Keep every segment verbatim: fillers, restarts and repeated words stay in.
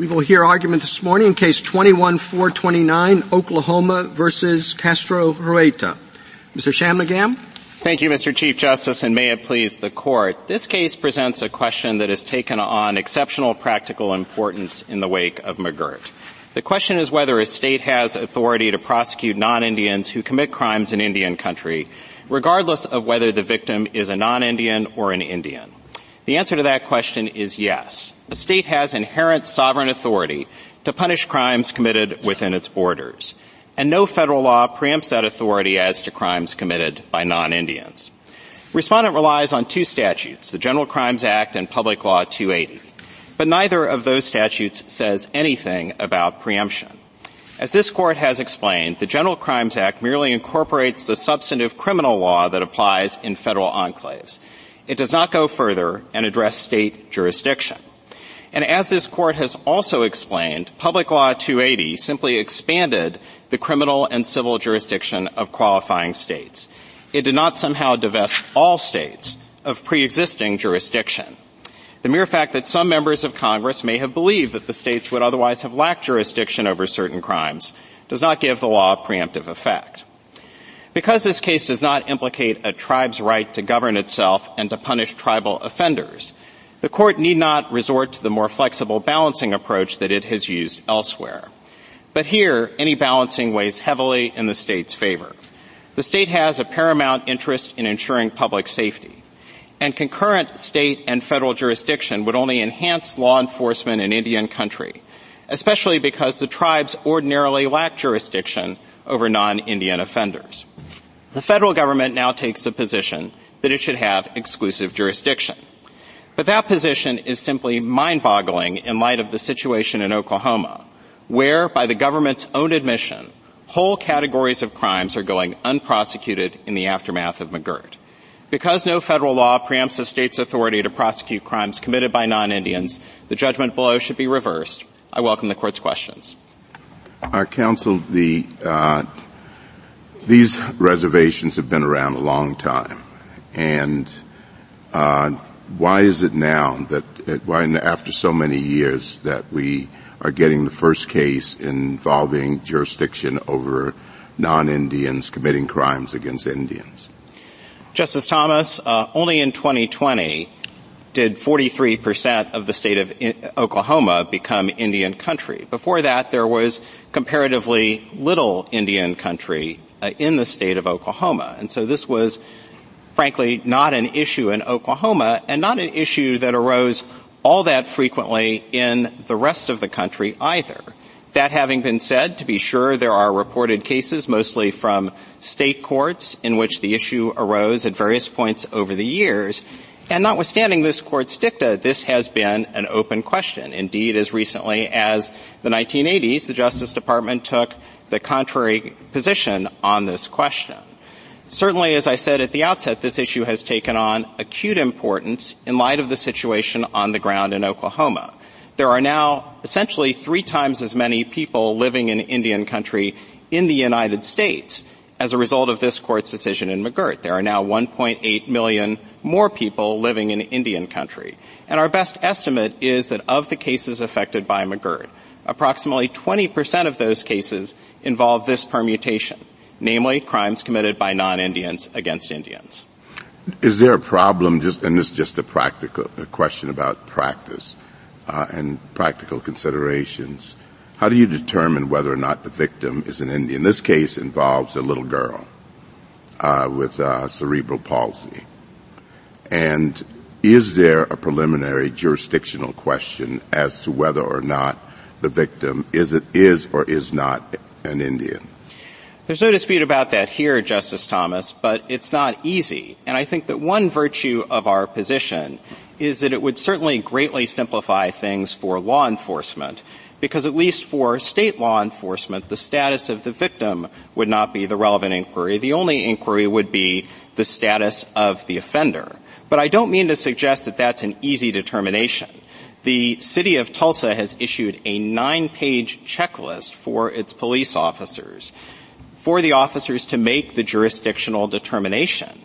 We will hear argument this morning in case twenty-one four twenty-nine, Oklahoma versus Castro Huerta. Mister Shanmugam. Thank you, Mister Chief Justice, and may it please the Court. This case presents a question that has taken on exceptional practical importance in the wake of McGirt. The question is whether a state has authority to prosecute non-Indians who commit crimes in Indian country, regardless of whether the victim is a non-Indian or an Indian. The answer to that question is yes. A state has inherent sovereign authority to punish crimes committed within its borders, and no federal law preempts that authority as to crimes committed by non-Indians. Respondent relies on two statutes, the General Crimes Act and Public Law two eighty, but neither of those statutes says anything about preemption. As this Court has explained, the General Crimes Act merely incorporates the substantive criminal law that applies in federal enclaves. It does not go further and address state jurisdiction. And as this Court has also explained, Public Law two eighty simply expanded the criminal and civil jurisdiction of qualifying states. It did not somehow divest all states of pre-existing jurisdiction. The mere fact that some members of Congress may have believed that the states would otherwise have lacked jurisdiction over certain crimes does not give the law preemptive effect. Because this case does not implicate a tribe's right to govern itself and to punish tribal offenders, the Court need not resort to the more flexible balancing approach that it has used elsewhere. But here, any balancing weighs heavily in the state's favor. The state has a paramount interest in ensuring public safety, and concurrent state and federal jurisdiction would only enhance law enforcement in Indian country, especially because the tribes ordinarily lack jurisdiction over non-Indian offenders. The federal government now takes the position that it should have exclusive jurisdiction. But that position is simply mind-boggling in light of the situation in Oklahoma, where, by the government's own admission, whole categories of crimes are going unprosecuted in the aftermath of McGirt. Because no federal law preempts a state's authority to prosecute crimes committed by non-Indians, the judgment below should be reversed. I welcome the Court's questions. Our counsel, the, uh, these reservations have been around a long time, and uh why is it now that, why after so many years that we are getting the first case involving jurisdiction over non-Indians committing crimes against Indians? Justice Thomas, uh, only in twenty twenty did forty-three percent of the state of Oklahoma become Indian country. Before that, there was comparatively little Indian country uh, in the state of Oklahoma. And so this was frankly, not an issue in Oklahoma, and not an issue that arose all that frequently in the rest of the country either. That having been said, to be sure, there are reported cases, mostly from state courts, in which the issue arose at various points over the years. And notwithstanding this Court's dicta, this has been an open question. Indeed, as recently as the nineteen eighties, the Justice Department took the contrary position on this question. Certainly, as I said at the outset, this issue has taken on acute importance in light of the situation on the ground in Oklahoma. There are now essentially three times as many people living in Indian country in the United States as a result of this Court's decision in McGirt. There are now one point eight million more people living in Indian country. And our best estimate is that of the cases affected by McGirt, approximately twenty percent of those cases involve this permutation, namely crimes committed by non-Indians against Indians. Is there a problem, just, and this is just a practical a question about practice uh, and practical considerations, how do you determine whether or not the victim is an Indian? This case involves a little girl uh, with uh, cerebral palsy. And is there a preliminary jurisdictional question as to whether or not the victim is, it is or is not an Indian? There's no dispute about that here, Justice Thomas, but it's not easy. And I think that one virtue of our position is that it would certainly greatly simplify things for law enforcement, because at least for state law enforcement, the status of the victim would not be the relevant inquiry. The only inquiry would be the status of the offender. But I don't mean to suggest that that's an easy determination. The city of Tulsa has issued a nine-page checklist for its police officers for the officers to make the jurisdictional determination.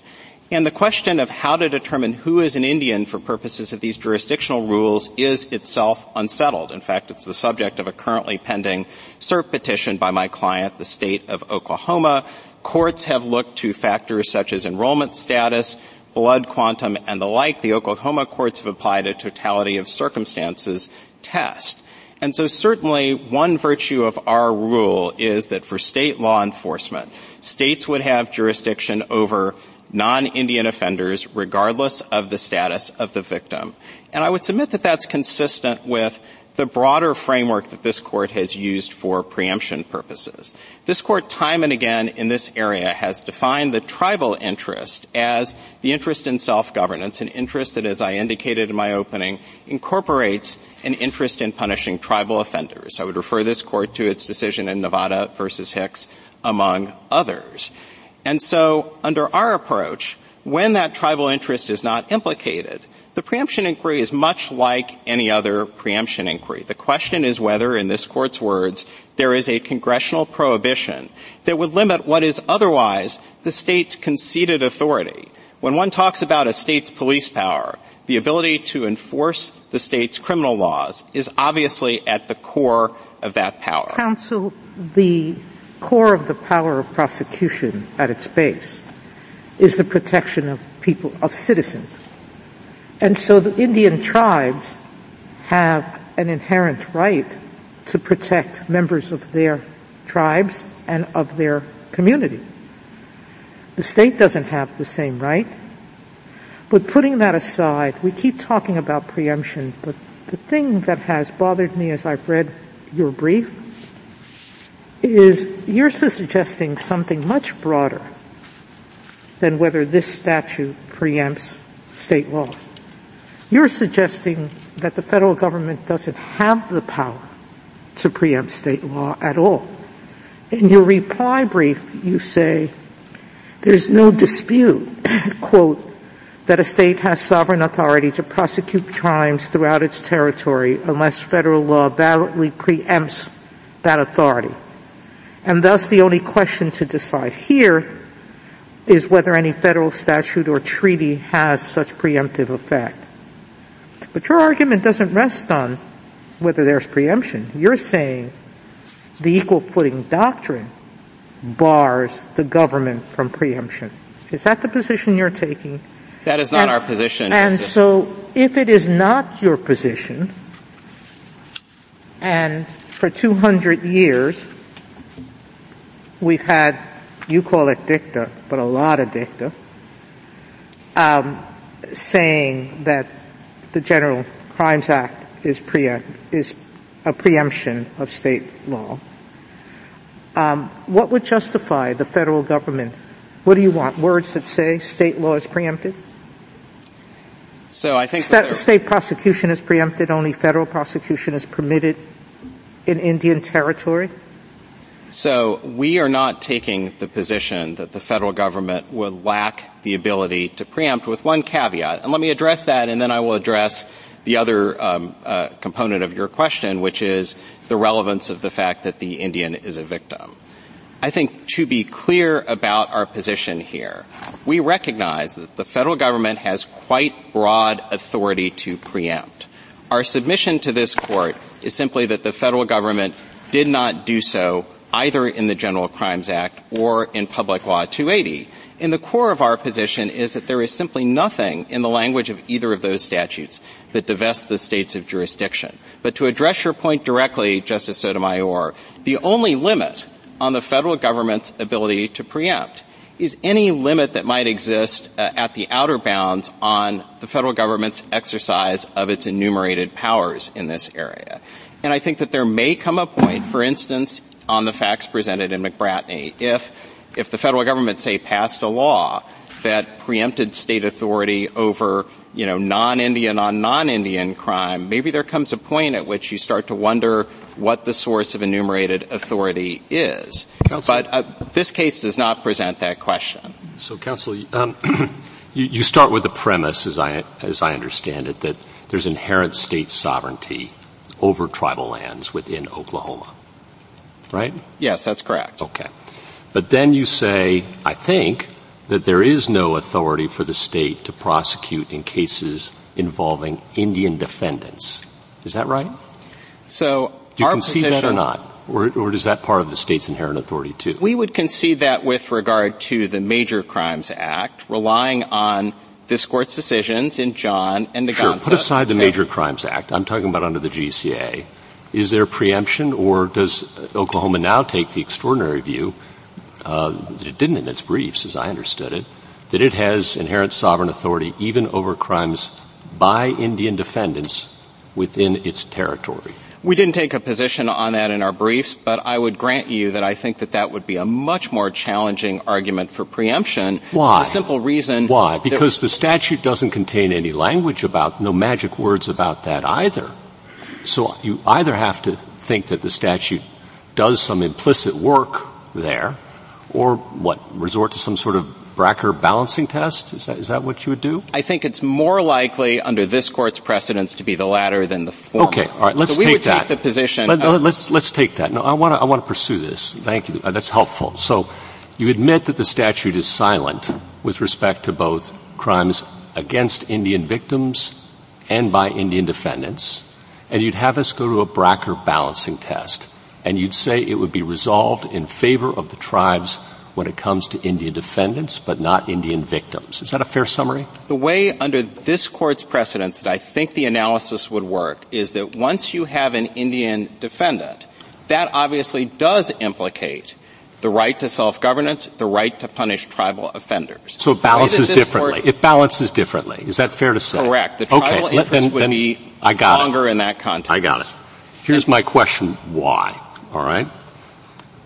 And the question of how to determine who is an Indian for purposes of these jurisdictional rules is itself unsettled. In fact, it's the subject of a currently pending cert petition by my client, the state of Oklahoma. Courts have looked to factors such as enrollment status, blood quantum, and the like. The Oklahoma courts have applied a totality of circumstances test. And so certainly one virtue of our rule is that for state law enforcement, states would have jurisdiction over non-Indian offenders regardless of the status of the victim. And I would submit that that's consistent with the broader framework that this Court has used for preemption purposes. This Court time and again in this area has defined the tribal interest as the interest in self-governance, an interest that, as I indicated in my opening, incorporates an interest in punishing tribal offenders. I would refer this Court to its decision in Nevada versus Hicks, among others. And so under our approach, when that tribal interest is not implicated, the preemption inquiry is much like any other preemption inquiry. The question is whether, in this Court's words, there is a congressional prohibition that would limit what is otherwise the state's conceded authority. When one talks about a state's police power, the ability to enforce the state's criminal laws is obviously at the core of that power. Counsel, the core of the power of prosecution at its base is the protection of people, of citizens. And so the Indian tribes have an inherent right to protect members of their tribes and of their community. The state doesn't have the same right. But putting that aside, we keep talking about preemption, but the thing that has bothered me as I've read your brief is you're suggesting something much broader than whether this statute preempts state law. You're suggesting that the federal government doesn't have the power to preempt state law at all. In your reply brief, you say, there's no dispute, quote, that a state has sovereign authority to prosecute crimes throughout its territory unless federal law validly preempts that authority. And thus the only question to decide here is whether any federal statute or treaty has such preemptive effect. But your argument doesn't rest on whether there's preemption. You're saying the equal footing doctrine bars the government from preemption. Is that the position you're taking? That is not and, our position. And Justice. So if it is not your position, and for two hundred years we've had, you call it dicta, but a lot of dicta, um, saying that the General Crimes Act is, preempt, is a preemption of state law. Um, what would justify the federal government? What do you want? Words that say state law is preempted? So I think Sta- that state prosecution is preempted. Only federal prosecution is permitted in Indian territory. So we are not taking the position that the federal government would lack the ability to preempt, with one caveat. And let me address that, and then I will address the other um, uh, component of your question, which is the relevance of the fact that the Indian is a victim. I think to be clear about our position here, we recognize that the federal government has quite broad authority to preempt. Our submission to this Court is simply that the federal government did not do so either in the General Crimes Act or in Public Law two eighty. And the core of our position is that there is simply nothing in the language of either of those statutes that divests the states of jurisdiction. But to address your point directly, Justice Sotomayor, the only limit on the federal government's ability to preempt is any limit that might exist uh, at the outer bounds on the federal government's exercise of its enumerated powers in this area. And I think that there may come a point, for instance, on the facts presented in McBratney, if if the federal government, say, passed a law that preempted state authority over, you know, non-Indian on non-Indian crime, maybe there comes a point at which you start to wonder what the source of enumerated authority is. Counsel, but uh, this case does not present that question. So, Counsel, um, you, you start with the premise, as I as I understand it, that there's inherent state sovereignty over tribal lands within Oklahoma. Right? Yes, that's correct. Okay. But then you say, I think, that there is no authority for the state to prosecute in cases involving Indian defendants. Is that right? So do you concede that or not? Or, or is that part of the state's inherent authority, too? We would concede that with regard to the Major Crimes Act, relying on this Court's decisions in John and Kagama. Sure, put aside the Major Crimes Act. I'm talking about under the G C A. Is there preemption, or does Oklahoma now take the extraordinary view, uh, that it didn't in its briefs, as I understood it, that it has inherent sovereign authority even over crimes by Indian defendants within its territory? We didn't take a position on that in our briefs, but I would grant you that I think that that would be a much more challenging argument for preemption. Why? For the simple reason. Why? Because the statute doesn't contain any language about, no magic words about that either. So you either have to think that the statute does some implicit work there, or what, resort to some sort of Bracker balancing test? Is that, is that what you would do? I think it's more likely under this Court's precedents to be the latter than the former. Okay, all right. Let's so we take would that. Take the position. Let, of- let's let's take that. No, I want to I want to pursue this. Thank you. That's helpful. So, you admit that the statute is silent with respect to both crimes against Indian victims and by Indian defendants, and you'd have us go to a Bracker balancing test, and you'd say it would be resolved in favor of the tribes when it comes to Indian defendants, but not Indian victims. Is that a fair summary? The way under this Court's precedents that I think the analysis would work is that once you have an Indian defendant, that obviously does implicate the right to self-governance, the right to punish tribal offenders. So it balances differently. Court, it balances differently. Is that fair to say? Correct. The tribal okay. interest then, would then be stronger in that context. I got it. Here's and, my question, why? All right?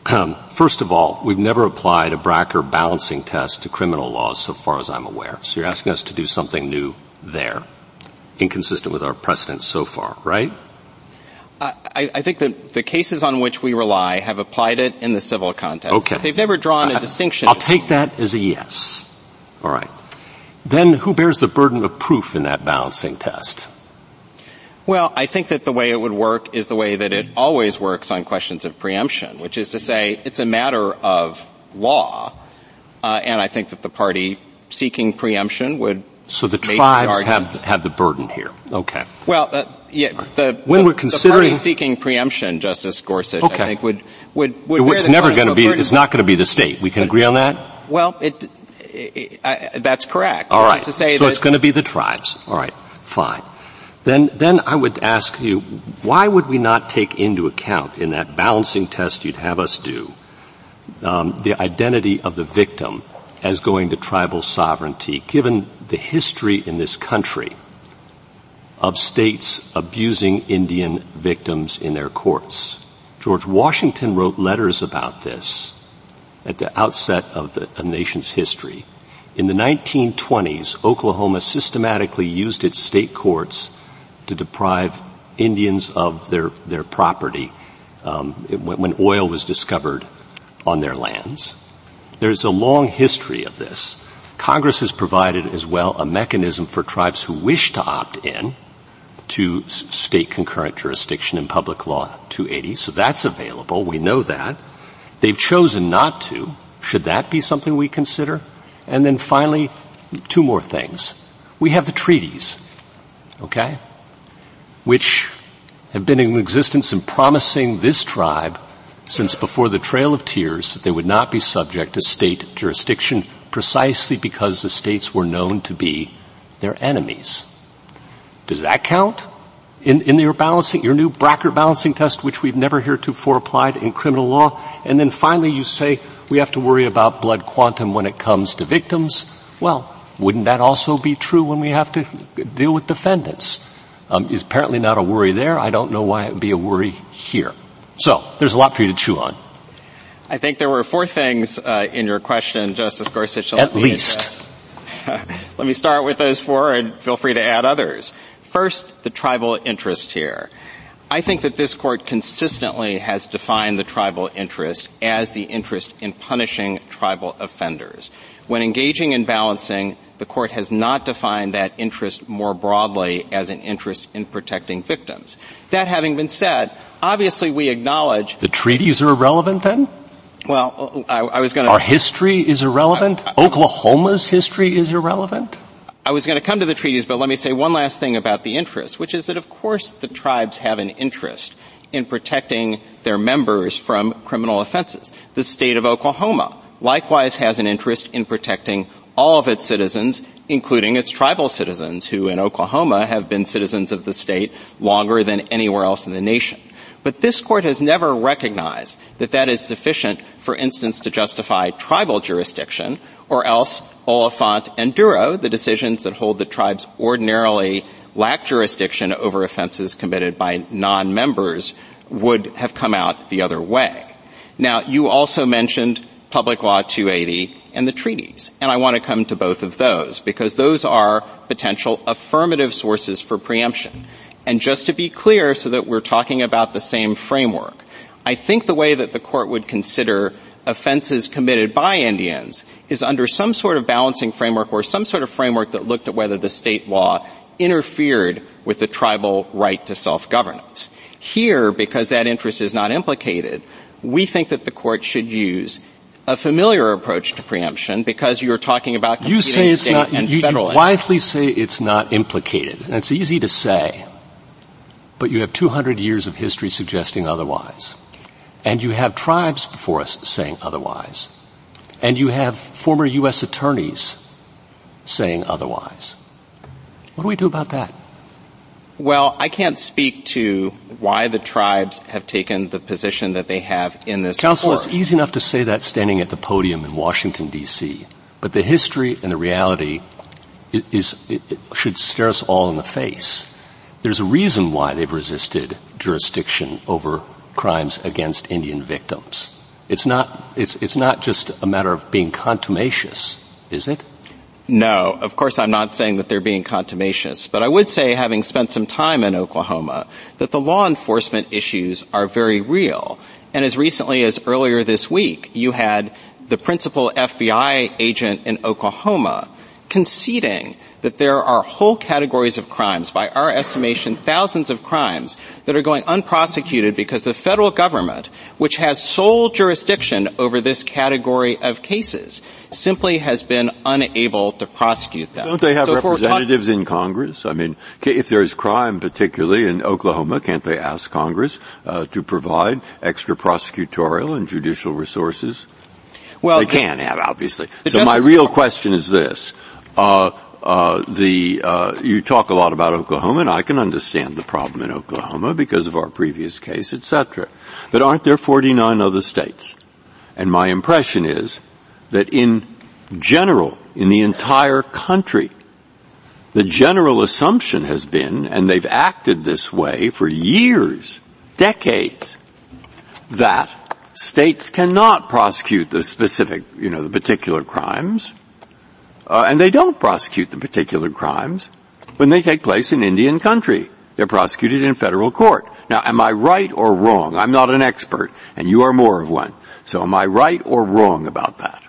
Um, first of all, we've never applied a Bracker balancing test to criminal laws so far as I'm aware. So you're asking us to do something new there, inconsistent with our precedents so far, right? I, I think that the cases on which we rely have applied it in the civil context. Okay. They've never drawn a I, distinction. I'll take them. That as a yes. All right. Then who bears the burden of proof in that balancing test? Well, I think that the way it would work is the way that it always works on questions of preemption, which is to say it's a matter of law, uh, and I think that the party seeking preemption would So the tribes the have, have the burden here. Okay. Well, uh, yeah, right. the, when the, we're considering, the party seeking preemption, Justice Gorsuch, okay. I think would, would, would It's never going to be, burden. It's not going to be the state. We can but, agree on that? Well, it, it I, that's correct. All right. To say so that it's going to be the tribes. All right. Fine. Then, then I would ask you, why would we not take into account in that balancing test you'd have us do um, the identity of the victim as going to tribal sovereignty, given the history in this country of states abusing Indian victims in their courts? George Washington wrote letters about this at the outset of the a nation's history. In the nineteen twenties, Oklahoma systematically used its state courts to deprive Indians of their, their property um, it, when, when oil was discovered on their lands. There's a long history of this. Congress has provided as well a mechanism for tribes who wish to opt in to s- state concurrent jurisdiction in Public Law two eighty. So that's available. We know that. They've chosen not to. Should that be something we consider? And then finally, two more things. We have the treaties, okay? Which have been in existence and promising this tribe since before the Trail of Tears that they would not be subject to state jurisdiction precisely because the states were known to be their enemies. Does that count in, in your balancing, your new Bracker balancing test, which we've never heretofore applied in criminal law? And then finally you say we have to worry about blood quantum when it comes to victims. Well, wouldn't that also be true when we have to deal with defendants? Um, is apparently not a worry there. I don't know why it would be a worry here. So there's a lot for you to chew on. I think there were four things uh, in your question, Justice Gorsuch. At least. Let me start with those four, and feel free to add others. First, the tribal interest here. I think that this Court consistently has defined the tribal interest as the interest in punishing tribal offenders. When engaging in balancing, the Court has not defined that interest more broadly as an interest in protecting victims. That having been said, obviously we acknowledge — The treaties are irrelevant then? Well, I, I was going to... Our history is irrelevant? I, I, Oklahoma's history is irrelevant? I was going to come to the treaties, but let me say one last thing about the interest, which is that, of course, the tribes have an interest in protecting their members from criminal offenses. The state of Oklahoma likewise has an interest in protecting all of its citizens, including its tribal citizens, who in Oklahoma have been citizens of the state longer than anywhere else in the nation. But this Court has never recognized that that is sufficient, for instance, to justify tribal jurisdiction, or else Oliphant and Duro, the decisions that hold that tribes ordinarily lack jurisdiction over offenses committed by non-members, would have come out the other way. Now, you also mentioned Public Law two eighty and the treaties, and I want to come to both of those, because those are potential affirmative sources for preemption. And just to be clear, so that we're talking about the same framework, I think the way that the Court would consider offenses committed by Indians is under some sort of balancing framework, or some sort of framework that looked at whether the state law interfered with the tribal right to self-governance. Here, because that interest is not implicated, we think that the Court should use a familiar approach to preemption, because you're talking about competing state and federal interests. You wisely say it's not implicated, and it's easy to say, but you have two hundred years of history suggesting otherwise. And you have tribes before us saying otherwise. And you have former U S attorneys saying otherwise. What do we do about that? Well, I can't speak to why the tribes have taken the position that they have in this Counsel, court. It's easy enough to say that standing at the podium in Washington, D C, but the history and the reality is, is it, it should stare us all in the face. There's a reason why they've resisted jurisdiction over crimes against Indian victims. It's not, it's, it's not just a matter of being contumacious, is it? No, of course I'm not saying that they're being contumacious, but I would say, having spent some time in Oklahoma, that the law enforcement issues are very real. And as recently as earlier this week, you had the principal F B I agent in Oklahoma conceding that there are whole categories of crimes, by our estimation thousands of crimes, that are going unprosecuted because the federal government, which has sole jurisdiction over this category of cases, simply has been unable to prosecute them. Don't they have so representatives talk- in Congress? I mean, if there is crime, particularly in Oklahoma, can't they ask Congress uh, to provide extra prosecutorial and judicial resources? Well, they the, can have, obviously. So my real question is this. Uh, uh, the, uh, you talk a lot about Oklahoma, and I can understand the problem in Oklahoma because of our previous case, et cetera. But aren't there forty-nine other states? And my impression is that in general, in the entire country, the general assumption has been, and they've acted this way for years, decades, that states cannot prosecute the specific, you know, the particular crimes, uh, and they don't prosecute the particular crimes when they take place in Indian country. They're prosecuted in federal court. Now, am I right or wrong? I'm not an expert, and you are more of one. So am I right or wrong about that?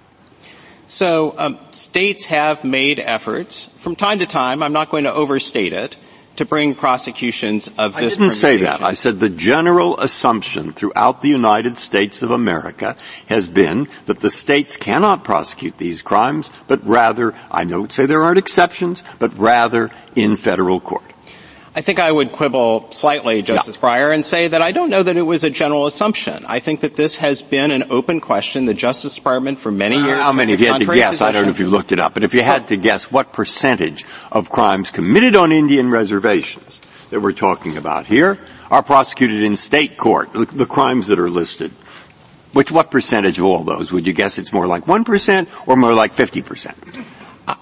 So um, states have made efforts from time to time, I'm not going to overstate it, to bring prosecutions of this. I didn't say that. I said the general assumption throughout the United States of America has been that the states cannot prosecute these crimes, but rather, I don't say there aren't exceptions, but rather in federal court. I think I would quibble slightly, Justice yeah. Breyer, and say that I don't know that it was a general assumption. I think that this has been an open question. The Justice Department for many years. Uh, how many? If you had to guess, position. I don't know if you looked it up, but if you had to guess what percentage of crimes committed on Indian reservations that we're talking about here are prosecuted in state court, the, the crimes that are listed, which what percentage of all those? Would you guess it's more like one percent or more like fifty percent?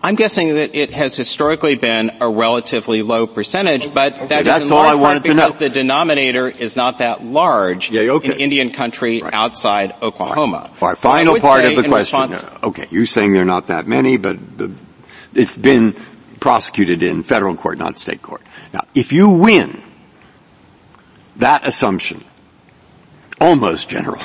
I'm guessing that it has historically been a relatively low percentage, but okay, that that's is in all I wanted to know. Because the denominator is not that large yeah, okay. in Indian country right. outside Oklahoma. All right, all right. final so part of the question. Response, no. Okay, you're saying there are not that many, but the, it's been prosecuted in federal court, not state court. Now, if you win that assumption, almost general,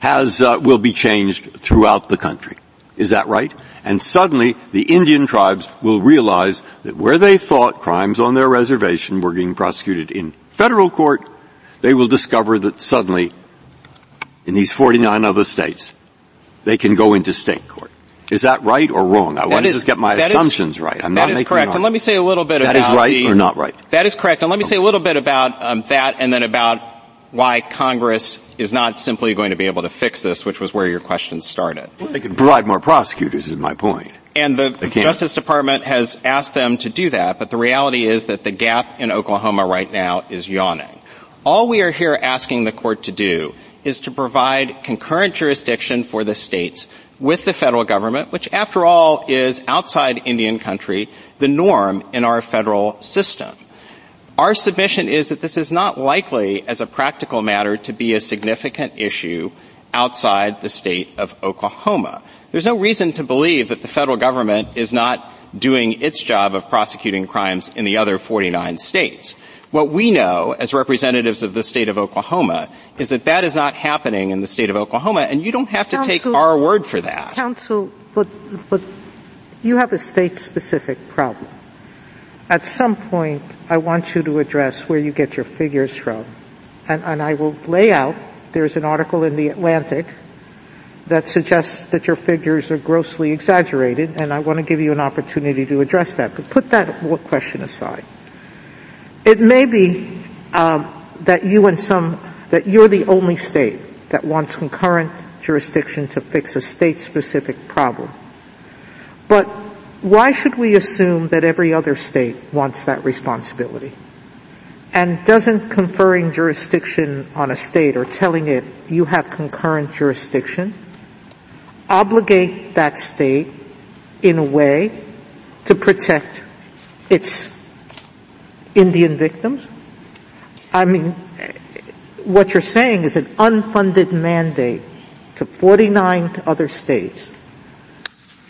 has uh, will be changed throughout the country. Is that right? And suddenly, the Indian tribes will realize that where they thought crimes on their reservation were being prosecuted in federal court, they will discover that suddenly in these forty-nine other states, they can go into state court. Is that right or wrong? I that want to is, just get my assumptions is, right. I'm not making That is correct. And let me say a little bit that about That is right the, or not right? That is correct. And let me okay. say a little bit about um, that and then about why Congress is not simply going to be able to fix this, which was where your question started. Well, they could bribe more prosecutors is my point. And the Justice Department has asked them to do that, but the reality is that the gap in Oklahoma right now is yawning. All we are here asking the court to do is to provide concurrent jurisdiction for the states with the federal government, which, after all, is outside Indian country, the norm in our federal system. Our submission is that this is not likely, as a practical matter, to be a significant issue outside the state of Oklahoma. There's no reason to believe that the federal government is not doing its job of prosecuting crimes in the other forty-nine states. What we know as representatives of the state of Oklahoma is that that is not happening in the state of Oklahoma, and you don't have to counsel, take our word for that. Counsel, but, but you have a state-specific problem. At some point, I want you to address where you get your figures from, and, and I will lay out there's an article in The Atlantic that suggests that your figures are grossly exaggerated, and I want to give you an opportunity to address that. But put that question aside. It may be um, that you and some that you're the only state that wants concurrent jurisdiction to fix a state-specific problem. But why should we assume that every other state wants that responsibility? And doesn't conferring jurisdiction on a state or telling it you have concurrent jurisdiction obligate that state in a way to protect its Indian victims? I mean, what you're saying is an unfunded mandate to forty-nine other states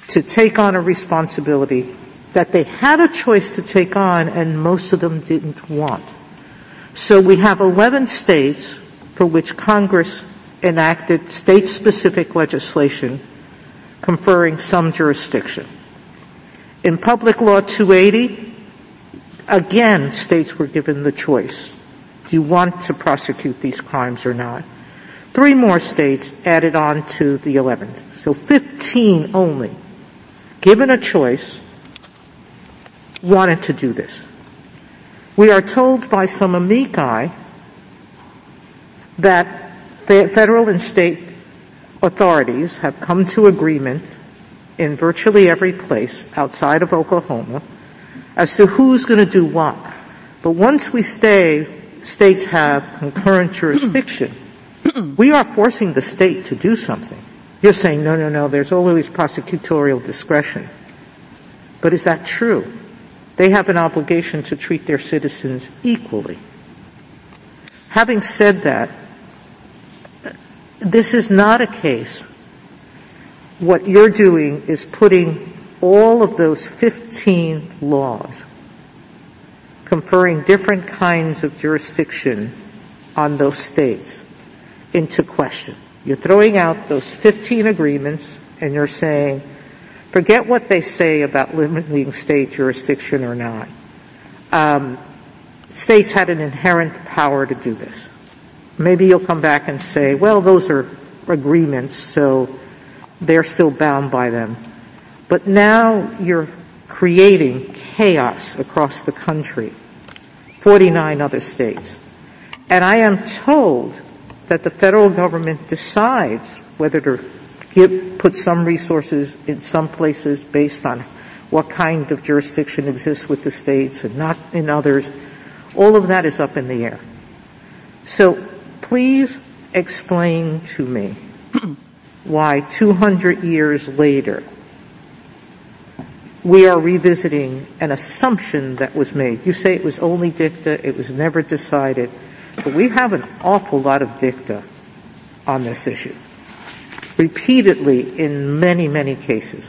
to take on a responsibility that they had a choice to take on and most of them didn't want. So we have eleven states for which Congress enacted state-specific legislation conferring some jurisdiction. In Public Law two eighty, again, states were given the choice. Do you want to prosecute these crimes or not? Three more states added on to the eleven. So fifteen only, given a choice, wanted to do this. We are told by some amici that federal and state authorities have come to agreement in virtually every place outside of Oklahoma as to who's going to do what. But once we say states have concurrent jurisdiction, we are forcing the state to do something. You're saying, no, no, no, there's always prosecutorial discretion. But is that true? They have an obligation to treat their citizens equally. Having said that, this is not a case. What you're doing is putting all of those fifteen laws conferring different kinds of jurisdiction on those states into question. You're throwing out those fifteen agreements and you're saying, forget what they say about limiting state jurisdiction or not. Um, states had an inherent power to do this. Maybe you'll come back and say, well, those are agreements, so they're still bound by them. But now you're creating chaos across the country, forty-nine other states. And I am told that the federal government decides whether to Give, put some resources in some places based on what kind of jurisdiction exists with the states and not in others. All of that is up in the air. So please explain to me why two hundred years later we are revisiting an assumption that was made. You say it was only dicta, it was never decided, but we have an awful lot of dicta on this issue. Repeatedly in many, many cases.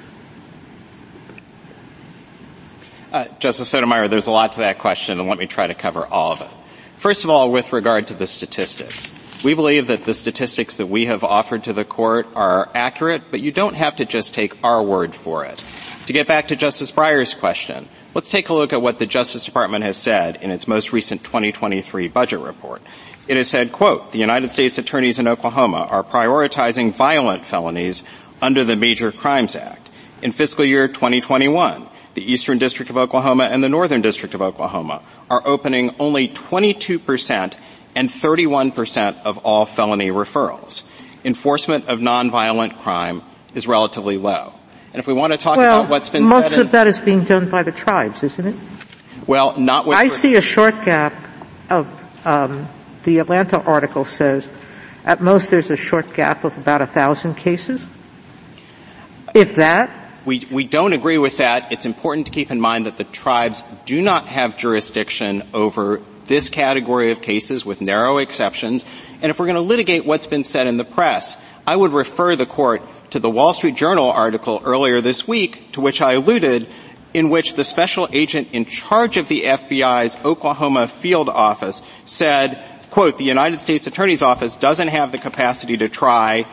Uh, Justice Sotomayor, there's a lot to that question, and let me try to cover all of it. First of all, with regard to the statistics, we believe that the statistics that we have offered to the court are accurate, but you don't have to just take our word for it. To get back to Justice Breyer's question, let's take a look at what the Justice Department has said in its most recent twenty twenty-three budget report. it has said, quote, the United States attorneys in Oklahoma are prioritizing violent felonies under the Major Crimes Act. In fiscal year twenty twenty-one, the Eastern District of Oklahoma and the Northern District of Oklahoma are opening only twenty-two percent and thirty-one percent of all felony referrals. Enforcement of nonviolent crime is relatively low. And if we want to talk well, about what's been said... Well, most of that is being done by the tribes, isn't it? Well, not with... I see a short gap of... Um, the Atlanta article says at most there's a short gap of about one thousand cases, if that. We, we don't agree with that. It's important to keep in mind that the tribes do not have jurisdiction over this category of cases with narrow exceptions. And if we're going to litigate what's been said in the press, I would refer the court to the Wall Street Journal article earlier this week to which I alluded, in which the special agent in charge of the F B I's Oklahoma field office said, quote, the United States Attorney's Office doesn't have the capacity to try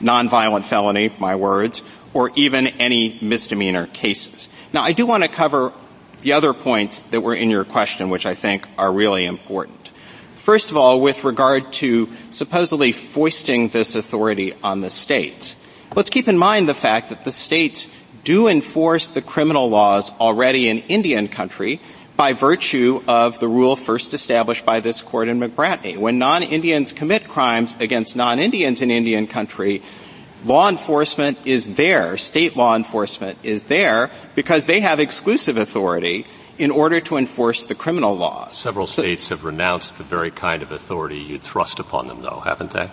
nonviolent felony, my words, or even any misdemeanor cases. Now, I do want to cover the other points that were in your question, which I think are really important. First of all, with regard to supposedly foisting this authority on the states, let's keep in mind the fact that the states do enforce the criminal laws already in Indian country by virtue of the rule first established by this court in McBratney. When non-Indians commit crimes against non-Indians in Indian country, law enforcement is there, state law enforcement is there, because they have exclusive authority in order to enforce the criminal laws. Several states have renounced the very kind of authority you thrust upon them, though, haven't they?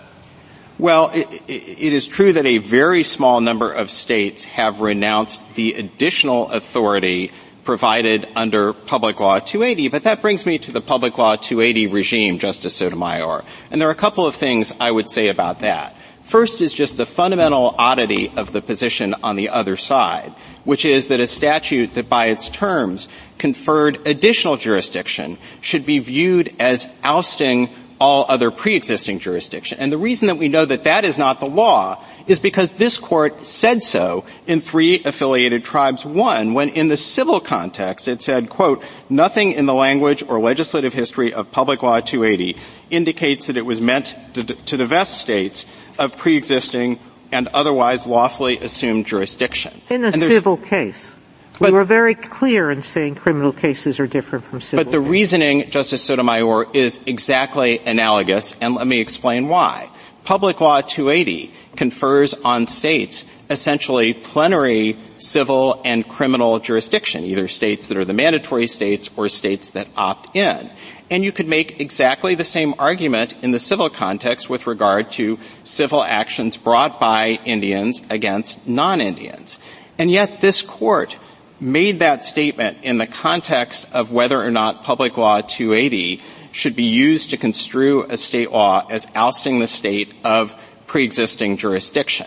Well, it, it is true that a very small number of states have renounced the additional authority provided under Public Law two eighty, but that brings me to the Public Law two eighty regime, Justice Sotomayor. And there are a couple of things I would say about that. First is just the fundamental oddity of the position on the other side, which is that a statute that by its terms conferred additional jurisdiction should be viewed as ousting all other pre-existing jurisdiction. And the reason that we know that that is not the law is because this court said so in Three Affiliated Tribes one, when in the civil context it said, quote, nothing in the language or legislative history of Public Law two eighty indicates that it was meant to, to divest states of pre-existing and otherwise lawfully assumed jurisdiction. In a civil case. But, we were very clear in saying criminal cases are different from civil. But the cases. Reasoning, Justice Sotomayor, is exactly analogous, and let me explain why. Public Law two eighty confers on states essentially plenary civil and criminal jurisdiction, either states that are the mandatory states or states that opt in. And you could make exactly the same argument in the civil context with regard to civil actions brought by Indians against non-Indians. And yet this court made that statement in the context of whether or not Public Law two eighty should be used to construe a state law as ousting the state of pre-existing jurisdiction.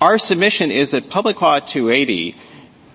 Our submission is that Public Law two eighty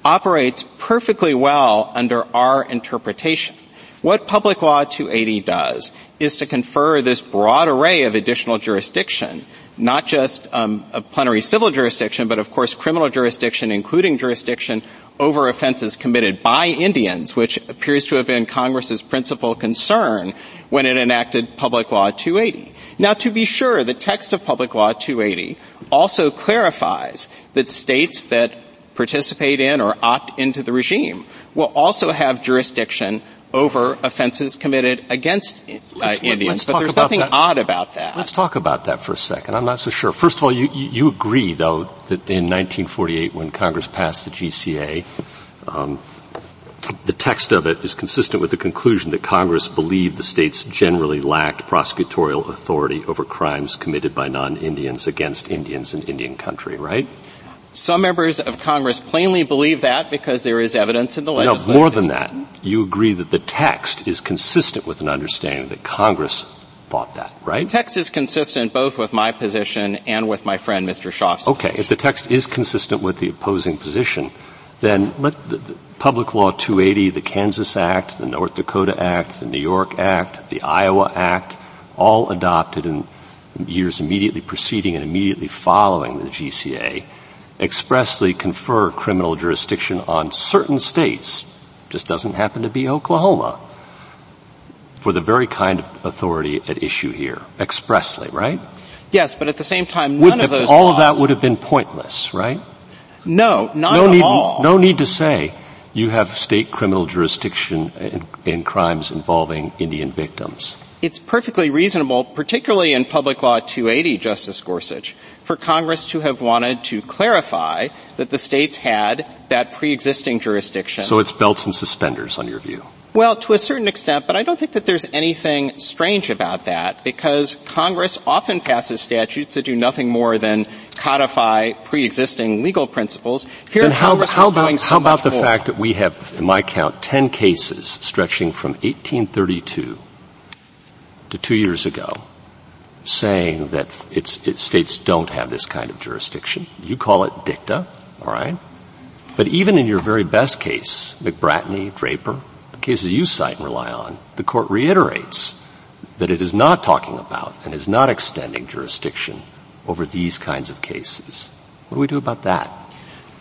operates perfectly well under our interpretation. What Public Law two eighty does is to confer this broad array of additional jurisdiction, not just um, a plenary civil jurisdiction, but, of course, criminal jurisdiction, including jurisdiction over offenses committed by Indians, which appears to have been Congress's principal concern when it enacted Public Law two eighty. Now, to be sure, the text of Public Law two eighty also clarifies that states that participate in or opt into the regime will also have jurisdiction over offenses committed against uh, let's, Indians, let's but there's nothing that. odd about that. Let's talk about that for a second. I'm not so sure. First of all, you, you agree, though, that in nineteen forty-eight, when Congress passed the G C A, um, the text of it is consistent with the conclusion that Congress believed the states generally lacked prosecutorial authority over crimes committed by non-Indians against Indians in Indian country, right? Some members of Congress plainly believe that because there is evidence in the legislation. No, more than that. You agree that the text is consistent with an understanding that Congress thought that, right? The text is consistent both with my position and with my friend Mister Schaaf's Okay, position. If the text is consistent with the opposing position, then let the, the Public Law two eighty, the Kansas Act, the North Dakota Act, the New York Act, the Iowa Act, all adopted in years immediately preceding and immediately following the G C A, expressly confer criminal jurisdiction on certain states. Just doesn't happen to be Oklahoma. for the very kind of authority at issue here, expressly, right? Yes, but at the same time, none the, of those all laws, of that would have been pointless, right? No, not no at need, all. No need to say you have state criminal jurisdiction in, in crimes involving Indian victims. It's perfectly reasonable, particularly in Public Law two eighty, Justice Gorsuch, for Congress to have wanted to clarify that the states had that pre-existing jurisdiction. So it's belts and suspenders, on your view? Well, to a certain extent, but I don't think that there's anything strange about that, because Congress often passes statutes that do nothing more than codify pre-existing legal principles. Here, and Congress how, how is about, doing so how about the more. fact that we have, in my count, ten cases stretching from eighteen thirty-two to two years ago, saying that it's, it, states don't have this kind of jurisdiction. You call it dicta, all right? But even in your very best case, McBratney, Draper, the cases you cite and rely on, the court reiterates that it is not talking about and is not extending jurisdiction over these kinds of cases. What do we do about that?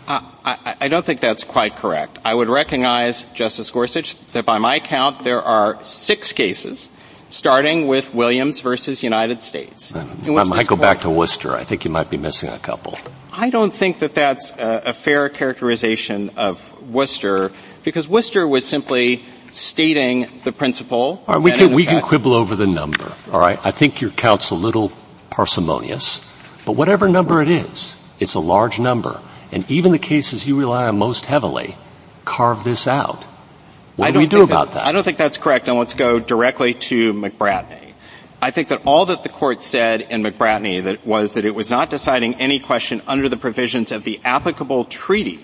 Uh, I, I don't think that's quite correct. I would recognize, Justice Gorsuch, that by my count there are six cases starting with Williams versus United States. I might go back to Worcester. I think you might be missing a couple. I don't think that that's a, a fair characterization of Worcester, because Worcester was simply stating the principle. All right, we can, we can quibble over the number, all right? I think your count's a little parsimonious, but whatever number it is, it's a large number. And even the cases you rely on most heavily carve this out. What do we do about that? I don't think that's correct, and let's go directly to McBratney. I think that all that the court said in McBratney that was that it was not deciding any question under the provisions of the applicable treaty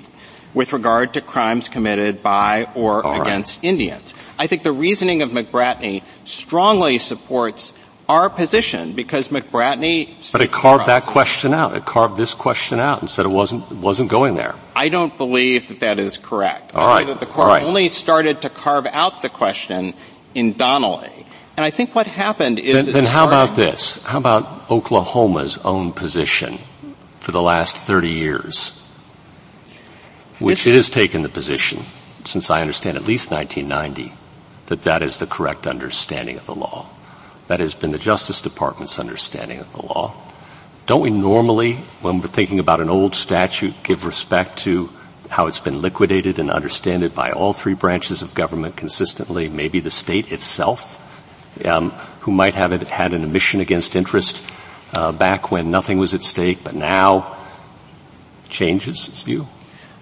with regard to crimes committed by or against Indians. I think the reasoning of McBratney strongly supports our position, because McBratney... But it carved that question out. It carved this question out and said it wasn't wasn't going there. I don't believe that that is correct. All right. I think that the court only started to carve out the question in Donnelly. And I think what happened is... Then, then how about this? How about Oklahoma's own position for the last thirty years, which it has taken the position, since I understand at least nineteen ninety, that that is the correct understanding of the law. That has been the Justice Department's understanding of the law. Don't we normally, when we're thinking about an old statute, give respect to how it's been liquidated and understood it by all three branches of government consistently, maybe the state itself, um, who might have it, had an admission against interest uh, back when nothing was at stake, but now changes its view?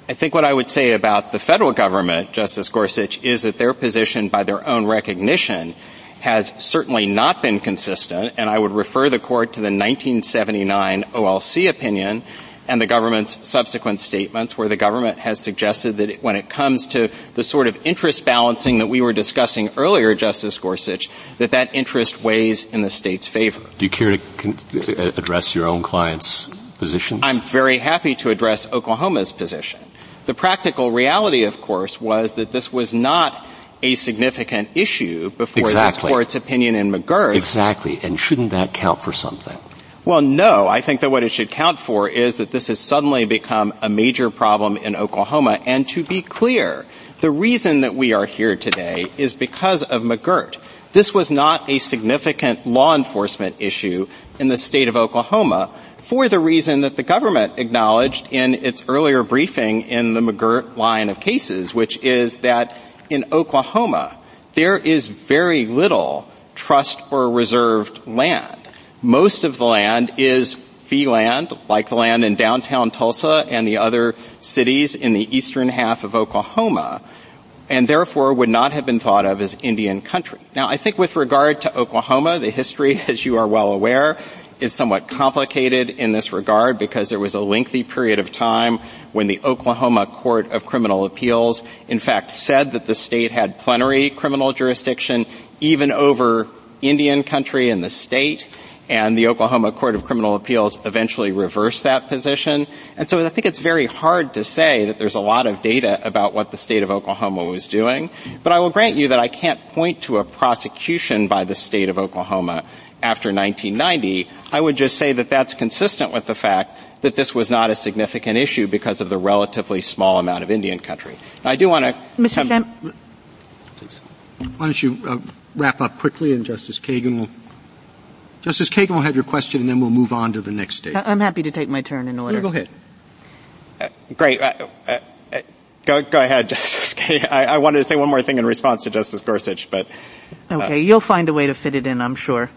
I think what I would say about the federal government, Justice Gorsuch, is that their position, by their own recognition, has certainly not been consistent, and I would refer the court to the nineteen seventy-nine O L C opinion and the government's subsequent statements, where the government has suggested that when it comes to the sort of interest balancing that we were discussing earlier, Justice Gorsuch, that that interest weighs in the state's favor. Do you care to address your own client's positions? I'm very happy to address Oklahoma's position. The practical reality, of course, was that this was not a significant issue before exactly. this court's opinion in McGirt. Exactly. And shouldn't that count for something? Well, no. I think that what it should count for is that this has suddenly become a major problem in Oklahoma. And to be clear, the reason that we are here today is because of McGirt. This was not a significant law enforcement issue in the state of Oklahoma, for the reason that the government acknowledged in its earlier briefing in the McGirt line of cases, which is that in Oklahoma, there is very little trust or reserved land. Most of the land is fee land, like the land in downtown Tulsa and the other cities in the eastern half of Oklahoma, and therefore would not have been thought of as Indian country. Now, I think with regard to Oklahoma, the history, as you are well aware, is somewhat complicated in this regard, because there was a lengthy period of time when the Oklahoma Court of Criminal Appeals, in fact, said that the state had plenary criminal jurisdiction even over Indian country in the state, and the Oklahoma Court of Criminal Appeals eventually reversed that position. And so I think it's very hard to say that there's a lot of data about what the state of Oklahoma was doing, but I will grant you that I can't point to a prosecution by the state of Oklahoma after nineteen ninety, I would just say that that's consistent with the fact that this was not a significant issue because of the relatively small amount of Indian country. Now, I do want to... Mister Sham, why don't you uh, wrap up quickly, and Justice Kagan will Justice Kagan will have your question, and then we'll move on to the next stage. I'm happy to take my turn in order. Yeah, go ahead. Uh, great. Uh, uh, uh, go, go ahead, Justice Kagan. I, I wanted to say one more thing in response to Justice Gorsuch, but... Uh, okay, you'll find a way to fit it in, I'm sure.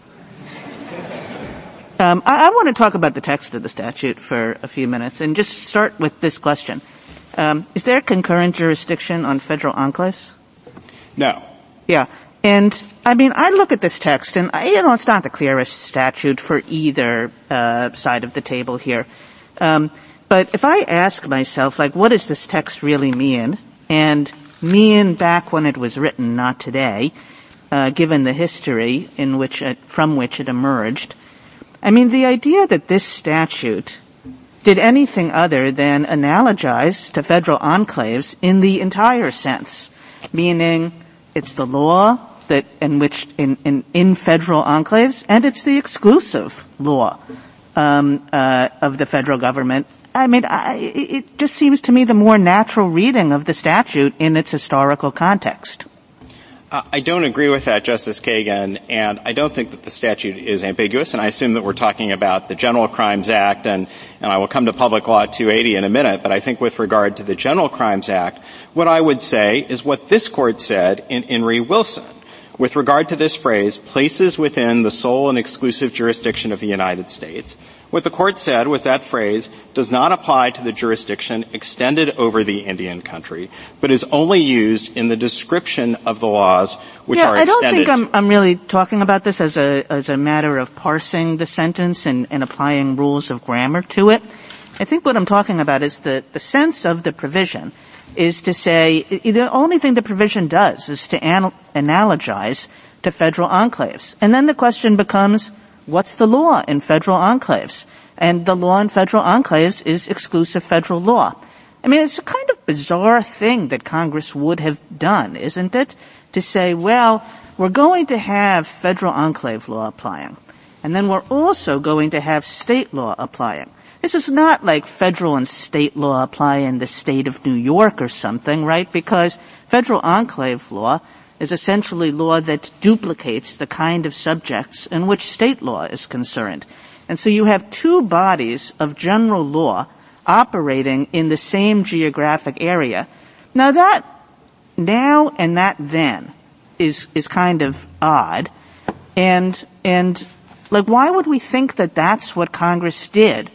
um, I, I want to talk about the text of the statute for a few minutes, and just start with this question. Um, is there concurrent jurisdiction on federal enclaves? No. Yeah. And, I mean, I look at this text, and, I, you know, it's not the clearest statute for either uh, side of the table here. Um, but if I ask myself, like, what does this text really mean? And mean back when it was written, not today, uh, given the history in which it, from which it emerged. I mean, the idea that this statute did anything other than analogize to federal enclaves in the entire sense, meaning it's the law that in which in, in, in federal enclaves, and it's the exclusive law um, uh, of the federal government. I mean, I, it just seems to me the more natural reading of the statute in its historical context. Uh, I don't agree with that, Justice Kagan, and I don't think that the statute is ambiguous, and I assume that we're talking about the General Crimes Act, and, and I will come to Public Law two eighty in a minute, but I think with regard to the General Crimes Act, what I would say is what this Court said in Inree Wilson with regard to this phrase, places within the sole and exclusive jurisdiction of the United States. What the Court said was that phrase does not apply to the jurisdiction extended over the Indian country, but is only used in the description of the laws which yeah, are extended. Yeah, I don't think I'm, I'm really talking about this as a as a matter of parsing the sentence and, and applying rules of grammar to it. I think what I'm talking about is the, the sense of the provision is to say the only thing the provision does is to anal- analogize to federal enclaves. And then the question becomes, what's the law in federal enclaves? And the law in federal enclaves is exclusive federal law. I mean, it's a kind of bizarre thing that Congress would have done, isn't it? To say, well, we're going to have federal enclave law applying, and then we're also going to have state law applying. This is not like federal and state law apply in the state of New York or something, right? Because federal enclave law is essentially law that duplicates the kind of subjects in which state law is concerned. And so you have two bodies of general law operating in the same geographic area. Now that now and that then is is kind of odd. And and like why would we think that that's what Congress did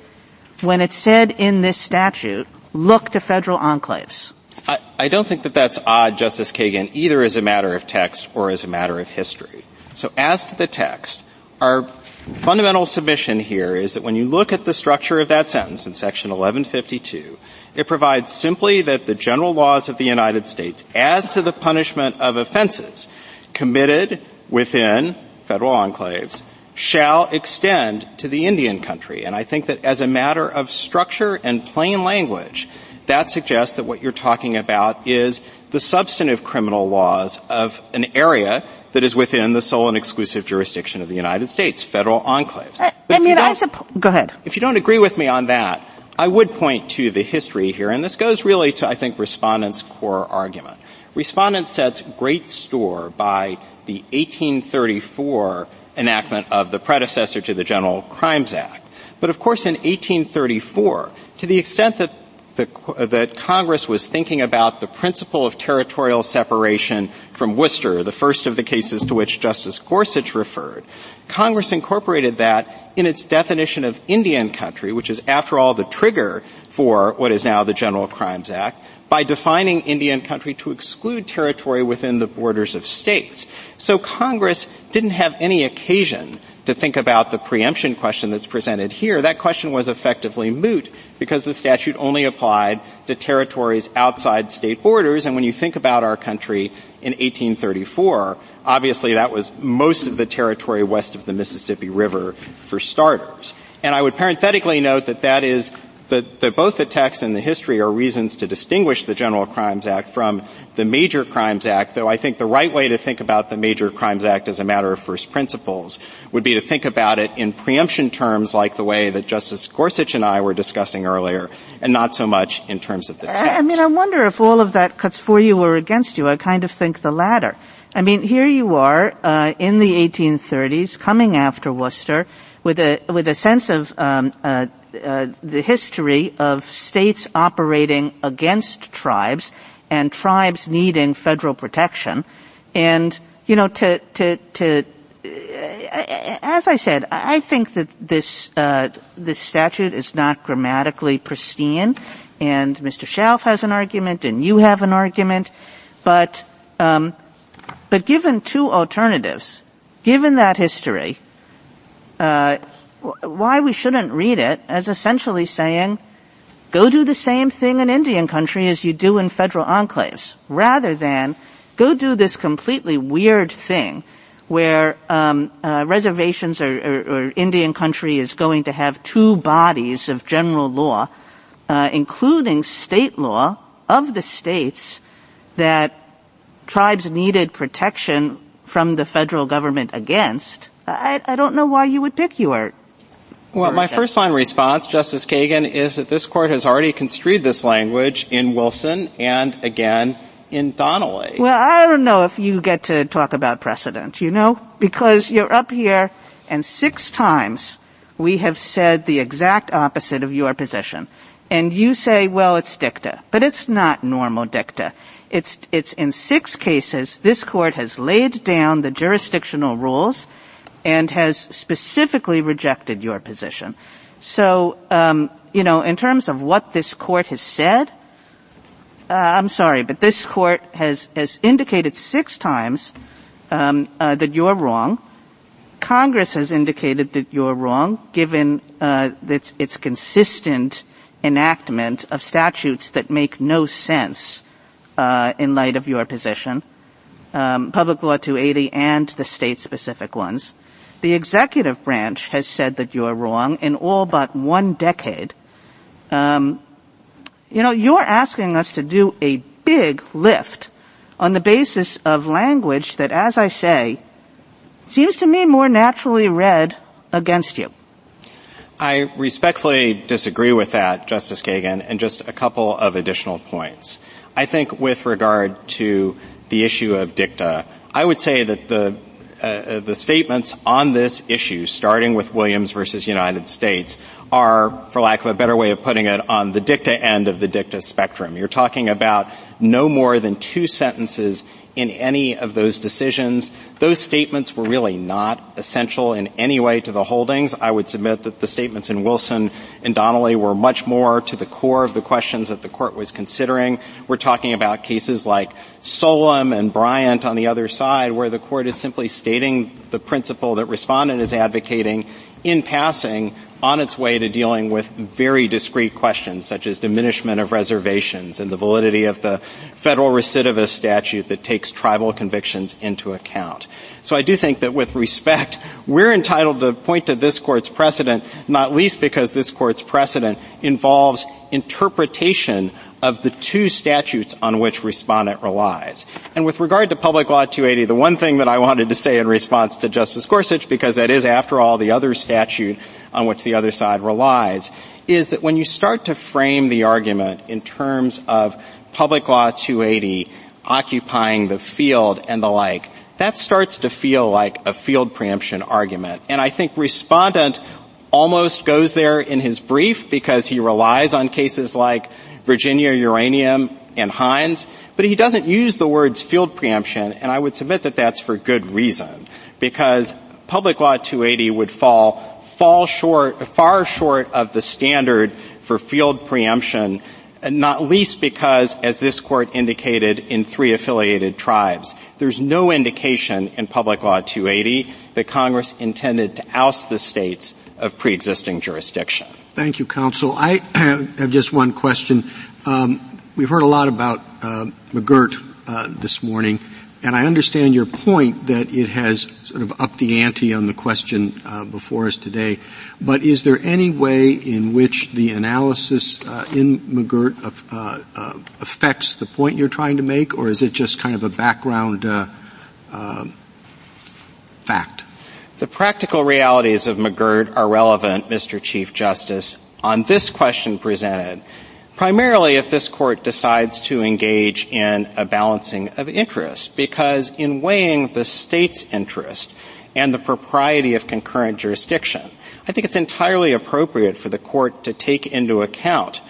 when it said in this statute, look to federal enclaves? I, I don't think that that's odd, Justice Kagan, either as a matter of text or as a matter of history. So as to the text, our fundamental submission here is that when you look at the structure of that sentence in Section eleven fifty-two, it provides simply that the general laws of the United States as to the punishment of offenses committed within federal enclaves shall extend to the Indian country. And I think that as a matter of structure and plain language, that suggests that what you're talking about is the substantive criminal laws of an area that is within the sole and exclusive jurisdiction of the United States, federal enclaves. I, I mean, I suppose – go ahead. If you don't agree with me on that, I would point to the history here, and this goes really to, I think, Respondent's core argument. Respondent sets great store by the eighteen thirty-four enactment of the predecessor to the General Crimes Act. But, of course, in eighteen thirty-four, to the extent that The, that Congress was thinking about the principle of territorial separation from Worcester, the first of the cases to which Justice Gorsuch referred, Congress incorporated that in its definition of Indian country, which is, after all, the trigger for what is now the General Crimes Act, by defining Indian country to exclude territory within the borders of states. So Congress didn't have any occasion to think about the preemption question that's presented here. That question was effectively moot because the statute only applied to territories outside state borders. And when you think about our country in eighteen thirty-four, obviously that was most of the territory west of the Mississippi River for starters. And I would parenthetically note that that is the, the both the text and the history are reasons to distinguish the General Crimes Act from the Major Crimes Act, though I think the right way to think about the Major Crimes Act as a matter of first principles would be to think about it in preemption terms like the way that Justice Gorsuch and I were discussing earlier, and not so much in terms of the text. I, I mean, I wonder if all of that cuts for you or against you. I kind of think the latter. I mean, here you are uh, in the eighteen thirties, coming after Worcester, with a with a sense of um, uh, uh, the history of states operating against tribes and tribes needing federal protection, and you know, to to to uh, as I said, I think that this uh, this statute is not grammatically pristine, and Mister Schauf has an argument, and you have an argument, but. Um, But given two alternatives, given that history, uh, why we shouldn't read it as essentially saying, go do the same thing in Indian country as you do in federal enclaves, rather than go do this completely weird thing where um, uh, reservations or, or, or Indian country is going to have two bodies of general law, uh, including state law of the states that tribes needed protection from the federal government against. I, I don't know why you would pick your. Well, my first line response, Justice Kagan, is that this court has already construed this language in Wilson and again in Donnelly. Well, I don't know if you get to talk about precedent, you know, because you're up here and six times we have said the exact opposite of your position. And you say, well, it's dicta, but it's not normal dicta. It's, it's in six cases, this court has laid down the jurisdictional rules and has specifically rejected your position. So, um, you know, in terms of what this court has said, uh, I'm sorry, but this court has, has indicated six times, um, uh, that you're wrong. Congress has indicated that you're wrong, given, uh, its, its consistent enactment of statutes that make no sense. Uh, in light of your position, um, Public Law two eighty and the state-specific ones. The executive branch has said that you're wrong in all but one decade. Um, you know, you're asking us to do a big lift on the basis of language that, as I say, seems to me more naturally read against you. I respectfully disagree with that, Justice Kagan, and just a couple of additional points. I think with regard to the issue of dicta, I would say that the uh, the statements on this issue, starting with Williams versus United States, are, for lack of a better way of putting it, on the dicta end of the dicta spectrum. You're talking about no more than two sentences in any of those decisions. Those statements were really not essential in any way to the holdings. I would submit that the statements in Wilson and Donnelly were much more to the core of the questions that the court was considering. We're talking about cases like Solem and Bryant on the other side, where the court is simply stating the principle that respondent is advocating in passing on its way to dealing with very discrete questions, such as diminishment of reservations and the validity of the federal recidivist statute that takes tribal convictions into account. So I do think that with respect, we're entitled to point to this court's precedent, not least because this court's precedent involves interpretation of the two statutes on which respondent relies. And with regard to Public Law two eighty, the one thing that I wanted to say in response to Justice Gorsuch, because that is, after all, the other statute on which the other side relies, is that when you start to frame the argument in terms of Public Law two eighty occupying the field and the like, that starts to feel like a field preemption argument. And I think respondent almost goes there in his brief, because he relies on cases like Virginia Uranium and Hines, but he doesn't use the words field preemption, and I would submit that that's for good reason, because Public Law two eighty would fall, fall short, far short of the standard for field preemption, not least because, as this court indicated in Three Affiliated Tribes, there's no indication in Public Law two eighty that Congress intended to oust the states of pre-existing jurisdiction. Thank you, counsel. I have just one question. Um, we've heard a lot about uh, McGirt uh, this morning, and I understand your point that it has sort of upped the ante on the question uh, before us today. But is there any way in which the analysis uh, in McGirt uh, uh, affects the point you're trying to make, or is it just kind of a background uh, uh, fact? The practical realities of McGirt are relevant, Mister Chief Justice, on this question presented. primarily if this Court decides to engage in a balancing of interests, because in weighing the state's interest and the propriety of concurrent jurisdiction, I think it's entirely appropriate for the Court to take into account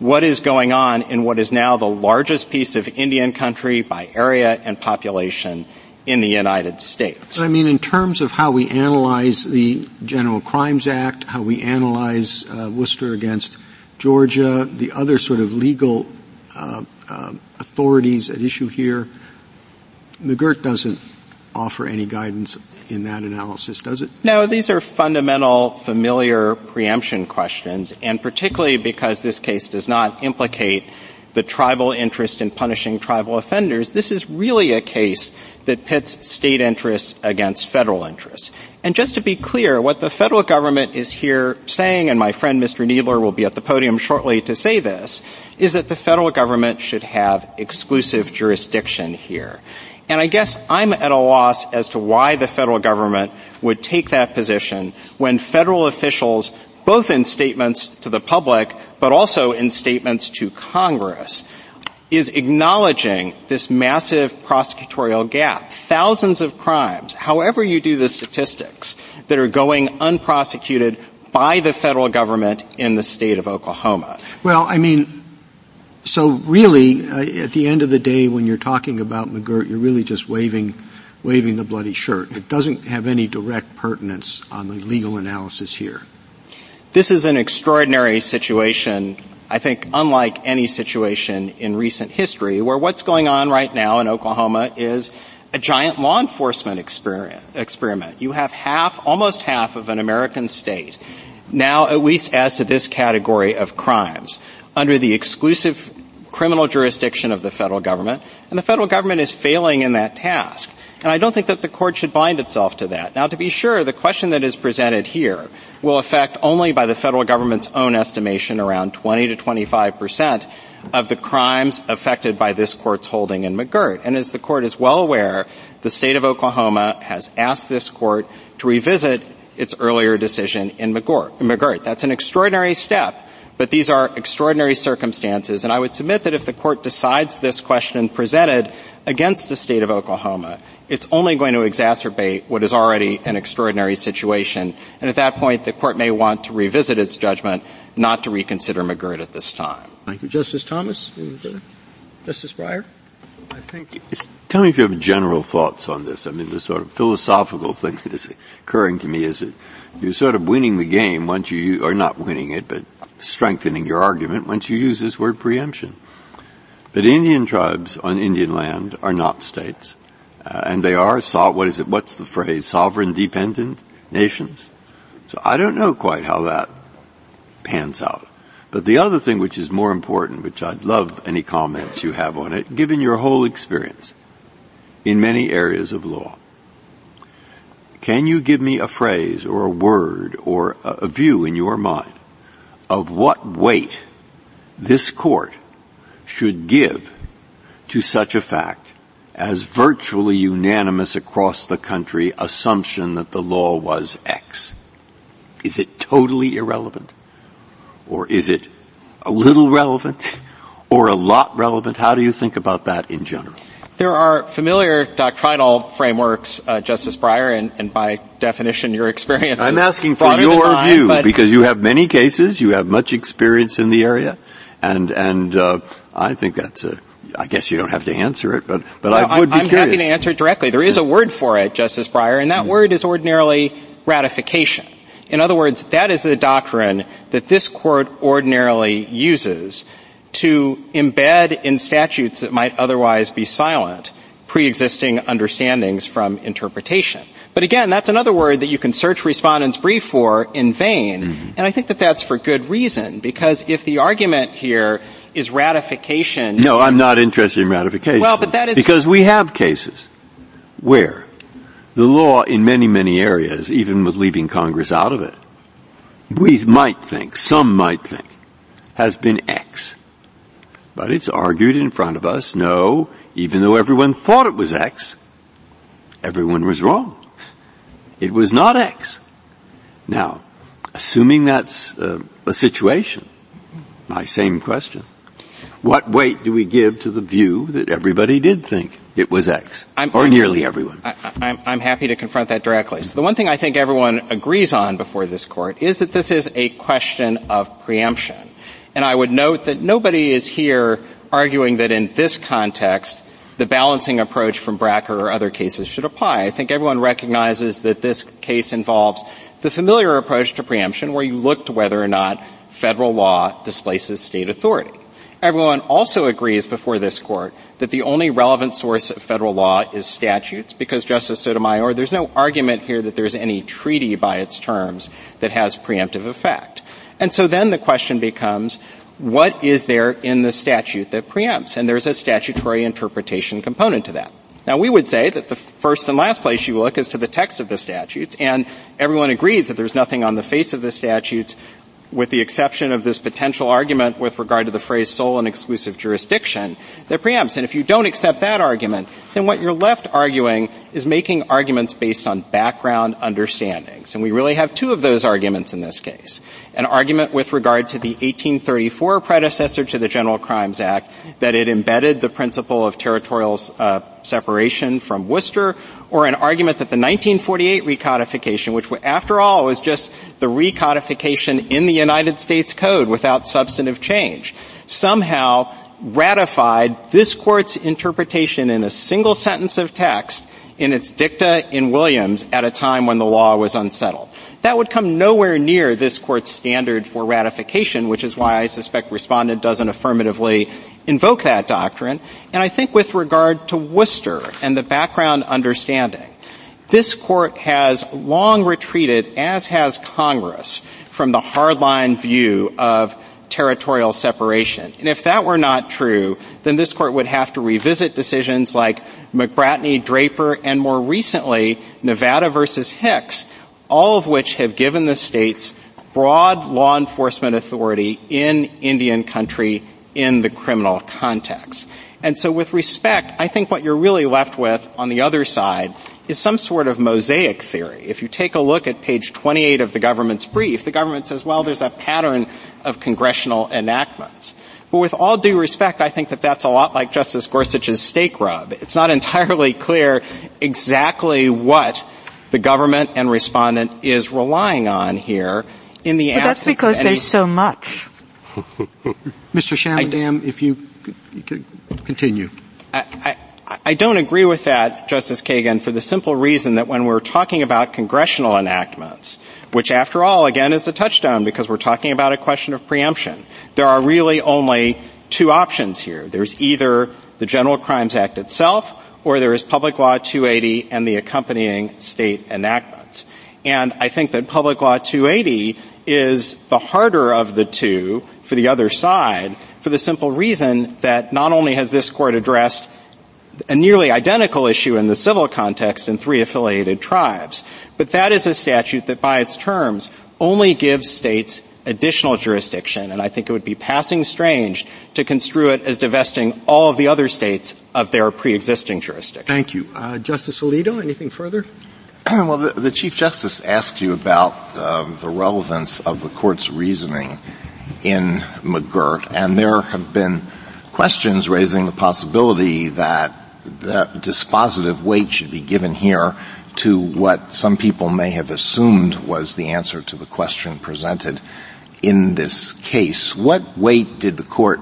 what is going on in what is now the largest piece of Indian country by area and population in the United States. I mean, in terms of how we analyze the General Crimes Act, how we analyze uh, Worcester against Georgia, the other sort of legal uh, uh, authorities at issue here, McGirt doesn't offer any guidance in that analysis, does it? No, these are fundamental, familiar preemption questions, and particularly because this case does not implicate the tribal interest in punishing tribal offenders, this is really a case that pits state interests against federal interests. And just to be clear, what the federal government is here saying, and my friend Mister Kneedler will be at the podium shortly to say this, is that the federal government should have exclusive jurisdiction here. And I guess I'm at a loss as to why the federal government would take that position when federal officials, both in statements to the public but also in statements to Congress, is acknowledging this massive prosecutorial gap. Thousands of crimes, however you do the statistics, that are going unprosecuted by the federal government in the state of Oklahoma. Well, I mean, so really, uh, at the end of the day, when you're talking about McGirt, you're really just waving waving the bloody shirt. It doesn't have any direct pertinence on the legal analysis here. This is an extraordinary situation, I think, unlike any situation in recent history, where what's going on right now in Oklahoma is a giant law enforcement experiment. You have half, almost half of an American state, now at least as to this category of crimes, under the exclusive criminal jurisdiction of the federal government, and the federal government is failing in that task. And I don't think that the Court should bind itself to that. Now, to be sure, the question that is presented here will affect only by the federal government's own estimation around twenty to twenty-five percent of the crimes affected by this Court's holding in McGirt. And as the Court is well aware, the state of Oklahoma has asked this Court to revisit its earlier decision in McGirt. That's an extraordinary step, but these are extraordinary circumstances. And I would submit that if the Court decides this question presented against the state of Oklahoma, it's only going to exacerbate what is already an extraordinary situation. And at that point, the Court may want to revisit its judgment, not to reconsider McGirt at this time. Thank you. Justice Thomas? Justice Breyer? I think – tell me if you have general thoughts on this. I mean, the sort of philosophical thing that is occurring to me is that you're sort of winning the game once you – or not winning it, but strengthening your argument once you use this word preemption. But Indian tribes on Indian land are not states. Uh, and they are, so, what is it, what's the phrase, sovereign dependent nations? So I don't know quite how that pans out. But the other thing which is more important, which I'd love any comments you have on it, given your whole experience in many areas of law, can you give me a phrase or a word or a view in your mind of what weight this Court should give to such a fact as virtually unanimous across the country assumption that the law was X? Is it totally irrelevant? Or is it a little relevant? Or a lot relevant? How do you think about that in general? There are familiar doctrinal frameworks, uh, Justice Breyer, and, and by definition your experience. I'm asking for your mine, view, because you have many cases, you have much experience in the area, and, and uh, I think that's a I guess you don't have to answer it, but, but no, I would be I'm curious. I'm happy to answer it directly. There is a word for it, Justice Breyer, and that mm-hmm. word is ordinarily ratification. In other words, that is the doctrine that this Court ordinarily uses to embed in statutes that might otherwise be silent pre-existing understandings from interpretation. But again, that's another word that you can search respondents' brief for in vain, mm-hmm. and I think that that's for good reason, because if the argument here is ratification. No, I'm not interested in ratification. Well, but that is because we have cases where the law in many, many areas, even with leaving Congress out of it, we might think, some might think, has been X. But it's argued in front of us, no, even though everyone thought it was X, everyone was wrong. It was not X. Now, assuming that's uh, a situation, my same question. What weight do we give to the view that everybody did think it was X, I'm, or I'm, nearly everyone? I, I'm, I'm happy to confront that directly. So the one thing I think everyone agrees on before this court is that this is a question of preemption. And I would note that nobody is here arguing that in this context the balancing approach from Bracker or other cases should apply. I think everyone recognizes that this case involves the familiar approach to preemption where you look to whether or not federal law displaces state authority. Everyone also agrees before this court that the only relevant source of federal law is statutes because, Justice Sotomayor, there's no argument here that there's any treaty by its terms that has preemptive effect. And so then the question becomes, what is there in the statute that preempts? And there's a statutory interpretation component to that. Now, we would say that the first and last place you look is to the text of the statutes, and everyone agrees that there's nothing on the face of the statutes, with the exception of this potential argument with regard to the phrase sole and exclusive jurisdiction, that preempts. And if you don't accept that argument, then what you're left arguing is making arguments based on background understandings. And we really have two of those arguments in this case. An argument with regard to the eighteen thirty-four predecessor to the General Crimes Act, that it embedded the principle of territorial uh, separation from Worcester, or an argument that the nineteen forty-eight recodification, which after all was just the recodification in the United States Code without substantive change, somehow ratified this court's interpretation in a single sentence of text in its dicta in Williams at a time when the law was unsettled. That would come nowhere near this court's standard for ratification, which is why I suspect Respondent doesn't affirmatively invoke that doctrine. And I think with regard to Worcester and the background understanding, this court has long retreated, as has Congress, from the hardline view of territorial separation. And if that were not true, then this court would have to revisit decisions like McBratney, Draper, and more recently, Nevada versus Hicks, all of which have given the states broad law enforcement authority in Indian country in the criminal context. And so with respect, I think what you're really left with on the other side is some sort of mosaic theory. If you take a look at page twenty-eight of the government's brief, the government says, well, there's a pattern of congressional enactments. But with all due respect, I think that that's a lot like Justice Gorsuch's steak rub. It's not entirely clear exactly what the government and respondent is relying on here in the absence of any... But that's because there's so much. Mister Shamandam, if you could continue. I, I, I don't agree with that, Justice Kagan, for the simple reason that when we're talking about congressional enactments, which after all, again, is a touchdown because we're talking about a question of preemption, there are really only two options here. There's either the General Crimes Act itself or there is Public Law two eighty and the accompanying state enactments. And I think that Public Law two eighty is the harder of the two for the other side for the simple reason that not only has this court addressed a nearly identical issue in the civil context in Three Affiliated Tribes. But that is a statute that by its terms only gives states additional jurisdiction, and I think it would be passing strange to construe it as divesting all of the other states of their pre-existing jurisdiction. Thank you. Uh, Justice Alito, anything further? Well, the, the Chief Justice asked you about um, the relevance of the court's reasoning in McGirt, and there have been questions raising the possibility that the dispositive weight should be given here to what some people may have assumed was the answer to the question presented in this case. What weight did the court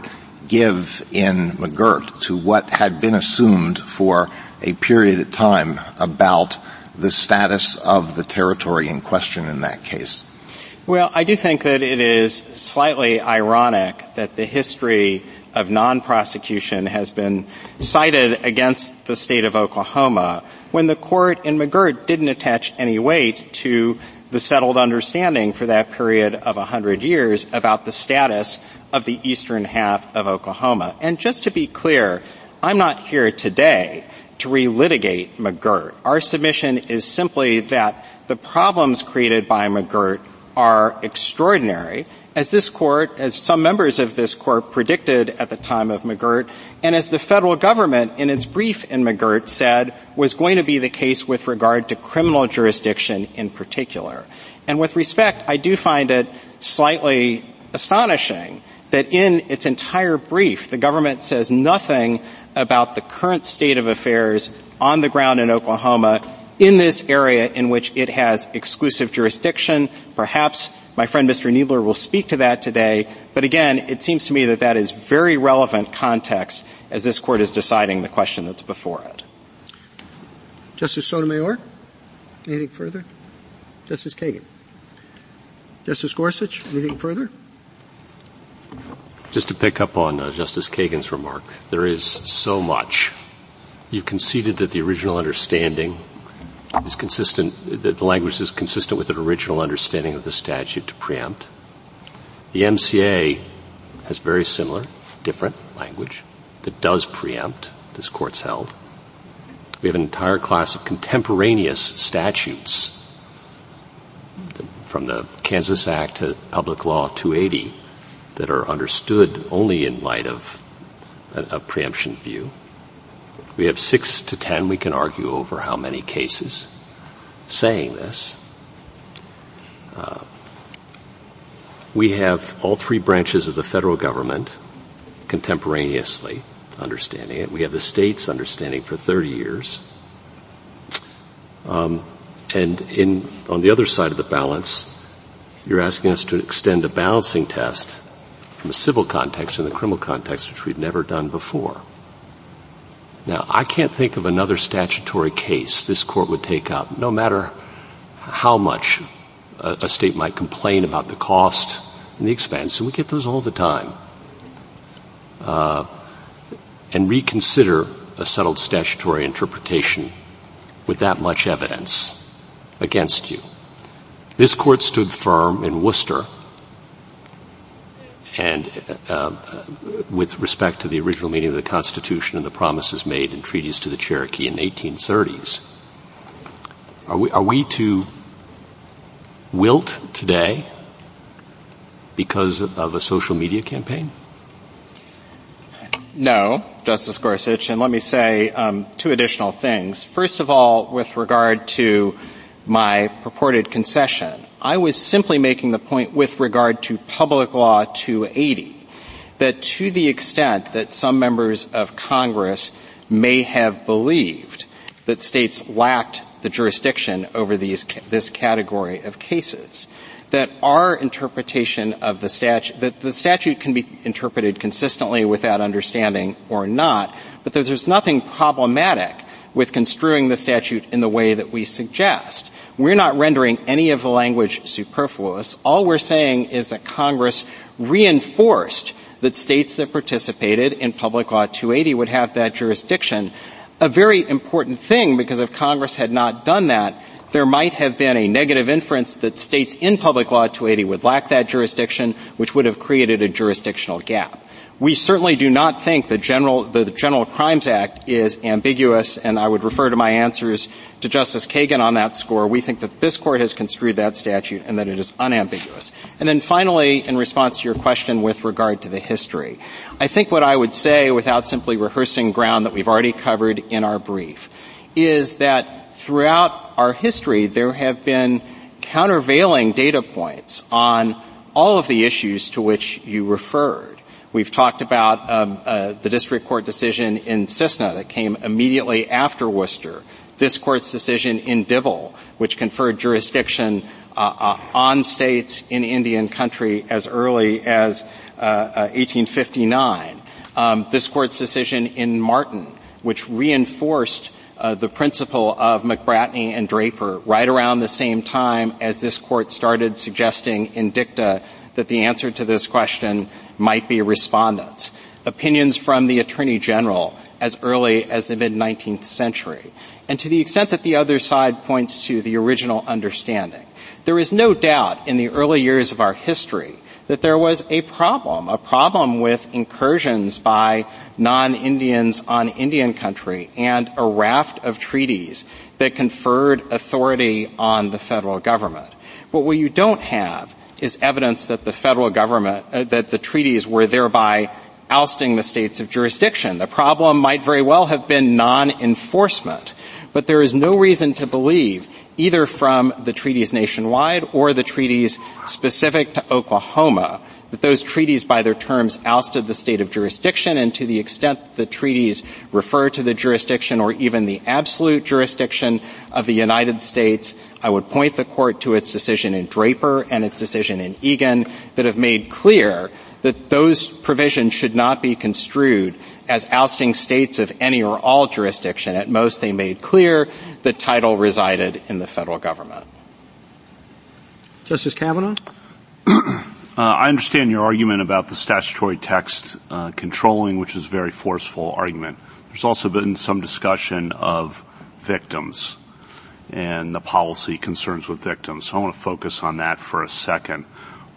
give in McGirt to what had been assumed for a period of time about the status of the territory in question in that case? Well, I do think that it is slightly ironic that the history of non-prosecution has been cited against the state of Oklahoma when the court in McGirt didn't attach any weight to the settled understanding for that period of one hundred years about the status of the eastern half of Oklahoma. And just to be clear, I'm not here today to relitigate McGirt. Our submission is simply that the problems created by McGirt are extraordinary, as this court, as some members of this court predicted at the time of McGirt, and as the federal government in its brief in McGirt said was going to be the case with regard to criminal jurisdiction in particular. And with respect, I do find it slightly astonishing that in its entire brief, the government says nothing about the current state of affairs on the ground in Oklahoma in this area in which it has exclusive jurisdiction. Perhaps my friend Mister Kneedler will speak to that today. But again, it seems to me that that is very relevant context as this Court is deciding the question that's before it. Justice Sotomayor, anything further? Justice Kagan. Justice Gorsuch, anything further? Just to pick up on uh, Justice Kagan's remark, there is so much. You conceded that the original understanding is consistent, that the language is consistent with an original understanding of the statute to preempt. The M C A has very similar, different language that does preempt, this Court's held. We have an entire class of contemporaneous statutes from the Kansas Act to Public Law two eighty that are understood only in light of a, a preemption view. We have six to ten, we can argue over how many cases saying this. Uh, we have all three branches of the federal government contemporaneously understanding it. We have the states understanding for thirty years. Um, and in, on the other side of the balance, you're asking us to extend a balancing test from a civil context and the criminal context, which we've never done before. Now, I can't think of another statutory case this Court would take up, no matter how much a, a state might complain about the cost and the expense, and we get those all the time, uh, and reconsider a settled statutory interpretation with that much evidence against you. This Court stood firm in Worcester and uh, with respect to the original meaning of the Constitution and the promises made in treaties to the Cherokee in the eighteen thirties. Are we, are we to wilt today because of a social media campaign? No, Justice Gorsuch, and let me say um, two additional things. First of all, with regard to my purported concession, I was simply making the point with regard to Public Law two eighty that to the extent that some members of Congress may have believed that states lacked the jurisdiction over these, this category of cases, that our interpretation of the statute, that the statute can be interpreted consistently with that understanding or not, but that there's nothing problematic with construing the statute in the way that we suggest. We're not rendering any of the language superfluous. All we're saying is that Congress reinforced that states that participated in Public Law two eighty would have that jurisdiction. A very important thing, because if Congress had not done that, there might have been a negative inference that states in Public Law two eighty would lack that jurisdiction, which would have created a jurisdictional gap. We certainly do not think the General, the General Crimes Act is ambiguous, and I would refer to my answers to Justice Kagan on that score. We think that this Court has construed that statute and that it is unambiguous. And then finally, in response to your question with regard to the history, I think what I would say, without simply rehearsing ground that we've already covered in our brief, is that throughout our history there have been countervailing data points on all of the issues to which you referred. We've talked about um, uh, the district court decision in Cisna that came immediately after Worcester, this Court's decision in Dibble, which conferred jurisdiction uh, uh, on states in Indian country as early as uh, uh, eighteen fifty-nine, um, this Court's decision in Martin, which reinforced uh, the principle of McBratney and Draper right around the same time as this Court started suggesting in dicta that the answer to this question might be respondents. Opinions from the Attorney General as early as the mid-nineteenth century. And to the extent that the other side points to the original understanding, there is no doubt in the early years of our history that there was a problem, a problem with incursions by non-Indians on Indian country and a raft of treaties that conferred authority on the federal government. But what you don't have is evidence that the federal government, uh, that the treaties were thereby ousting the states of jurisdiction. The problem might very well have been non-enforcement, but there is no reason to believe, either from the treaties nationwide or the treaties specific to Oklahoma, that those treaties by their terms ousted the state of jurisdiction, and to the extent that the treaties refer to the jurisdiction or even the absolute jurisdiction of the United States, I would point the Court to its decision in Draper and its decision in Egan that have made clear that those provisions should not be construed as ousting states of any or all jurisdiction. At most, they made clear that title resided in the federal government. Justice Kavanaugh? uh, I understand your argument about the statutory text uh, controlling, which is a very forceful argument. There's also been some discussion of victims and the policy concerns with victims. So I want to focus on that for a second.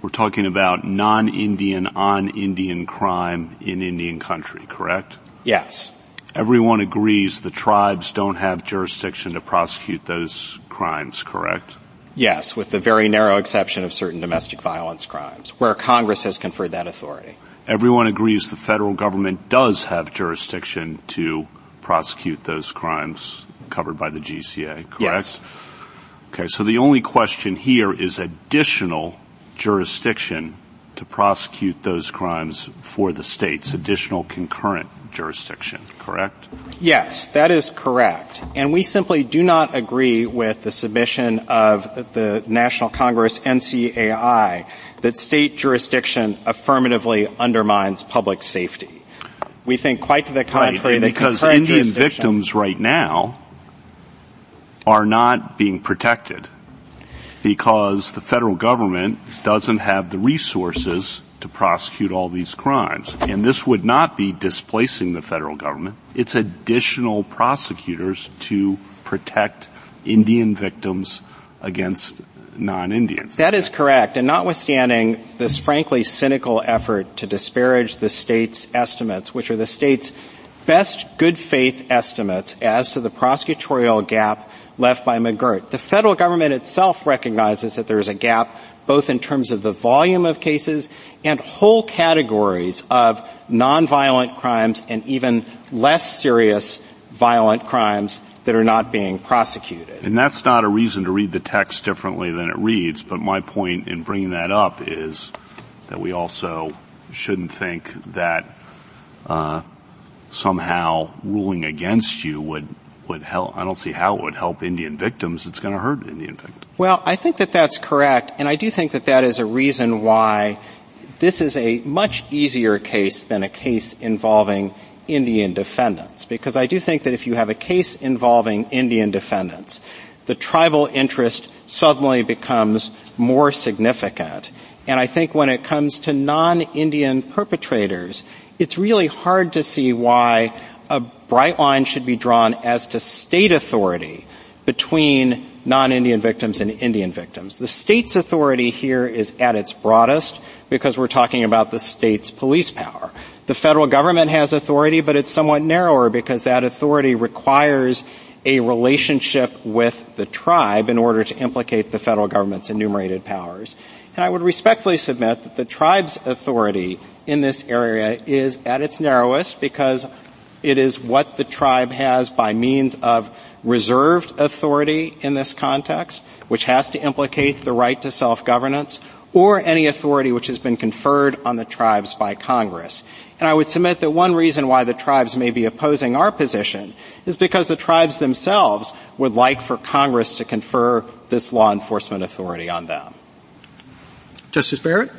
We're talking about non-Indian on Indian crime in Indian country, correct? Yes. Everyone agrees the tribes don't have jurisdiction to prosecute those crimes, correct? Yes, with the very narrow exception of certain domestic violence crimes, where Congress has conferred that authority. Everyone agrees the federal government does have jurisdiction to prosecute those crimes covered by the G C A, correct? Yes. Okay, so the only question here is additional jurisdiction to prosecute those crimes for the states, additional concurrent jurisdiction, correct? Yes, that is correct. And we simply do not agree with the submission of the National Congress N C A I that state jurisdiction affirmatively undermines public safety. We think quite to the contrary. Right, that because Indian victims right now are not being protected, because the federal government doesn't have the resources to prosecute all these crimes. And this would not be displacing the federal government. It's additional prosecutors to protect Indian victims against non-Indians. That is correct. And notwithstanding this frankly cynical effort to disparage the state's estimates, which are the state's best good faith estimates as to the prosecutorial gap left by McGirt. The federal government itself recognizes that there is a gap both in terms of the volume of cases and whole categories of nonviolent crimes and even less serious violent crimes that are not being prosecuted. And that's not a reason to read the text differently than it reads, but my point in bringing that up is that we also shouldn't think that uh somehow ruling against you would would help. I don't see how it would help Indian victims. It's going to hurt Indian victims. Well, I think that that's correct, and I do think that that is a reason why this is a much easier case than a case involving Indian defendants, because I do think that if you have a case involving Indian defendants, the tribal interest suddenly becomes more significant. And I think when it comes to non-Indian perpetrators, it's really hard to see why a bright line should be drawn as to state authority between non-Indian victims and Indian victims. The state's authority here is at its broadest because we're talking about the state's police power. The federal government has authority, but it's somewhat narrower because that authority requires a relationship with the tribe in order to implicate the federal government's enumerated powers. And I would respectfully submit that the tribe's authority in this area is at its narrowest because it is what the tribe has by means of reserved authority in this context, which has to implicate the right to self-governance, or any authority which has been conferred on the tribes by Congress. And I would submit that one reason why the tribes may be opposing our position is because the tribes themselves would like for Congress to confer this law enforcement authority on them. Justice Barrett?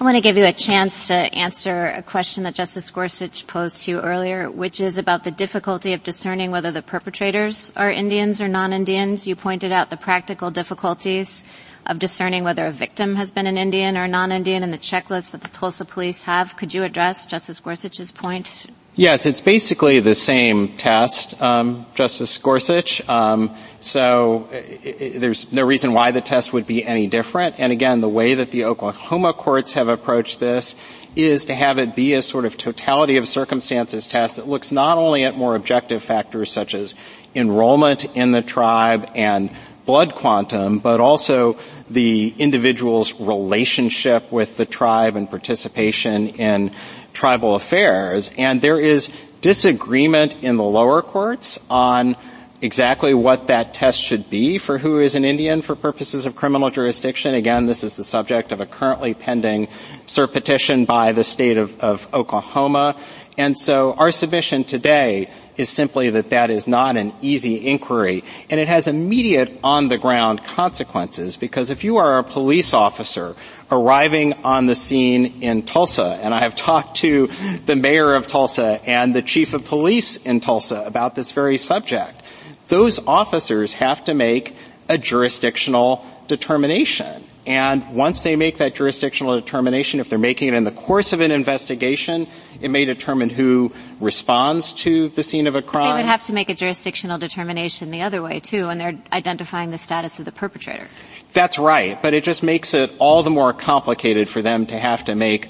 I want to give you a chance to answer a question that Justice Gorsuch posed to you earlier, which is about the difficulty of discerning whether the perpetrators are Indians or non-Indians. You pointed out the practical difficulties of discerning whether a victim has been an Indian or non-Indian and the checklist that the Tulsa police have. Could you address Justice Gorsuch's point? Yes, it's basically the same test, um, Justice Gorsuch. Um, so it, it, there's no reason why the test would be any different. And again, the way that the Oklahoma courts have approached this is to have it be a sort of totality of circumstances test that looks not only at more objective factors such as enrollment in the tribe and blood quantum, but also the individual's relationship with the tribe and participation in tribal affairs. And there is disagreement in the lower courts on exactly what that test should be for who is an Indian for purposes of criminal jurisdiction. Again, this is the subject of a currently pending cert petition by the state of, of Oklahoma. And so our submission today is simply that that is not an easy inquiry. And it has immediate on-the-ground consequences, because if you are a police officer arriving on the scene in Tulsa, and I have talked to the mayor of Tulsa and the chief of police in Tulsa about this very subject, those officers have to make a jurisdictional determination. And once they make that jurisdictional determination, if they're making it in the course of an investigation, it may determine who responds to the scene of a crime. They would have to make a jurisdictional determination the other way, too, when they're identifying the status of the perpetrator. That's right, but it just makes it all the more complicated for them to have to make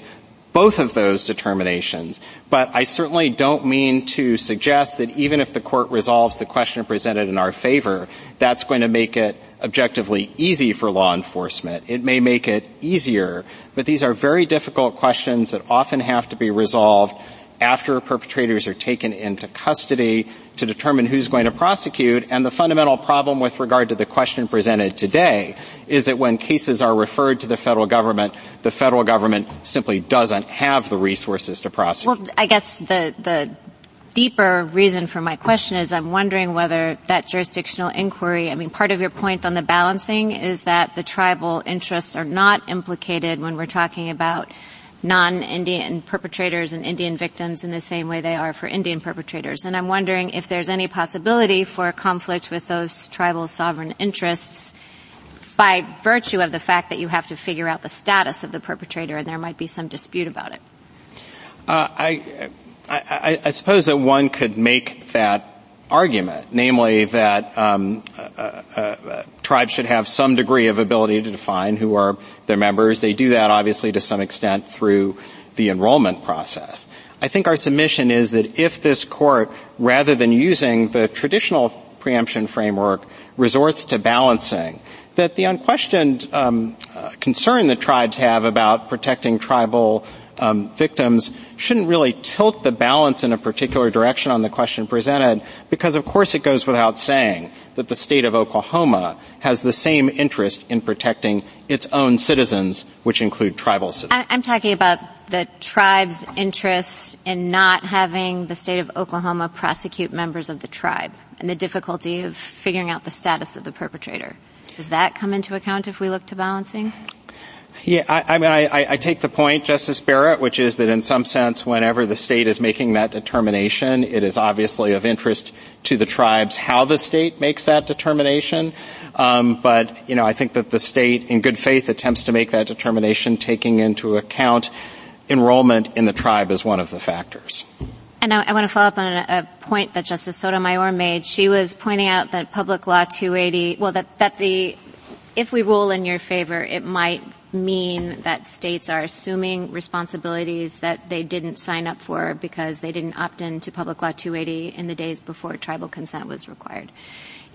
both of those determinations. But I certainly don't mean to suggest that even if the court resolves the question presented in our favor, that's going to make it objectively easy for law enforcement. It may make it easier, but these are very difficult questions that often have to be resolved after perpetrators are taken into custody to determine who's going to prosecute. And the fundamental problem with regard to the question presented today is that when cases are referred to the federal government, the federal government simply doesn't have the resources to prosecute. Well, I guess the, the deeper reason for my question is I'm wondering whether that jurisdictional inquiry, I mean, part of your point on the balancing is that the tribal interests are not implicated when we're talking about non-Indian perpetrators and Indian victims in the same way they are for Indian perpetrators. And I'm wondering if there's any possibility for a conflict with those tribal sovereign interests by virtue of the fact that you have to figure out the status of the perpetrator and there might be some dispute about it. Uh, I, I, I suppose that one could make that argument, namely that um, uh, uh, uh, tribes should have some degree of ability to define who are their members. They do that, obviously, to some extent through the enrollment process. I think our submission is that if this court, rather than using the traditional preemption framework, resorts to balancing, that the unquestioned um, uh, concern that tribes have about protecting tribal Um, victims shouldn't really tilt the balance in a particular direction on the question presented, because of course it goes without saying that the state of Oklahoma has the same interest in protecting its own citizens, which include tribal citizens. I'm talking about the tribe's interest in not having the state of Oklahoma prosecute members of the tribe and the difficulty of figuring out the status of the perpetrator. Does that come into account if we look to balancing? Yeah, I, I mean, I, I take the point, Justice Barrett, which is that in some sense, whenever the state is making that determination, it is obviously of interest to the tribes how the state makes that determination. Um, but, you know, I think that the state, in good faith, attempts to make that determination, taking into account enrollment in the tribe as one of the factors. And I, I want to follow up on a, a point that Justice Sotomayor made. She was pointing out that Public Law two eighty, well, that, that the, if we rule in your favor, it might mean that states are assuming responsibilities that they didn't sign up for because they didn't opt in to Public Law two eighty in the days before tribal consent was required.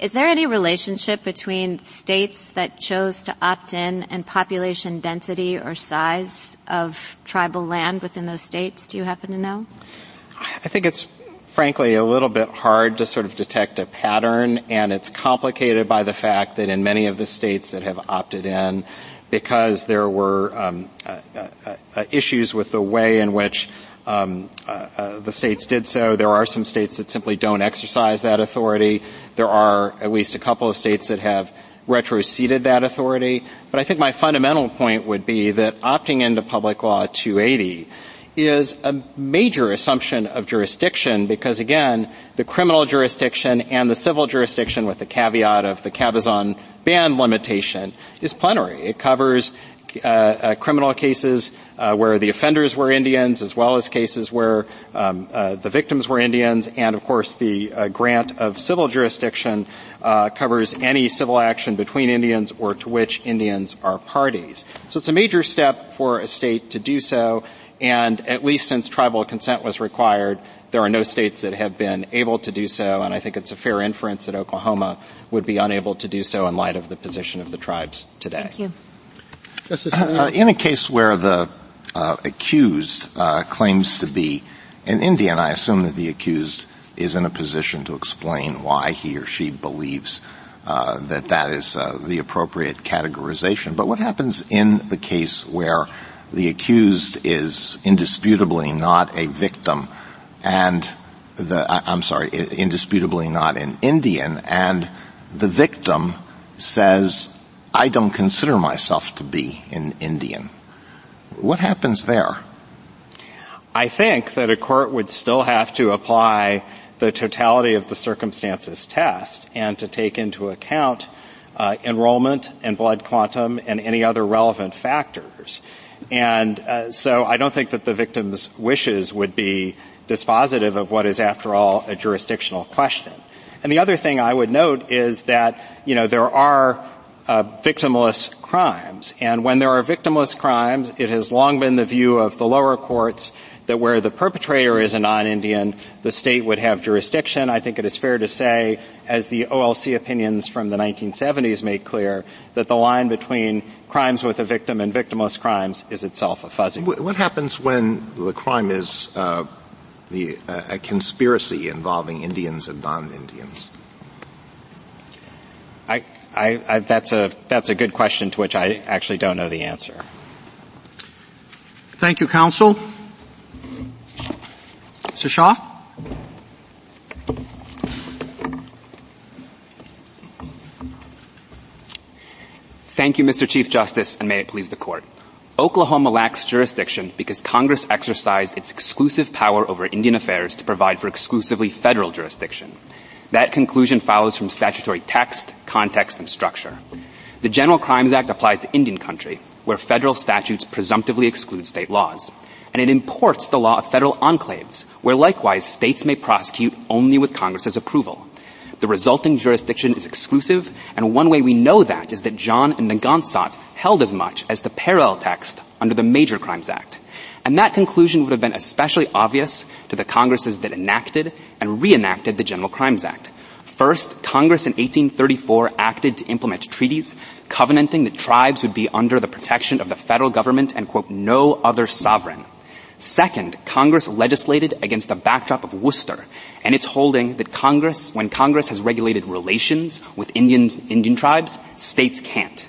Is there any relationship between states that chose to opt in and population density or size of tribal land within those states? Do you happen to know? I think it's frankly a little bit hard to sort of detect a pattern, and it's complicated by the fact that in many of the states that have opted in, because there were um, uh, uh, uh, issues with the way in which um, uh, uh, the states did so. There are some states that simply don't exercise that authority. There are at least a couple of states that have retroceded that authority. But I think my fundamental point would be that opting into Public Law two eighty is a major assumption of jurisdiction, because, again, the criminal jurisdiction and the civil jurisdiction, with the caveat of the Cabazon band limitation, is plenary. It covers uh, uh criminal cases uh, where the offenders were Indians, as well as cases where um, uh, the victims were Indians, and, of course, the uh, grant of civil jurisdiction uh covers any civil action between Indians or to which Indians are parties. So it's a major step for a state to do so. And at least since tribal consent was required, there are no states that have been able to do so, and I think it's a fair inference that Oklahoma would be unable to do so in light of the position of the tribes today. Thank you. Justice uh, in a case where the uh, accused uh, claims to be an Indian, I assume that the accused is in a position to explain why he or she believes uh, that that is uh, the appropriate categorization. But what happens in the case where the accused is indisputably not a victim and the, I'm sorry, indisputably not an Indian, and the victim says, I don't consider myself to be an Indian? What happens there? I think that a court would still have to apply the totality of the circumstances test and to take into account uh, enrollment and blood quantum and any other relevant factors. And uh, so I don't think that the victim's wishes would be dispositive of what is, after all, a jurisdictional question. And the other thing I would note is that, you know, there are uh, victimless crimes. And when there are victimless crimes, it has long been the view of the lower courts that where the perpetrator is a non-Indian, the state would have jurisdiction. I think it is fair to say, as the O L C opinions from the nineteen seventies make clear, that the line between crimes with a victim and victimless crimes is itself a fuzzy one. What happens when the crime is uh, the, uh, a conspiracy involving Indians and non-Indians? I, I, I, that's a that's a good question to which I actually don't know the answer. Thank you, counsel. Mister Shaw? Thank you, Mister Chief Justice, and may it please the Court. Oklahoma lacks jurisdiction because Congress exercised its exclusive power over Indian affairs to provide for exclusively federal jurisdiction. That conclusion follows from statutory text, context, and structure. The General Crimes Act applies to Indian country, where federal statutes presumptively exclude state laws. And it imports the law of federal enclaves, where likewise states may prosecute only with Congress's approval. The resulting jurisdiction is exclusive, and one way we know that is that John and Nagansat held as much as the parallel text under the Major Crimes Act. And that conclusion would have been especially obvious to the Congresses that enacted and reenacted the General Crimes Act. First, Congress in eighteen thirty-four acted to implement treaties covenanting that tribes would be under the protection of the federal government and, quote, no other sovereign. Second, Congress legislated against the backdrop of Worcester and its holding that Congress, when Congress has regulated relations with Indians, Indian tribes, states can't.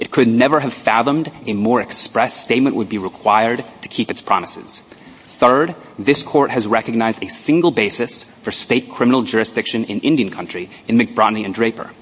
It could never have fathomed a more express statement would be required to keep its promises. Third, this Court has recognized a single basis for state criminal jurisdiction in Indian country in McBratney and Draper.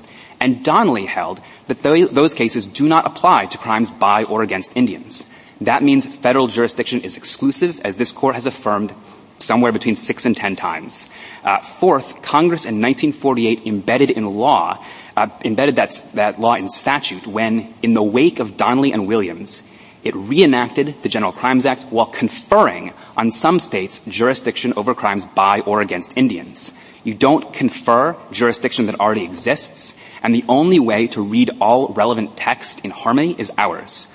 And Donnelly held that those cases do not apply to crimes by or against Indians. That means federal jurisdiction is exclusive, as this Court has affirmed somewhere between six and ten times. Uh, fourth, Congress in nineteen forty-eight embedded in law, uh, embedded that, that law in statute when, in the wake of Donnelly and Williams, it reenacted the General Crimes Act while conferring on some states jurisdiction over crimes by or against Indians. You don't confer jurisdiction that already exists, and the only way to read all relevant text in harmony is ours.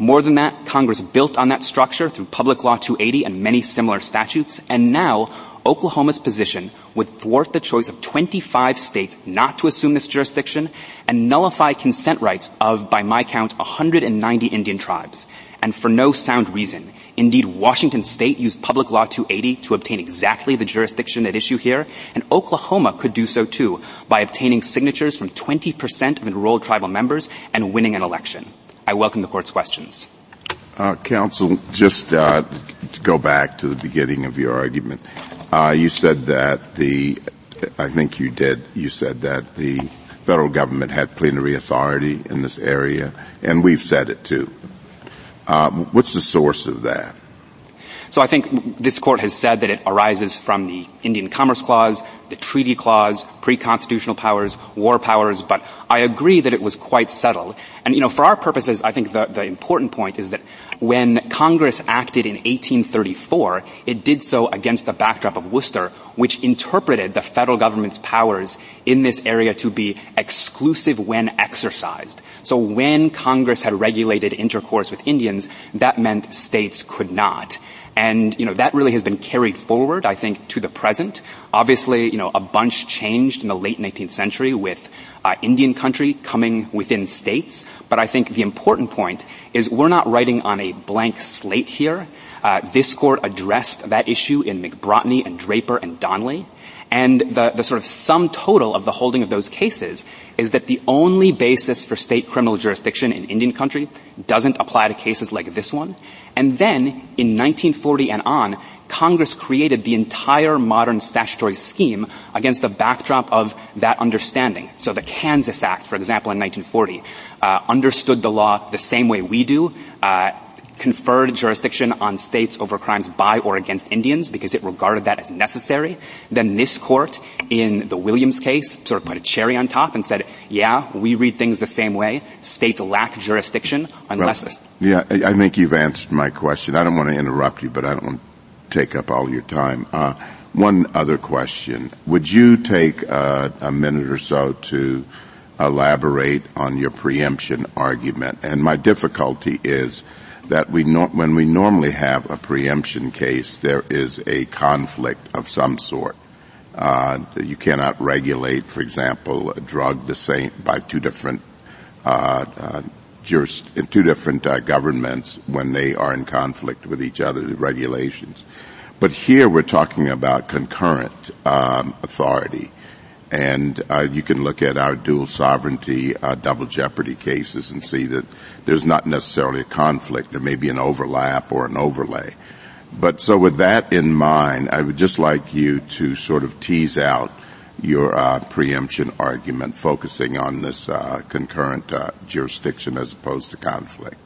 More than that, Congress built on that structure through Public Law two eighty and many similar statutes, and now Oklahoma's position would thwart the choice of twenty-five states not to assume this jurisdiction and nullify consent rights of, by my count, one hundred ninety Indian tribes, and for no sound reason. Indeed, Washington State used Public Law two eighty to obtain exactly the jurisdiction at issue here, and Oklahoma could do so, too, by obtaining signatures from twenty percent of enrolled tribal members and winning an election. I welcome the Court's questions. Uh, counsel, just uh, to go back to the beginning of your argument, uh, you said that the – I think you did. You said that the federal government had plenary authority in this area, and we've said it too. Uh, what's the source of that? So I think this Court has said that it arises from the Indian Commerce Clause, the Treaty Clause, pre-constitutional powers, war powers, but I agree that it was quite settled. And, you know, for our purposes, I think the, the important point is that when Congress acted in eighteen thirty-four, it did so against the backdrop of Worcester, which interpreted the federal government's powers in this area to be exclusive when exercised. So when Congress had regulated intercourse with Indians, that meant states could not. And, you know, that really has been carried forward, I think, to the present. Obviously, you know, a bunch changed in the late nineteenth century with uh, Indian country coming within states. But I think the important point is we're not writing on a blank slate here. Uh, this court addressed that issue in McBratney and Draper and Donnelly. And the, the sort of sum total of the holding of those cases is that the only basis for state criminal jurisdiction in Indian country doesn't apply to cases like this one. And then, in nineteen forty and on, Congress created the entire modern statutory scheme against the backdrop of that understanding. So the Kansas Act, for example, in nineteen forty, uh, understood the law the same way we do, uh, conferred jurisdiction on states over crimes by or against Indians because it regarded that as necessary. Then this court, in the Williams case, sort of put a cherry on top and said, yeah, we read things the same way. States lack jurisdiction unless well, yeah, I think you've answered my question. I don't want to interrupt you, but I don't want to take up all your time. Uh, one other question. Would you take uh, a minute or so to elaborate on your preemption argument? And my difficulty is that we no- when we normally have a preemption case, there is a conflict of some sort. Uh, you cannot regulate, for example, a drug the same by two different uh, uh, jurist- two different uh, governments when they are in conflict with each other, the regulations. But here we're talking about concurrent um, authority, and uh, you can look at our dual sovereignty, uh, double jeopardy cases and see that there's not necessarily a conflict. There may be an overlap or an overlay. But so with that in mind, I would just like you to sort of tease out your uh, preemption argument, focusing on this uh, concurrent uh, jurisdiction as opposed to conflict.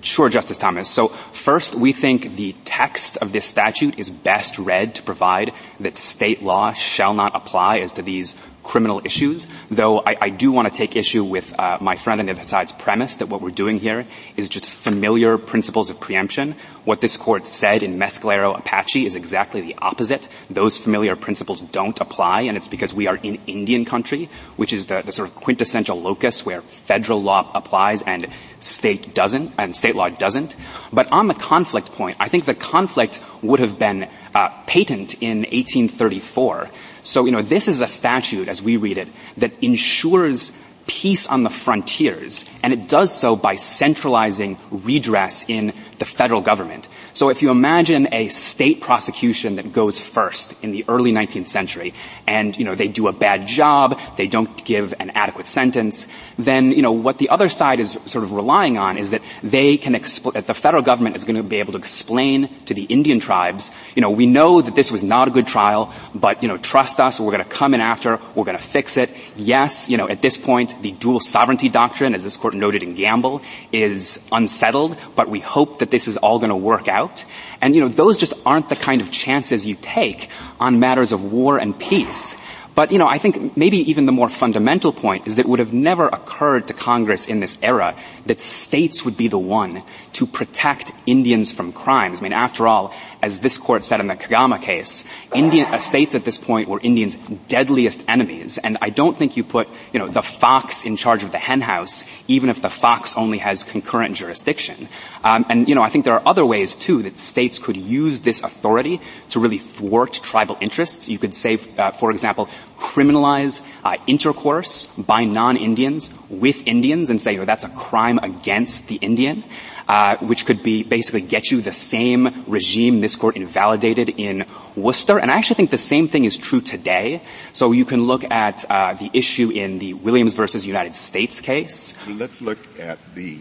Sure, Justice Thomas. So first, we think the text of this statute is best read to provide that state law shall not apply as to these criminal issues, though I, I do want to take issue with uh, my friend on the other side's premise that what we're doing here is just familiar principles of preemption. What this court said in Mescalero Apache is exactly the opposite. Those familiar principles don't apply, and it's because we are in Indian country, which is the, the sort of quintessential locus where federal law applies and state doesn't, and state law doesn't. But on the conflict point, I think the conflict would have been uh, patent in eighteen thirty-four. So, you know, this is a statute, as we read it, that ensures peace on the frontiers, and it does so by centralizing redress in the federal government. So if you imagine a state prosecution that goes first in the early nineteenth century, and, you know, they do a bad job, they don't give an adequate sentence, then, you know, what the other side is sort of relying on is that they can expl- that the federal government is going to be able to explain to the Indian tribes, you know, we know that this was not a good trial, but, you know, trust us, we're going to come in after, we're going to fix it. Yes, you know, at this point, the dual sovereignty doctrine, as this court noted in Gamble, is unsettled, but we hope that this is all going to work out. And, you know, those just aren't the kind of chances you take on matters of war and peace. But, you know, I think maybe even the more fundamental point is that it would have never occurred to Congress in this era that states would be the one to protect Indians from crimes. I mean, after all, as this court said in the Kagama case, Indian, states at this point were Indians' deadliest enemies. And I don't think you put, you know, the fox in charge of the hen house, even if the fox only has concurrent jurisdiction. Um, and, you know, I think there are other ways, too, that states could use this authority to really thwart tribal interests. You could say, uh, for example, criminalize uh, intercourse by non-Indians with Indians and say, you know, that's a crime against the Indian, uh, which could be basically get you the same regime this court invalidated in Worcester. And I actually think the same thing is true today. So you can look at uh, the issue in the Williams versus United States case. Let's look at the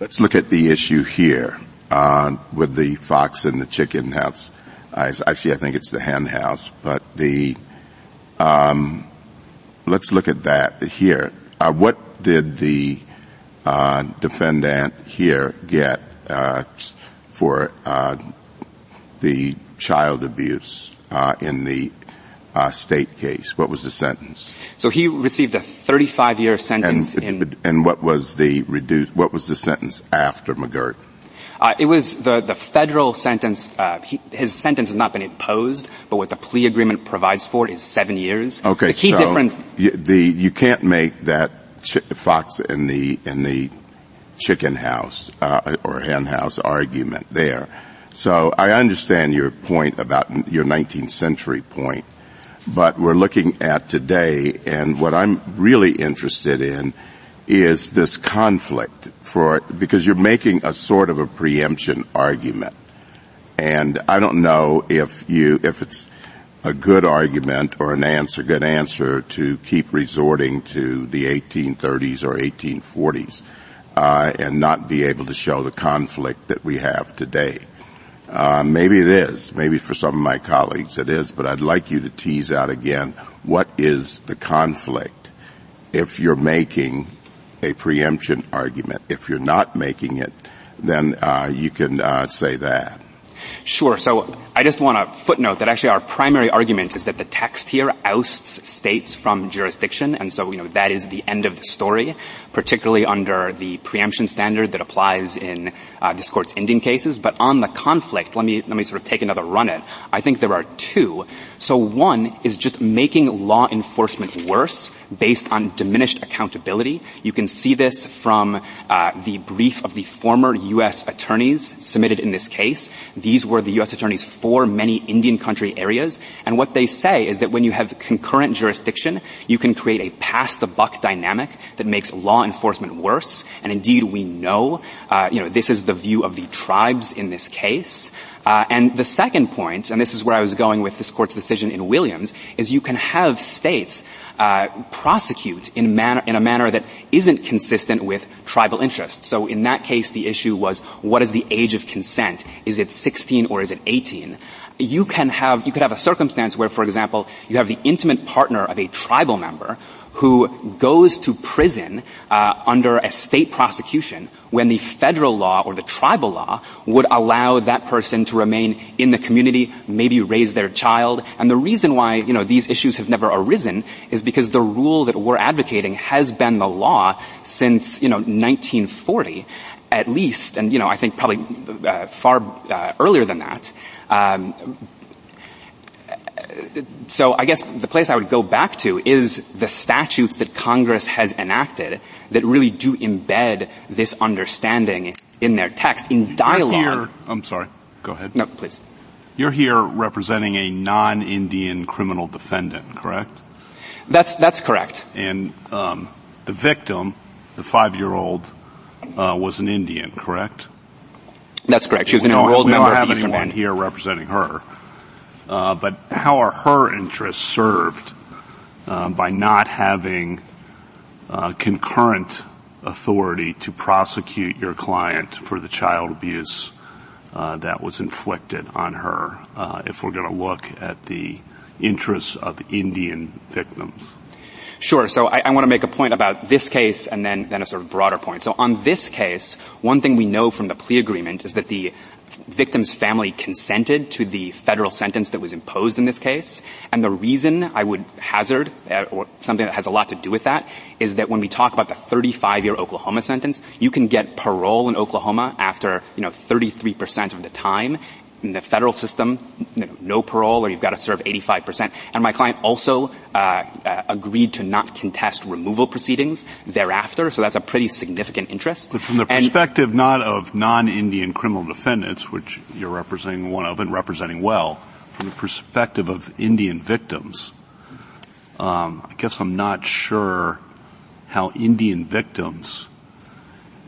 let's look at the issue here uh, with the fox and the chicken house. I see. I think it's the hen house, but the Um, let's look at that here. Uh, what did the uh, defendant here get uh, for uh, the child abuse uh, in the uh, state case? What was the sentence? So he received a thirty-five year sentence. And, in- and what was the reduced? What was the sentence after McGirt? Uh, it was the, the federal sentence. Uh, he, his sentence has not been imposed, but what the plea agreement provides for is seven years. Okay, the key so difference. You, the you can't make that ch- fox in the in the chicken house uh, or hen house argument there. So I understand your point about your nineteenth century point, but we're looking at today, and what I'm really interested in is this conflict for, because you're making a sort of a preemption argument. And I don't know if you, if it's a good argument or an answer, good answer to keep resorting to the eighteen thirties or eighteen forties, uh, and not be able to show the conflict that we have today. Uh, maybe it is. Maybe for some of my colleagues it is, but I'd like you to tease out again what is the conflict if you're making a preemption argument. If you're not making it, then uh, you can uh, say that. Sure. So I just want to footnote that actually our primary argument is that the text here ousts states from jurisdiction, and so, you know, that is the end of the story, particularly under the preemption standard that applies in uh, this Court's Indian cases. But on the conflict, let me let me sort of take another run at it. I think there are two. So one is just making law enforcement worse based on diminished accountability. You can see this from uh, the brief of the former U S attorneys submitted in this case. These were the U S attorneys for many Indian country areas, and what they say is that when you have concurrent jurisdiction, you can create a pass-the-buck dynamic that makes law enforcement worse, and indeed we know, uh, you know, this is the view of the tribes in this case. Uh, and the second point, and this is where I was going with this Court's decision in Williams, is you can have states uh prosecute in manner in a manner that isn't consistent with tribal interests. So in that case, the issue was, what is the age of consent? Is it sixteen or is it eighteen? You can have, you could have a circumstance where, for example, you have the intimate partner of a tribal member who goes to prison uh, under a state prosecution when the federal law or the tribal law would allow that person to remain in the community, maybe raise their child. And the reason why, you know, these issues have never arisen is because the rule that we're advocating has been the law since, you know, nineteen forty at least, and, you know, I think probably uh, far uh, earlier than that. Um, So I guess the place I would go back to is the statutes that Congress has enacted that really do embed this understanding in their text, in dialogue. You're here, I'm sorry. Go ahead. No, please. You're here representing a non-Indian criminal defendant, correct? That's that's correct. And um, the victim, the five-year-old, uh, was an Indian, correct? That's correct. She was an enrolled member of the Eastern Band. We don't have anyone here representing her. Uh, but how are her interests served uh, by not having uh, concurrent authority to prosecute your client for the child abuse uh, that was inflicted on her, uh, if we're going to look at the interests of Indian victims? Sure. So I, I want to make a point about this case and then, then a sort of broader point. So on this case, one thing we know from the plea agreement is that the victim's family consented to the federal sentence that was imposed in this case. And the reason I would hazard, uh, or something that has a lot to do with that, is that when we talk about the thirty-five-year Oklahoma sentence, you can get parole in Oklahoma after, you know, thirty-three percent of the time. In the federal system, you know, no parole, or you've got to serve eighty-five percent. And my client also uh, uh agreed to not contest removal proceedings thereafter, so that's a pretty significant interest. But from the and perspective not of non-Indian criminal defendants, which you're representing one of and representing well, from the perspective of Indian victims, um, I guess I'm not sure how Indian victims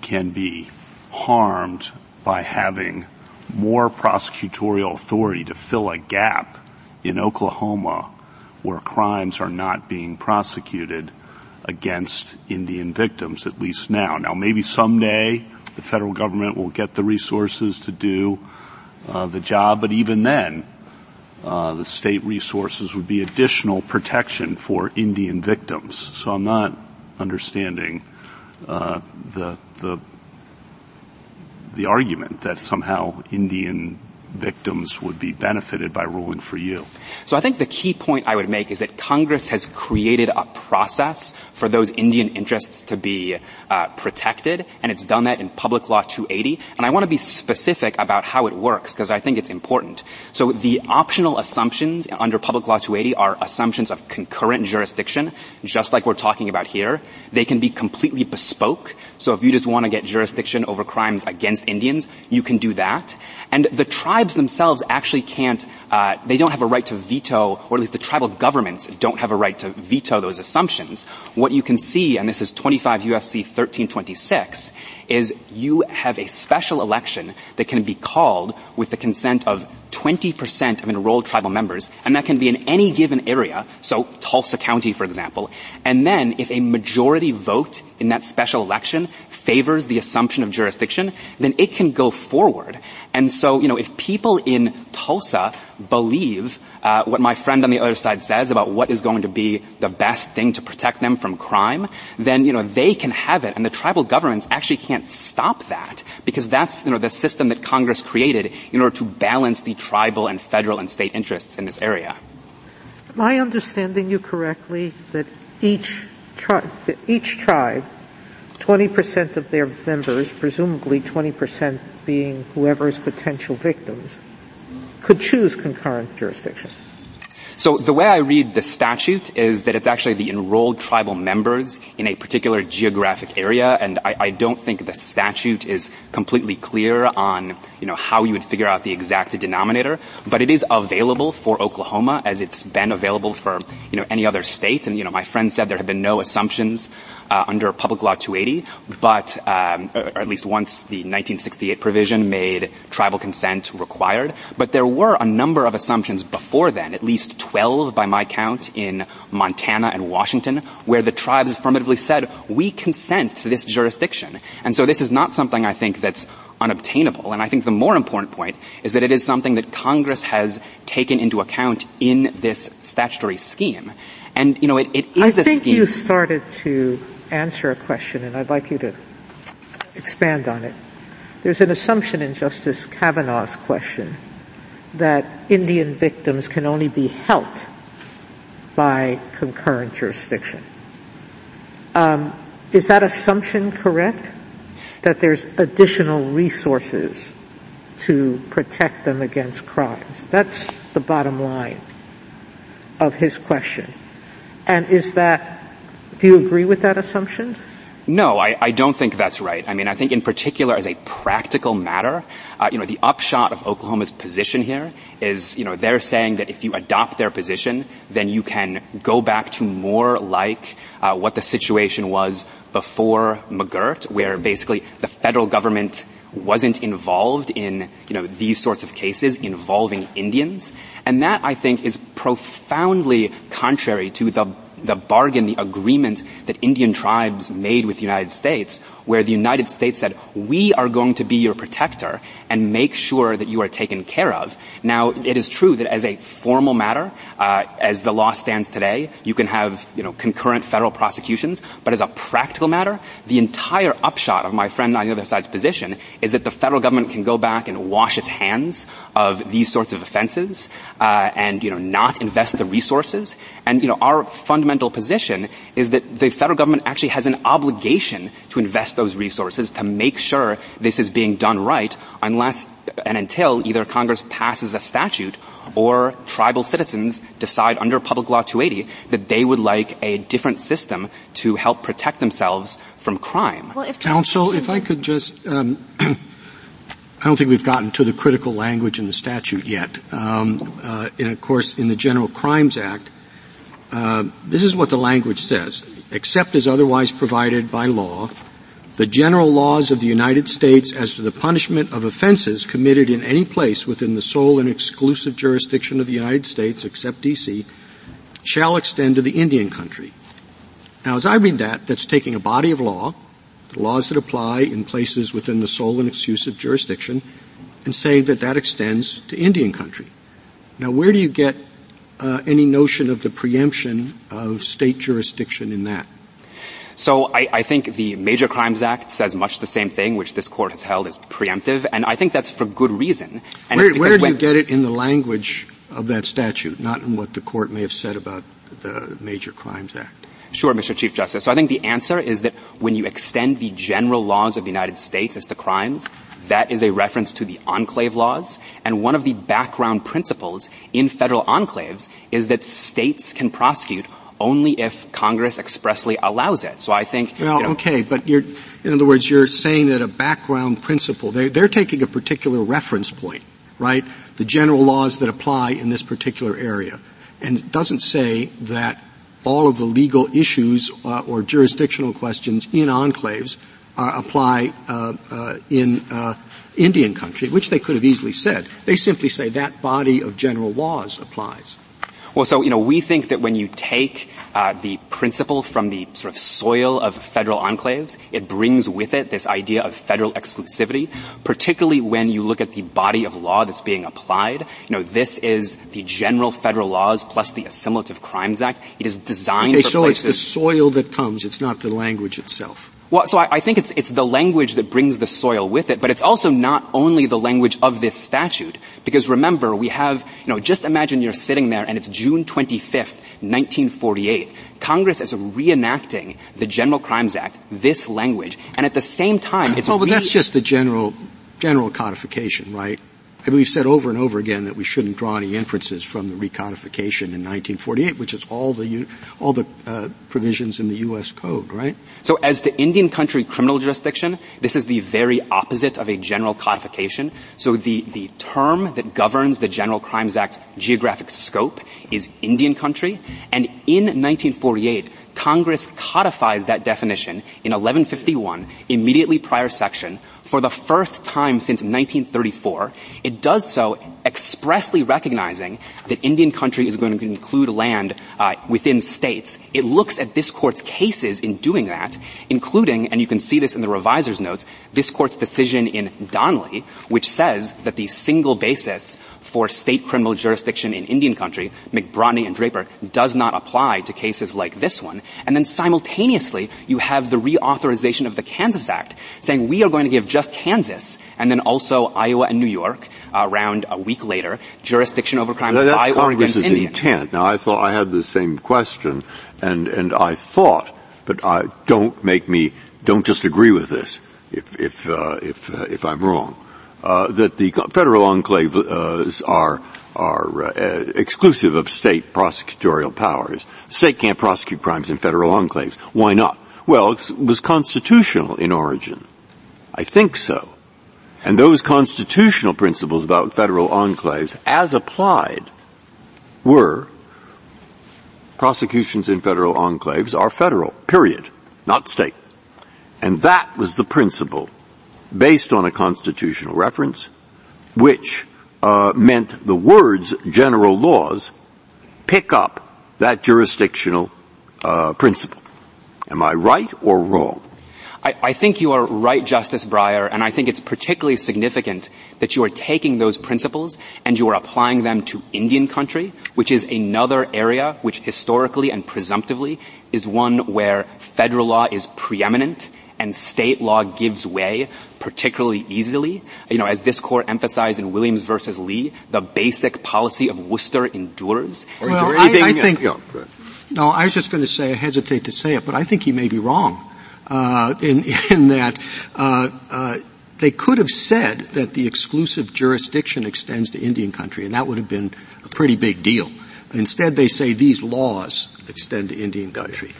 can be harmed by having more prosecutorial authority to fill a gap in Oklahoma where crimes are not being prosecuted against Indian victims, at least now. Now, maybe someday the federal government will get the resources to do uh, the job, but even then uh, the state resources would be additional protection for Indian victims. So I'm not understanding uh, the the the argument that somehow Indian victims would be benefited by ruling for you? So I think the key point I would make is that Congress has created a process for those Indian interests to be uh, protected, and it's done that in Public Law two eighty. And I want to be specific about how it works because I think it's important. So the optional assumptions under Public Law two eighty are assumptions of concurrent jurisdiction, just like we're talking about here. They can be completely bespoke. So if you just want to get jurisdiction over crimes against Indians, you can do that. And the tribes themselves actually can't, uh, they don't have a right to veto, or at least the tribal governments don't have a right to veto those assumptions. What you can see, and this is twenty-five U S C thirteen twenty-six, is you have a special election that can be called with the consent of twenty percent of enrolled tribal members, and that can be in any given area, so Tulsa County, for example. And then if a majority vote in that special election favors the assumption of jurisdiction, then it can go forward. And so, you know, if people in Tulsa believe uh, what my friend on the other side says about what is going to be the best thing to protect them from crime, then, you know, they can have it. And the tribal governments actually can't stop that because that's, you know, the system that Congress created in order to balance the tribal and federal and state interests in this area. Am I understanding you correctly that each, tri- that each tribe, twenty percent of their members, presumably twenty percent being whoever's potential victims, could choose concurrent jurisdiction? So the way I read the statute is that it's actually the enrolled tribal members in a particular geographic area, and I, I don't think the statute is completely clear on, you know, how you would figure out the exact denominator, but it is available for Oklahoma as it's been available for, you know, any other state. And, you know, my friend said there have been no assumptions uh, under Public Law two eighty, but um, or, or at least once the nineteen sixty-eight provision made tribal consent required. But there were a number of assumptions before then, at least twelve by my count in Montana and Washington, where the tribes affirmatively said, we consent to this jurisdiction. And so this is not something I think that's unobtainable. And I think the more important point is that it is something that Congress has taken into account in this statutory scheme. And, you know, it, it is a scheme. I think you started to answer a question, and I'd like you to expand on it. There's an assumption in Justice Kavanaugh's question that Indian victims can only be helped by concurrent jurisdiction. Um, is that assumption correct? That there's additional resources to protect them against crimes? That's the bottom line of his question. And is that, do you agree with that assumption? No, I, I don't think that's right. I mean, I think in particular as a practical matter, uh, you know, the upshot of Oklahoma's position here is, you know, they're saying that if you adopt their position, then you can go back to more like uh, what the situation was before McGirt, where basically the federal government wasn't involved in, you know, these sorts of cases involving Indians. And that, I think, is profoundly contrary to the the bargain, the agreement that Indian tribes made with the United States, where the United States said, we are going to be your protector and make sure that you are taken care of. Now, it is true that as a formal matter, uh, as the law stands today, you can have, you know, concurrent federal prosecutions, but as a practical matter, the entire upshot of my friend on the other side's position is that the federal government can go back and wash its hands of these sorts of offenses, uh, and, you know, not invest the resources. And, you know, our fundamental position is that the federal government actually has an obligation to invest those resources to make sure this is being done right, unless and until either Congress passes a statute or tribal citizens decide under Public Law two eighty that they would like a different system to help protect themselves from crime. Well, if Counsel, if I could just, um, I don't think we've gotten to the critical language in the statute yet. Um, uh, and, of course, in the General Crimes Act, uh, this is what the language says. Except as otherwise provided by law, the general laws of the United States as to the punishment of offenses committed in any place within the sole and exclusive jurisdiction of the United States, except D C, shall extend to the Indian country. Now, as I read that, that's taking a body of law, the laws that apply in places within the sole and exclusive jurisdiction, and saying that that extends to Indian country. Now, where do you get uh, any notion of the preemption of state jurisdiction in that? So I, I think the Major Crimes Act says much the same thing, which this court has held as preemptive, and I think that's for good reason. And where where do you get it in the language of that statute, not in what the court may have said about the Major Crimes Act? Sure, Mister Chief Justice. So I think the answer is that when you extend the general laws of the United States as to crimes, that is a reference to the enclave laws. And one of the background principles in federal enclaves is that states can prosecute only if Congress expressly allows it. So I think... Well, you know, okay, but you're, in other words, you're saying that a background principle, they're, they're taking a particular reference point, right? The general laws that apply in this particular area. And it doesn't say that all of the legal issues uh, or jurisdictional questions in enclaves uh, apply uh, uh, in uh, Indian country, which they could have easily said. They simply say that body of general laws applies. Well, so, you know, we think that when you take uh, the principle from the sort of soil of federal enclaves, it brings with it this idea of federal exclusivity, particularly when you look at the body of law that's being applied. You know, this is the general federal laws plus the Assimilative Crimes Act. It is designed okay, for so places... Okay, so it's the soil that comes. It's not the language itself. Well, so I, I think it's, it's the language that brings the soil with it, but it's also not only the language of this statute, because remember, we have, you know, just imagine you're sitting there and it's June twenty-fifth, nineteen forty-eight. Congress is reenacting the General Crimes Act, this language, and at the same time, it's... Well, but re- that's just the general, general codification, right? I mean, we've said over and over again that we shouldn't draw any inferences from the recodification in nineteen forty-eight, which is all the all the uh, provisions in the U S Code, right? So as to Indian country criminal jurisdiction, this is the very opposite of a general codification. So the, the term that governs the General Crimes Act's geographic scope is Indian country, and in nineteen forty-eight, Congress codifies that definition in eleven fifty-one, immediately prior section, for the first time since nineteen thirty-four. It does so expressly recognizing that Indian country is going to include land uh, within states. It looks at this court's cases in doing that, including, and you can see this in the reviser's notes, this court's decision in Donnelly, which says that the single basis for state criminal jurisdiction in Indian country, McBratney and Draper, does not apply to cases like this one. And then simultaneously, you have the reauthorization of the Kansas Act, saying we are going to give just Kansas, and then also Iowa and New York, uh, around a week later, jurisdiction over crimes now, by or against Indians. That's Congress's intent. Now, I thought I had the same question, and and I thought, but I, don't make me, don't just agree with this, if if uh, if uh, if I'm wrong, uh, that the federal enclaves uh, are are uh, exclusive of state prosecutorial powers. The state can't prosecute crimes in federal enclaves. Why not? Well, it was constitutional in origin. I think so. And those constitutional principles about federal enclaves, as applied, were prosecutions in federal enclaves are federal, period, not state. And that was the principle, based on a constitutional reference, which uh, meant the words general laws pick up that jurisdictional uh, principle. Am I right or wrong? I, I think you are right, Justice Breyer, and I think it's particularly significant that you are taking those principles and you are applying them to Indian country, which is another area which historically and presumptively is one where federal law is preeminent and state law gives way particularly easily. You know, as this court emphasized in Williams versus Lee, the basic policy of Worcester endures. Well, or is there anything I, I think, you know, no, I was just going to say, I hesitate to say it, but I think he may be wrong. Uh, in, in that, uh, uh, they could have said that the exclusive jurisdiction extends to Indian country, and that would have been a pretty big deal. Instead, they say these laws extend to Indian country.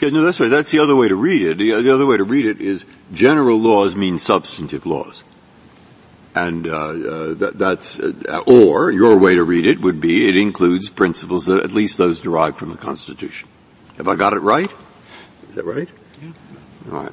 Yeah, no, that's right. That's the other way to read it. The, the other way to read it is general laws mean substantive laws. And, uh, uh that, that's, uh, or your way to read it would be it includes principles that at least those derived from the Constitution. Have I got it right? Is that right? All right.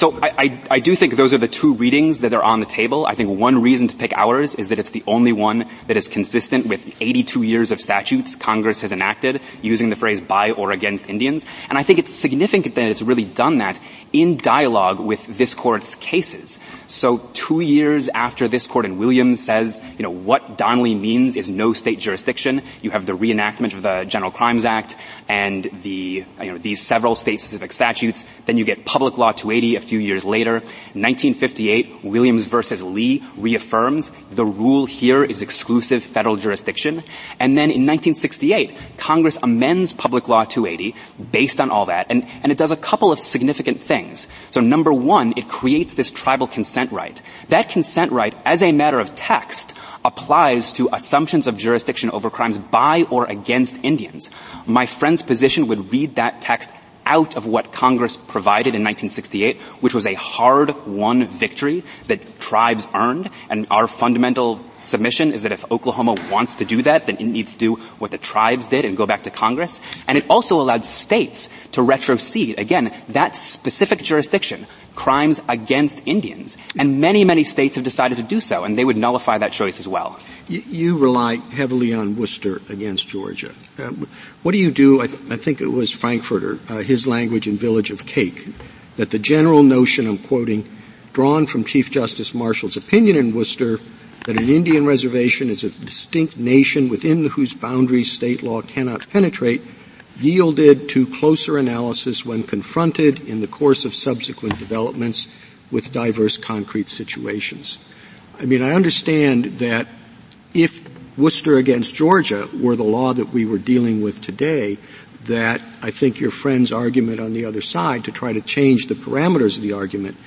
So I, I, I do think those are the two readings that are on the table. I think one reason to pick ours is that it's the only one that is consistent with eighty-two years of statutes Congress has enacted using the phrase by or against Indians. And I think it's significant that it's really done that in dialogue with this court's cases. So two years after this court in Williams says, you know, what Donnelly means is no state jurisdiction, you have the reenactment of the General Crimes Act and the, you know, these several state-specific statutes. Then you get Public Law two eighty a few years later. nineteen fifty-eight, Williams versus Lee reaffirms the rule here is exclusive federal jurisdiction. And then in nineteen sixty-eight, Congress amends Public Law two eighty based on all that, and, and it does a couple of significant things. So number one, it creates this tribal consent right. That consent right, as a matter of text, applies to assumptions of jurisdiction over crimes by or against Indians. My friend's position would read that text out of what Congress provided in nineteen sixty-eight, which was a hard-won victory that tribes earned. And our fundamental submission is that if Oklahoma wants to do that, then it needs to do what the tribes did and go back to Congress. And it also allowed states to retrocede, again, that specific jurisdiction, crimes against Indians. And many, many states have decided to do so, and they would nullify that choice as well. You, you rely heavily on Worcester against Georgia. Uh, what do you do, I, th- I think it was Frankfurter, uh, his language in Village of Cake, that the general notion, I'm quoting, drawn from Chief Justice Marshall's opinion in Worcester, that an Indian reservation is a distinct nation within whose boundaries state law cannot penetrate, yielded to closer analysis when confronted in the course of subsequent developments with diverse concrete situations. I mean, I understand that if Worcester against Georgia were the law that we were dealing with today, that I think your friend's argument on the other side to try to change the parameters of the argument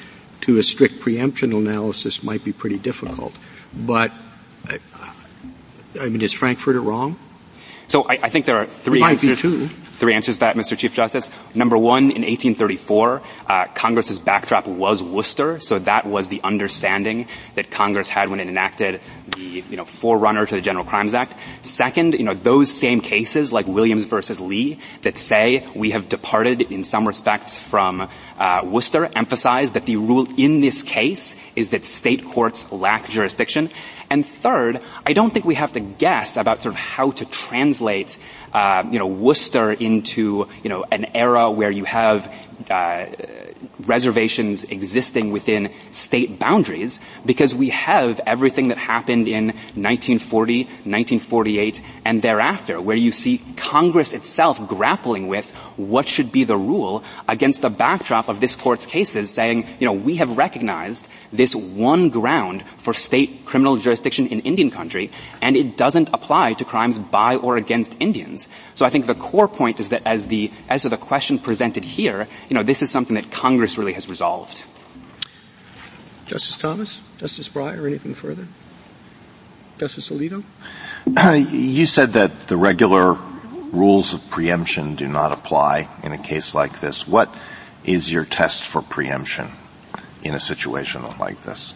to a strict preemption analysis might be pretty difficult. But, I, I mean, is Frankfurter wrong? So I, I think there are three might answers. Be two. Three answers to that, Mister Chief Justice. Number one, in eighteen thirty-four, uh, Congress's backdrop was Worcester, so that was the understanding that Congress had when it enacted the, you know, forerunner to the General Crimes Act. Second, you know, those same cases like Williams versus Lee that say we have departed in some respects from uh, Worcester emphasize that the rule in this case is that state courts lack jurisdiction. And third, I don't think we have to guess about sort of how to translate, uh, you know, Worcester into, you know, an era where you have uh, reservations existing within state boundaries, because we have everything that happened in nineteen forty, nineteen forty-eight, and thereafter, where you see Congress itself grappling with what should be the rule against the backdrop of this court's cases saying, you know, we have recognized this one ground for state criminal jurisdiction in Indian country, and it doesn't apply to crimes by or against Indians. So I think the core point is that as the, as to the question presented here, you know, this is something that Congress really has resolved. Justice Thomas, Justice Breyer, anything further? Justice Alito? Uh, you said that the regular rules of preemption do not apply in a case like this. What is your test for preemption in a situation like this?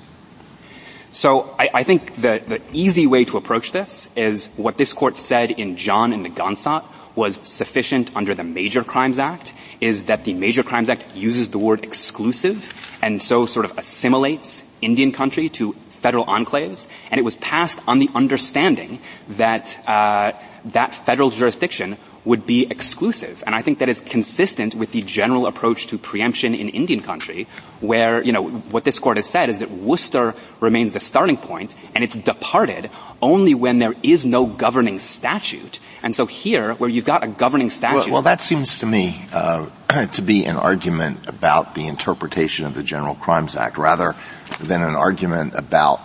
So I, I think the, the easy way to approach this is what this court said in John and Nagansat was sufficient under the Major Crimes Act, is that the Major Crimes Act uses the word exclusive and so sort of assimilates Indian country to federal enclaves, and it was passed on the understanding that uh, that federal jurisdiction would be exclusive. And I think that is consistent with the general approach to preemption in Indian country, where, you know, what this court has said is that Worcester remains the starting point, and it's departed only when there is no governing statute. And so here, where you've got a governing statute... Well, well that seems to me uh, to be an argument about the interpretation of the General Crimes Act, rather than an argument about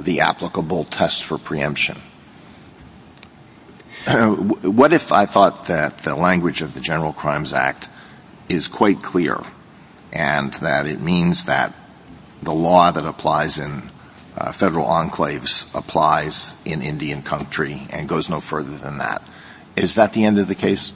the applicable test for preemption. Uh, what if I thought that the language of the General Crimes Act is quite clear and that it means that the law that applies in uh, federal enclaves applies in Indian country and goes no further than that? Is that the end of the case?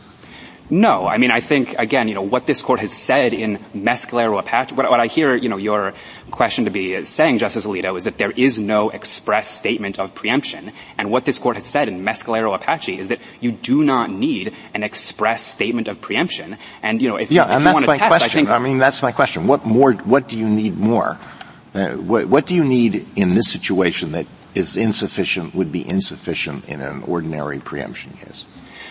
No. I mean, I think, again, you know, what this court has said in Mescalero Apache, what, what I hear, you know, your question to be saying, Justice Alito, is that there is no express statement of preemption. And what this court has said in Mescalero Apache is that you do not need an express statement of preemption. And, you know, if, yeah, if and you want to test, question. I think... Yeah, and that's my question. I mean, that's my question. What more, what do you need more? Uh, what, what do you need in this situation that is insufficient, would be insufficient in an ordinary preemption case?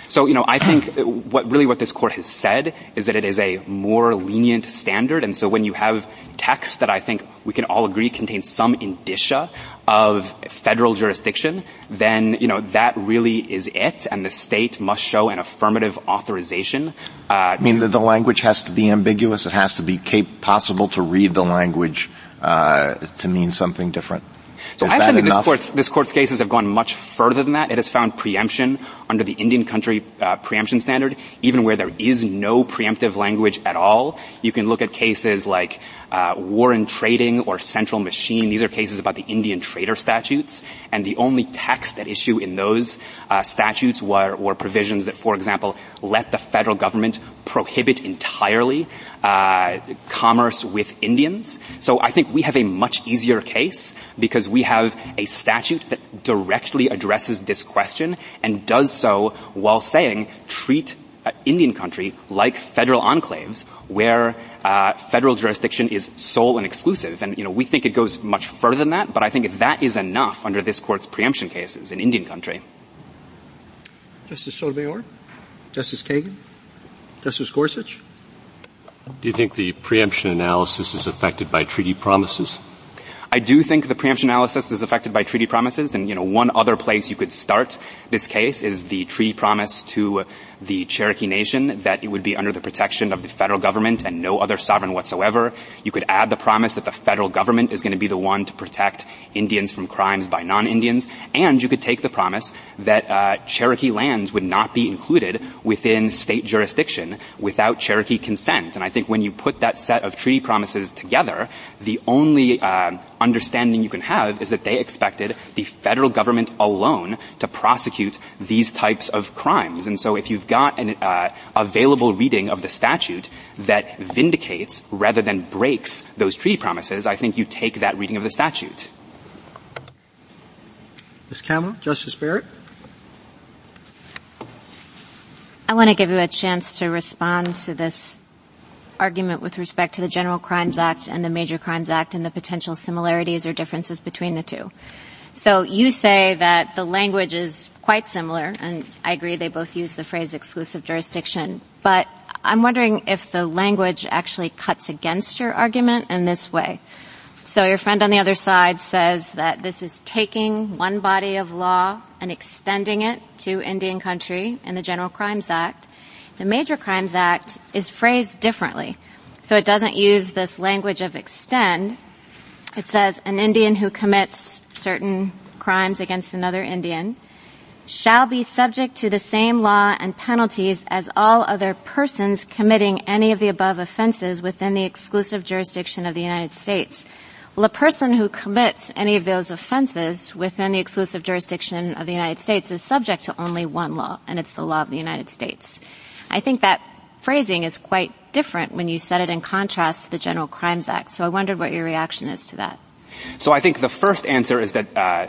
So, you know, I think what really what this court has said is that it is a more lenient standard. And so when you have text that I think we can all agree contains some indicia of federal jurisdiction, then, you know, that really is it. And the state must show an affirmative authorization. Uh, I mean, the, the language has to be ambiguous. It has to be cap- possible to read the language uh to mean something different. So I actually think this court's, this court's cases have gone much further than that. It has found preemption under the Indian country uh, preemption standard, even where there is no preemptive language at all. You can look at cases like uh Warren Trading or Central Machine. These are cases about the Indian trader statutes, and the only text at issue in those uh statutes were, were provisions that, for example, let the federal government prohibit entirely uh commerce with Indians. So I think we have a much easier case because we have a statute that directly addresses this question and does so while saying treat uh, Indian country like federal enclaves where uh federal jurisdiction is sole and exclusive. And, you know, we think it goes much further than that, but I think that is enough under this court's preemption cases in Indian country. Justice Sotomayor? Justice Kagan? Justice Gorsuch? Do you think the preemption analysis is affected by treaty promises? I do think the preemption analysis is affected by treaty promises, and, you know, one other place you could start this case is the treaty promise to the Cherokee Nation that it would be under the protection of the federal government and no other sovereign whatsoever. You could add the promise that the federal government is going to be the one to protect Indians from crimes by non-Indians, and you could take the promise that uh Cherokee lands would not be included within state jurisdiction without Cherokee consent. And I think when you put that set of treaty promises together, the only uh understanding you can have is that they expected the federal government alone to prosecute these types of crimes. And so if you've got an uh, available reading of the statute that vindicates rather than breaks those treaty promises, I think you take that reading of the statute. Miz Kamala, Justice Barrett. I want to give you a chance to respond to this argument with respect to the General Crimes Act and the Major Crimes Act and the potential similarities or differences between the two. So you say that the language is quite similar, and I agree they both use the phrase exclusive jurisdiction, but I'm wondering if the language actually cuts against your argument in this way. So your friend on the other side says that this is taking one body of law and extending it to Indian country in the General Crimes Act. The Major Crimes Act is phrased differently, so it doesn't use this language of extend. It says an Indian who commits certain crimes against another Indian shall be subject to the same law and penalties as all other persons committing any of the above offenses within the exclusive jurisdiction of the United States. Well, a person who commits any of those offenses within the exclusive jurisdiction of the United States is subject to only one law, and it's the law of the United States. I think that phrasing is quite different when you set it in contrast to the General Crimes Act. So I wondered what your reaction is to that. So I think the first answer is that uh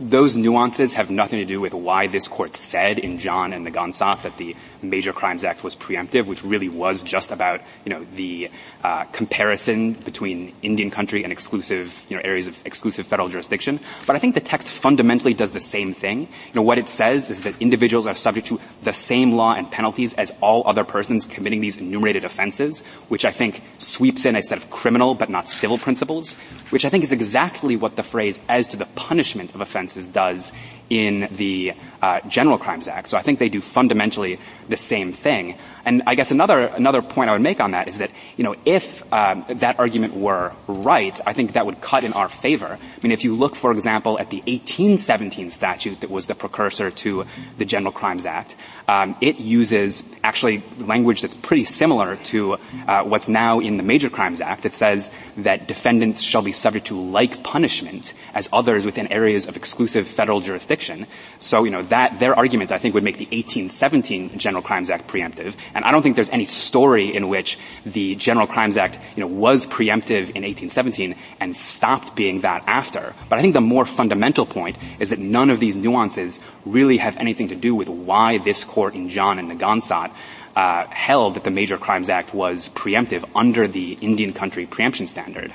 those nuances have nothing to do with why this court said in John and Nagonsoff that the Major Crimes Act was preemptive, which really was just about, you know, the uh comparison between Indian country and exclusive, you know, areas of exclusive federal jurisdiction. But I think the text fundamentally does the same thing. You know, what it says is that individuals are subject to the same law and penalties as all other persons committing these enumerated offenses, which I think sweeps in a set of criminal but not civil principles, which I think is exactly what the phrase as to the punishment of offenses does in the uh General Crimes Act. So I think they do fundamentally the same thing. And I guess another another point I would make on that is that, you know, if um, that argument were right, I think that would cut in our favor. I mean, if you look, for example, at the eighteen seventeen statute that was the precursor to the General Crimes Act, um, it uses actually language that's pretty similar to uh what's now in the Major Crimes Act. It says that defendants shall be subject to like punishment as others within areas of exclusive federal jurisdiction. So, you know, that, their argument, I think, would make the eighteen seventeen General Crimes Act preemptive. And I don't think there's any story in which the General Crimes Act, you know, was preemptive in eighteen seventeen and stopped being that after. But I think the more fundamental point is that none of these nuances really have anything to do with why this court in John and Nagansat Uh, held that the Major Crimes Act was preemptive under the Indian country preemption standard.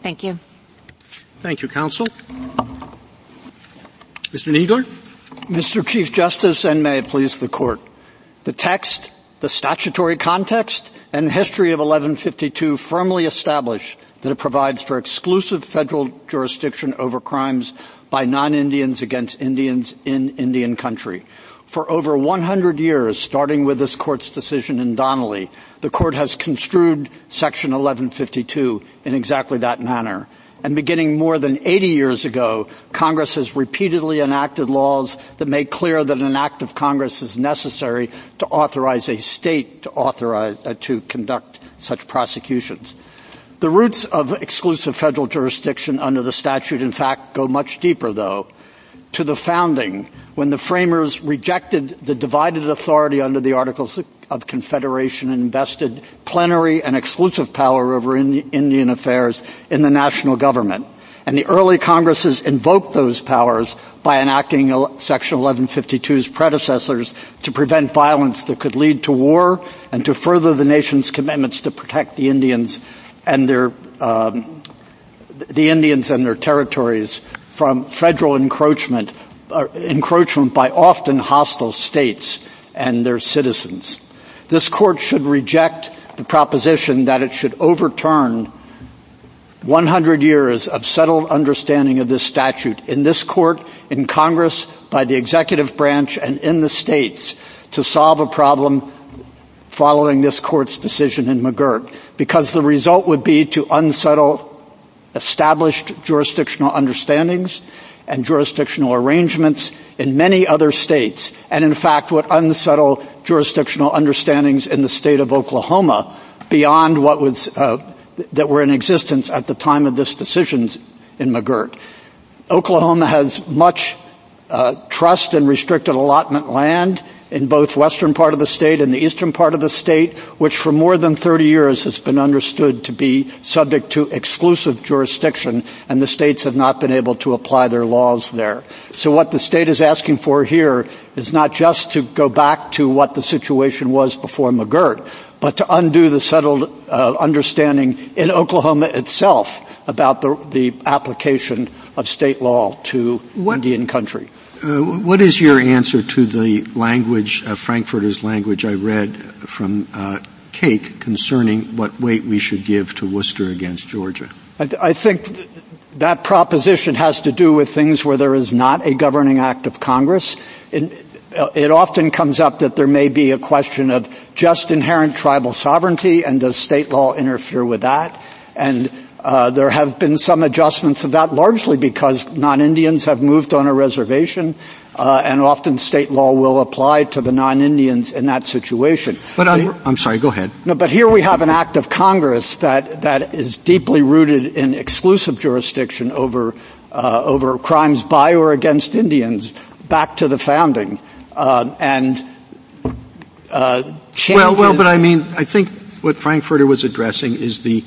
Thank you. Thank you, counsel. Mister Kneedler? Mister Chief Justice, and may it please the court, the text, the statutory context, and the history of eleven fifty-two firmly establish that it provides for exclusive federal jurisdiction over crimes by non-Indians against Indians in Indian country. For over one hundred years, starting with this court's decision in Donnelly, the court has construed Section eleven fifty-two in exactly that manner. And beginning more than eighty years ago, Congress has repeatedly enacted laws that make clear that an act of Congress is necessary to authorize a state to authorize, uh, to conduct such prosecutions. The roots of exclusive federal jurisdiction under the statute, in fact, go much deeper, though. To the founding, when the framers rejected the divided authority under the Articles of Confederation and invested plenary and exclusive power over Indian affairs in the national government. And the early Congresses invoked those powers by enacting Section eleven fifty-two's predecessors to prevent violence that could lead to war and to further the nation's commitments to protect the Indians and their, um, the Indians and their territories from federal encroachment, uh, encroachment by often hostile states and their citizens. This court should reject the proposition that it should overturn one hundred years of settled understanding of this statute in this court, in Congress, by the executive branch, and in the states to solve a problem following this court's decision in McGirt, because the result would be to unsettle established jurisdictional understandings and jurisdictional arrangements in many other states, and in fact would unsettle jurisdictional understandings in the state of Oklahoma beyond what was uh, that were in existence at the time of this decision in McGirt. Oklahoma has much uh, trust and restricted allotment land in both western part of the state and the eastern part of the state, which for more than thirty years has been understood to be subject to exclusive jurisdiction, and the states have not been able to apply their laws there. So what the state is asking for here is not just to go back to what the situation was before McGirt, but to undo the settled uh, understanding in Oklahoma itself about the, the application of state law to what? Indian country. Uh, what is your answer to the language, uh, Frankfurter's language I read from uh, Cake concerning what weight we should give to Worcester against Georgia? I, th- I think th- that proposition has to do with things where there is not a governing act of Congress. It, it often comes up that there may be a question of just inherent tribal sovereignty, and does state law interfere with that? And Uh, there have been some adjustments of that, largely because non-Indians have moved on a reservation, uh, and often state law will apply to the non-Indians in that situation. But I'm, I'm sorry, go ahead. No, but here we have an act of Congress that, that is deeply rooted in exclusive jurisdiction over, uh, over crimes by or against Indians back to the founding, uh, and, uh, changes. Well, well, but I mean, I think what Frankfurter was addressing is the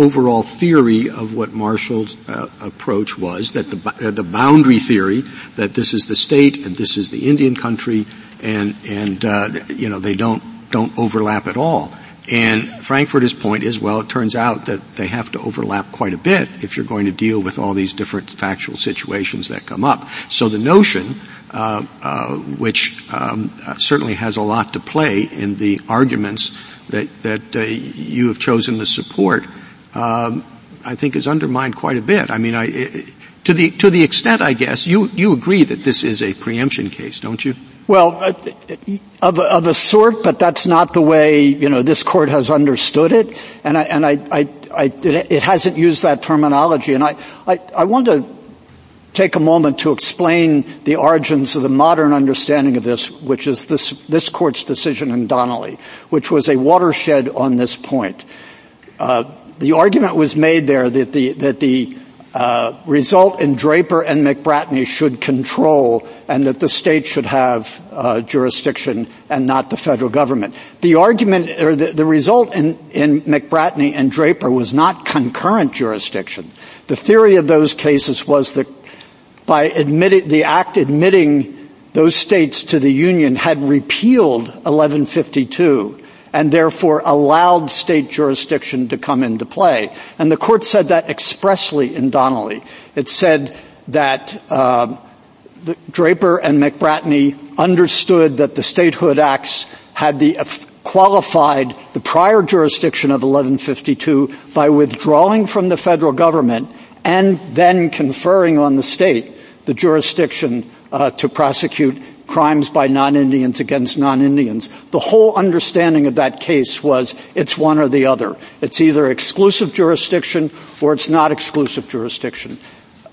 overall theory of what Marshall's uh, approach was, that the, uh, the boundary theory, that this is the state and this is the Indian country, and, and, uh, you know, they don't, don't overlap at all. And Frankfurter's point is, well, it turns out that they have to overlap quite a bit if you're going to deal with all these different factual situations that come up. So the notion, uh, uh, which, um, uh, certainly has a lot to play in the arguments that, that, uh, you have chosen to support, Um, I think is undermined quite a bit. I mean, I, it, to the to the extent, I guess, you you agree that this is a preemption case, don't you? Well, uh, of a, of a sort, but that's not the way, you know, this court has understood it, and I and I, I, I it, it hasn't used that terminology. And I I, I want to take a moment to explain the origins of the modern understanding of this, which is this this court's decision in Donnelly, which was a watershed on this point. Uh, The argument was made there that the, that the uh, result in Draper and McBratney should control, and that the state should have uh, jurisdiction and not the federal government. The argument, or the, the result in, in McBratney and Draper was not concurrent jurisdiction. The theory of those cases was that by admitting, the act admitting those states to the Union had repealed eleven fifty-two and therefore allowed state jurisdiction to come into play. And the court said that expressly in Donnelly. It said that uh, the Draper and McBratney understood that the statehood acts had the qualified the prior jurisdiction of eleven fifty-two by withdrawing from the federal government and then conferring on the state the jurisdiction uh, to prosecute crimes by non-Indians against non-Indians. The whole understanding of that case was it's one or the other. It's either exclusive jurisdiction or it's not exclusive jurisdiction.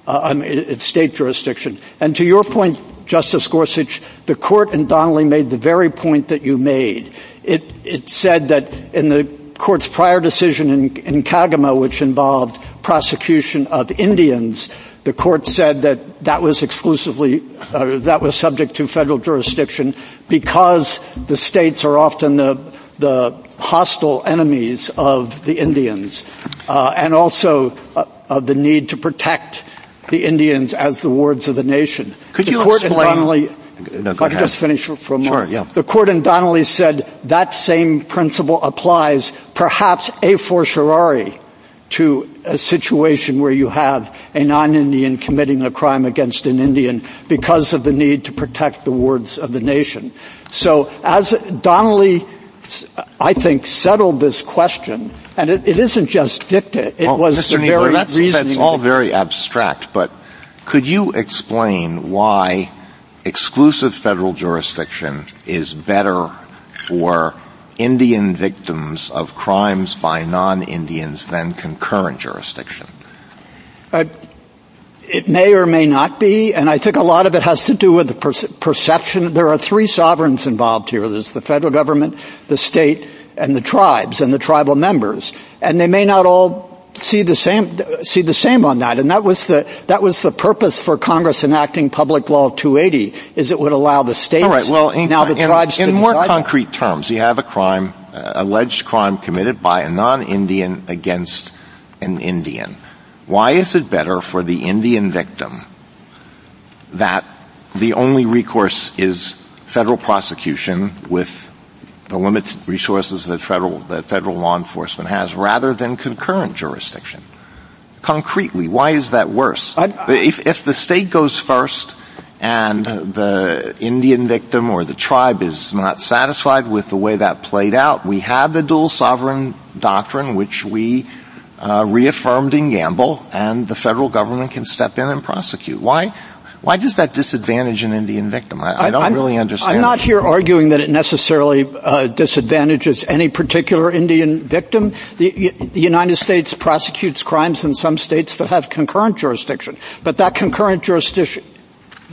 Uh, I mean, it's state jurisdiction. And to your point, Justice Gorsuch, the court in Donnelly made the very point that you made. It, it said that in the court's prior decision in, in Kagama, which involved prosecution of Indians, the court said that that was exclusively, uh, that was subject to federal jurisdiction because the states are often the, the hostile enemies of the Indians, uh, and also uh, of the need to protect the Indians as the wards of the nation. Could you explain? No, if I could just finish for a moment. Sure, yeah. The court in Donnelly said that same principle applies perhaps a fortiori to a situation where you have a non-Indian committing a crime against an Indian because of the need to protect the wards of the nation. So as Donnelly, I think, settled this question, and it, it isn't just dicta. It well, was Mister the Niebler, very that's, reasoning. That's all very abstract, but could you explain why exclusive federal jurisdiction is better for Indian victims of crimes by non-Indians than concurrent jurisdiction? Uh, it may or may not be, and I think a lot of it has to do with the per- perception. There are three sovereigns involved here. There's the federal government, the state, and the tribes, and the tribal members. And they may not all see the same, see the same on that. And that was the, that was the purpose for Congress enacting Public Law two eighty, is it would allow the states, all right, well, in, now the in, tribes in, in to more concrete that. terms, you have a crime, uh, alleged crime committed by a non-Indian against an Indian. Why is it better for the Indian victim that the only recourse is federal prosecution with the limited resources that federal, that federal law enforcement has, rather than concurrent jurisdiction? Concretely, why is that worse? I, I, if, if the state goes first and the Indian victim or the tribe is not satisfied with the way that played out, we have the dual sovereign doctrine, which we uh, reaffirmed in Gamble, and the federal government can step in and prosecute. Why? Why does that disadvantage an Indian victim? I, I don't I'm, really understand. I'm not here arguing that it necessarily uh, disadvantages any particular Indian victim. The, the United States prosecutes crimes in some states that have concurrent jurisdiction, but that concurrent jurisdiction,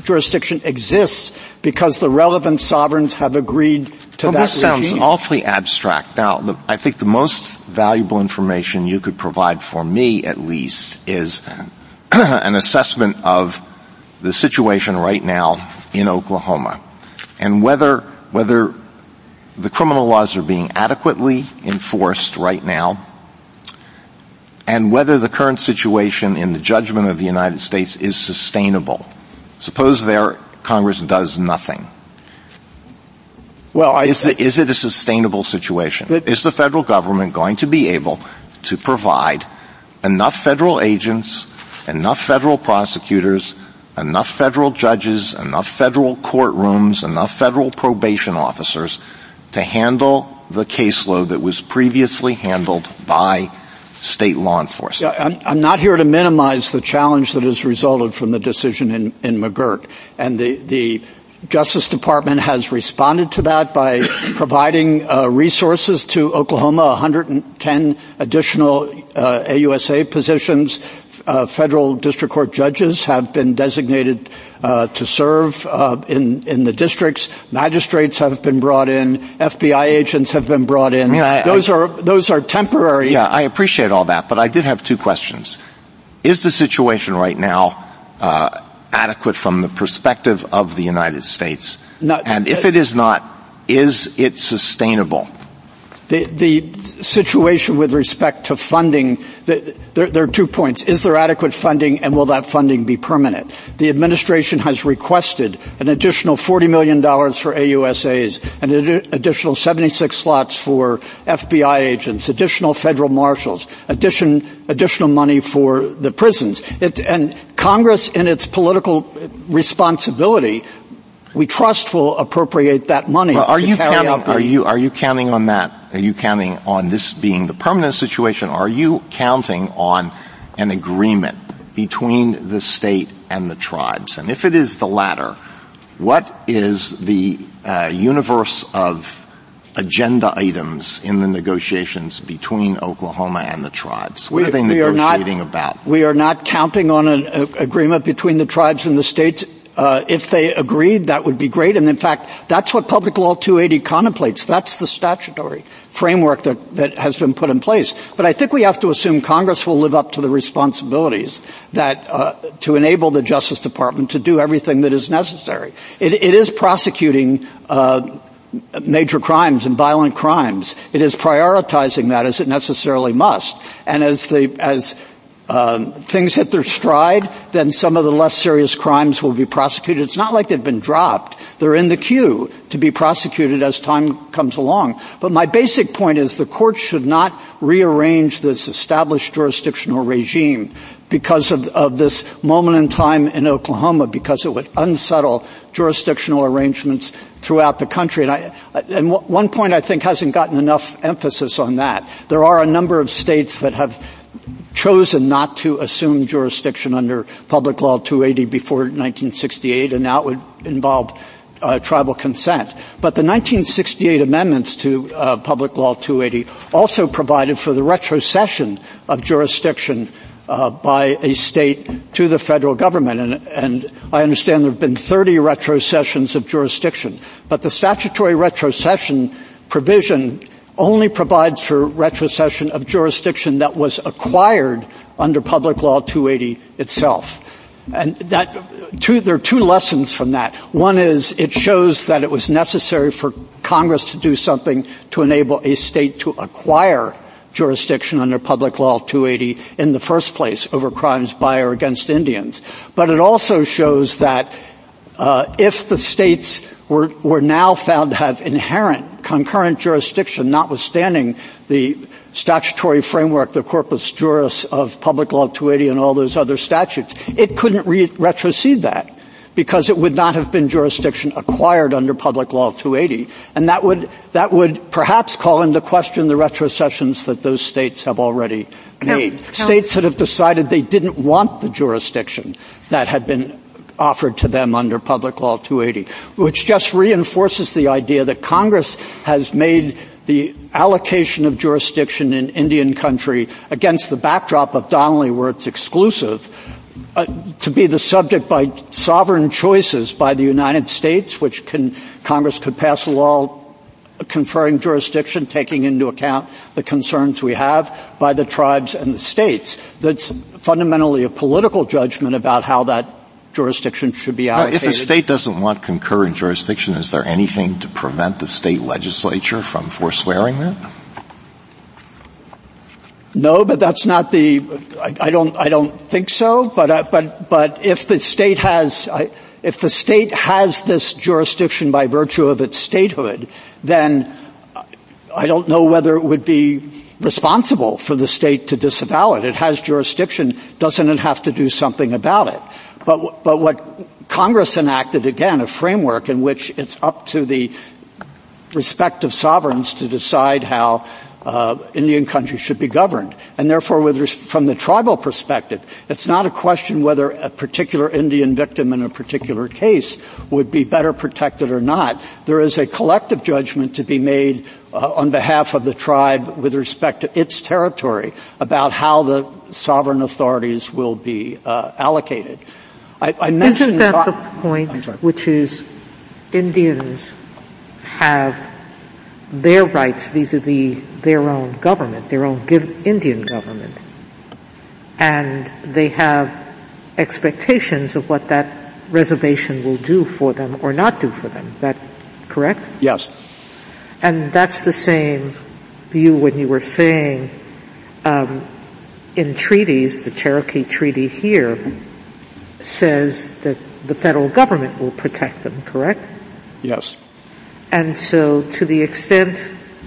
jurisdiction exists because the relevant sovereigns have agreed to well, that this regime. This sounds awfully abstract. Now, the, I think the most valuable information you could provide for me, at least, is an assessment of the situation right now in Oklahoma, and whether whether the criminal laws are being adequately enforced right now, and whether the current situation in the judgment of the United States is sustainable. Suppose there Congress does nothing. Well, I, is, the, is it a sustainable situation? But, is the federal government going to be able to provide enough federal agents, enough federal prosecutors, enough federal judges, enough federal courtrooms, enough federal probation officers to handle the caseload that was previously handled by state law enforcement? Yeah, I'm, I'm not here to minimize the challenge that has resulted from the decision in, in McGirt. And the, the Justice Department has responded to that by providing uh, resources to Oklahoma, one hundred ten additional uh, A U S A positions. Uh, federal district court judges have been designated uh, to serve uh, in in the districts. Magistrates have been brought in. F B I agents have been brought in. I mean, I, those I, are those are temporary. Yeah, I appreciate all that, but I did have two questions. is the situation right now uh, adequate from the perspective of the United States? Not, and if uh, it is not, is it sustainable? The, the situation with respect to funding, the, there, there are two points. Is there adequate funding, and will that funding be permanent? The administration has requested an additional forty million dollars for A U S As, an ad- additional seventy-six slots for F B I agents, additional federal marshals, addition, additional money for the prisons. It, and Congress, in its political responsibility, we trust will appropriate that money. Well, are you counting, the, are you, are you counting on that? Are you counting on this being the permanent situation? Are you counting on an agreement between the state and the tribes? And if it is the latter, what is the uh, universe of agenda items in the negotiations between Oklahoma and the tribes? What we, are they negotiating we are not, about? We are not counting on an uh, agreement between the tribes and the states. Uh, if they agreed, that would be great. And in fact, that's what Public Law two eighty contemplates. That's the statutory framework that, that has been put in place. But I think we have to assume Congress will live up to the responsibilities that, uh, to enable the Justice Department to do everything that is necessary. It, it is prosecuting, uh, major crimes and violent crimes. It is prioritizing that as it necessarily must. And as the, as, Um, things hit their stride, then some of the less serious crimes will be prosecuted. It's not like they've been dropped. They're in the queue to be prosecuted as time comes along. But my basic point is the court should not rearrange this established jurisdictional regime because of, of this moment in time in Oklahoma, because it would unsettle jurisdictional arrangements throughout the country. And, I, and w- one point I think hasn't gotten enough emphasis on that. There are a number of states that have chosen not to assume jurisdiction under Public Law two eighty before nineteen sixty-eight, and now it would involve uh, tribal consent. But the nineteen sixty-eight amendments to uh, Public Law two eighty also provided for the retrocession of jurisdiction uh, by a state to the federal government. And, and I understand there have been thirty retrocessions of jurisdiction. But the statutory retrocession provision only provides for retrocession of jurisdiction that was acquired under Public Law two eighty itself. And that, two, there are two lessons from that. One is it shows that it was necessary for Congress to do something to enable a state to acquire jurisdiction under Public Law two eighty in the first place over crimes by or against Indians. But it also shows that uh, if the states were, were now found to have inherent concurrent jurisdiction, notwithstanding the statutory framework, the corpus juris of Public Law two eighty and all those other statutes, it couldn't re- retrocede that because it would not have been jurisdiction acquired under Public Law two eighty. And that would, that would perhaps call into question the retrocessions that those states have already made. Count, states count. that have decided they didn't want the jurisdiction that had been offered to them under Public Law two eighty, which just reinforces the idea that Congress has made the allocation of jurisdiction in Indian country against the backdrop of Donnelly, where it's exclusive, uh, to be the subject by sovereign choices by the United States, which can, Congress could pass a law conferring jurisdiction, taking into account the concerns we have, by the tribes and the states. That's fundamentally a political judgment about how that jurisdiction should be allocated. Now, if a state doesn't want concurrent jurisdiction, is there anything to prevent the state legislature from forswearing that? No, but that's not the. I, I don't. I don't think so. But uh, but but if the state has, I, if the state has this jurisdiction by virtue of its statehood, then I don't know whether it would be responsible for the state to disavow it. It has jurisdiction. Doesn't it have to do something about it? But, but what Congress enacted, again, a framework in which it's up to the respective sovereigns to decide how uh, Indian country should be governed. And therefore, with res- from the tribal perspective, it's not a question whether a particular Indian victim in a particular case would be better protected or not. There is a collective judgment to be made uh, on behalf of the tribe with respect to its territory about how the sovereign authorities will be uh, allocated. I, I Isn't that the point, which is Indians have their rights vis-a-vis their own government, their own Indian government, and they have expectations of what that reservation will do for them or not do for them. Is that correct? Yes. And that's the same view when you were saying um, in treaties, the Cherokee Treaty here says that the federal government will protect them, correct? Yes. And so to the extent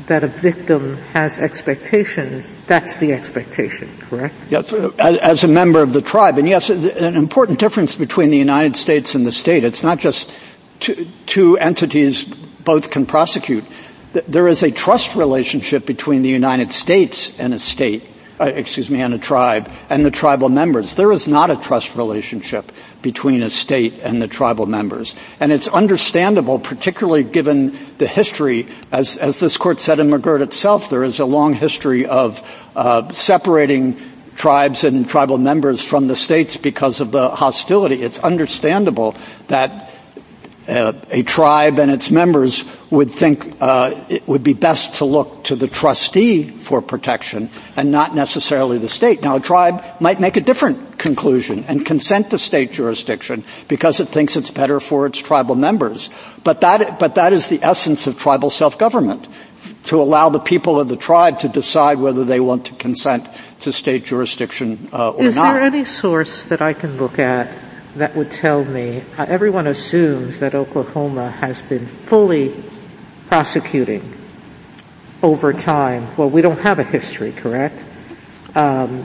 that a victim has expectations, that's the expectation, correct? Yes, as a member of the tribe. And yes, an important difference between the United States and the state. It's not just two, two entities both can prosecute. There is a trust relationship between the United States and a state, uh, excuse me, and a tribe, and the tribal members. There is not a trust relationship between a state and the tribal members. And it's understandable, particularly given the history, as, as this court said in McGirt itself, there is a long history of uh, separating tribes and tribal members from the states because of the hostility. It's understandable that uh, a tribe and its members would think uh, it would be best to look to the trustee for protection and not necessarily the state. Now, a tribe might make a different conclusion and consent to state jurisdiction because it thinks it's better for its tribal members. But that, but that is the essence of tribal self-government, to allow the people of the tribe to decide whether they want to consent to state jurisdiction uh, or not. Is there any source that I can look at that would tell me, uh, everyone assumes that Oklahoma has been fully prosecuting over time. Well, we don't have a history, correct? Um,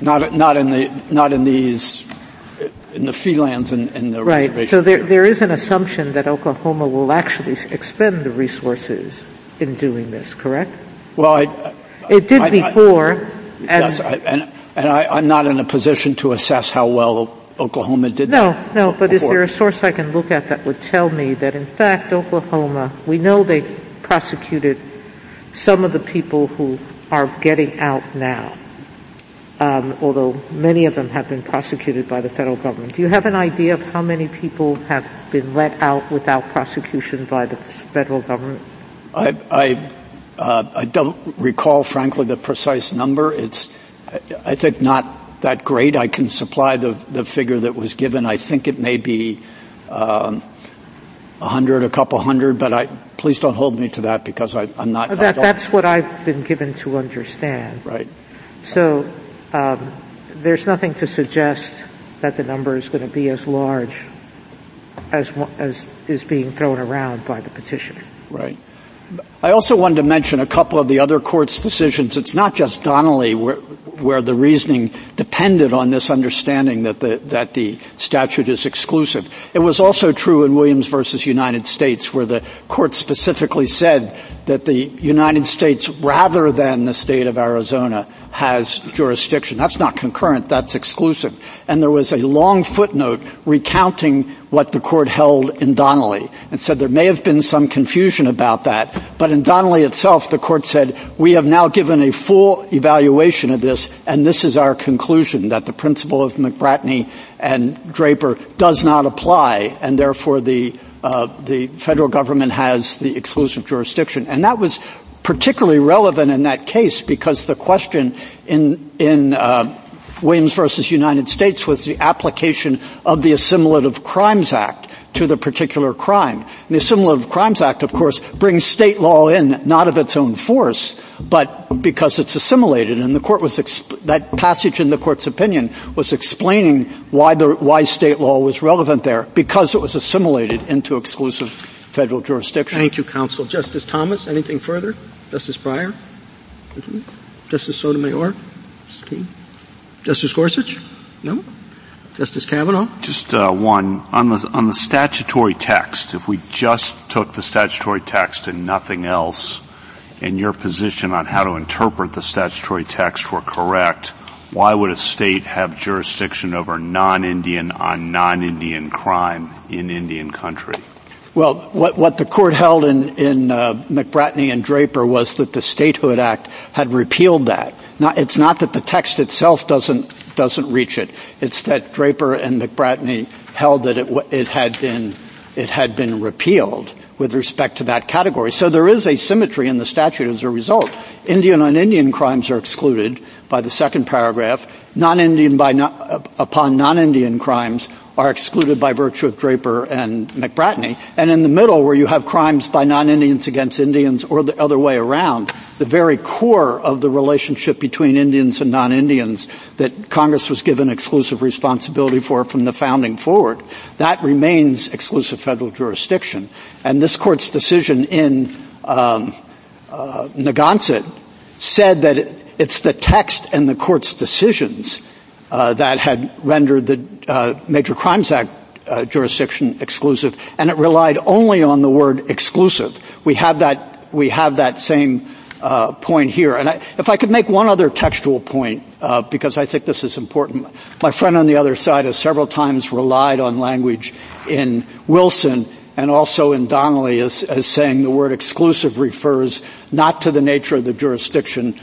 not, not in the, not in these, in the fee lands and in, in the right. Reservation. So there, there is an assumption that Oklahoma will actually expend the resources in doing this, correct? Well, I, I it did I, before. I, and, yes, I, and and I, I'm not in a position to assess how well Oklahoma did no, that. No, no, but before. Is there a source I can look at that would tell me that, in fact, Oklahoma, we know they prosecuted some of the people who are getting out now, um, although many of them have been prosecuted by the federal government. Do you have an idea of how many people have been let out without prosecution by the federal government? I, I, uh, I don't recall, frankly, the precise number. It's, I, I think, not that great. I can supply the, the figure that was given. I think it may be um, a hundred, a couple hundred, but I please don't hold me to that because I, I'm not. That, I that's what I've been given to understand. Right. So um, there's nothing to suggest that the number is going to be as large as as is being thrown around by the petitioner. Right. I also wanted to mention a couple of the other court's decisions. It's not just Donnelly where, where the reasoning depended on this understanding that the, that the statute is exclusive. It was also true in Williams versus United States, where the court specifically said that the United States, rather than the state of Arizona, has jurisdiction. That's not concurrent, that's exclusive. And there was a long footnote recounting what the court held in Donnelly and said there may have been some confusion about that. But in Donnelly itself, the court said, we have now given a full evaluation of this, and this is our conclusion, that the principle of McBratney and Draper does not apply, and therefore the uh, the federal government has the exclusive jurisdiction. And that was particularly relevant in that case because the question in in uh Williams versus United States was the application of the Assimilative Crimes Act to the particular crime. And the Assimilative Crimes Act, of course, brings state law in, not of its own force, but because it's assimilated. And the court was exp- that passage in the court's opinion was explaining why the why state law was relevant there, because it was assimilated into exclusive federal jurisdiction. Thank you, counsel. Justice Thomas, anything further? Justice Breyer? Mm-hmm. Justice Sotomayor? Justice Gorsuch? No? Justice Kavanaugh? Just uh, one. On the, on the statutory text, if we just took the statutory text and nothing else, and your position on how to interpret the statutory text were correct, why would a state have jurisdiction over non-Indian on non-Indian crime in Indian country? Well, what, what the court held in, in uh, McBratney and Draper was that the Statehood Act had repealed that. Now, it's not that the text itself doesn't doesn't reach it. It's that Draper and McBratney held that it it had been it had been repealed with respect to that category. So there is asymmetry in the statute as a result. Indian on Indian crimes are excluded by the second paragraph, non-Indian by non, upon non-Indian crimes are excluded by virtue of Draper and McBratney. And in the middle, where you have crimes by non-Indians against Indians or the other way around, the very core of the relationship between Indians and non-Indians that Congress was given exclusive responsibility for from the founding forward, that remains exclusive federal jurisdiction. And this Court's decision in um, uh, Narragansett said that it, it's the text and the Court's decisions Uh, that had rendered the uh, Major Crimes Act uh, jurisdiction exclusive, and it relied only on the word exclusive. We have that, we have that same uh, point here. And I, if I could make one other textual point, uh, because I think this is important. My friend on the other side has several times relied on language in Wilson and also in Donnelly as, as saying the word exclusive refers not to the nature of the jurisdiction,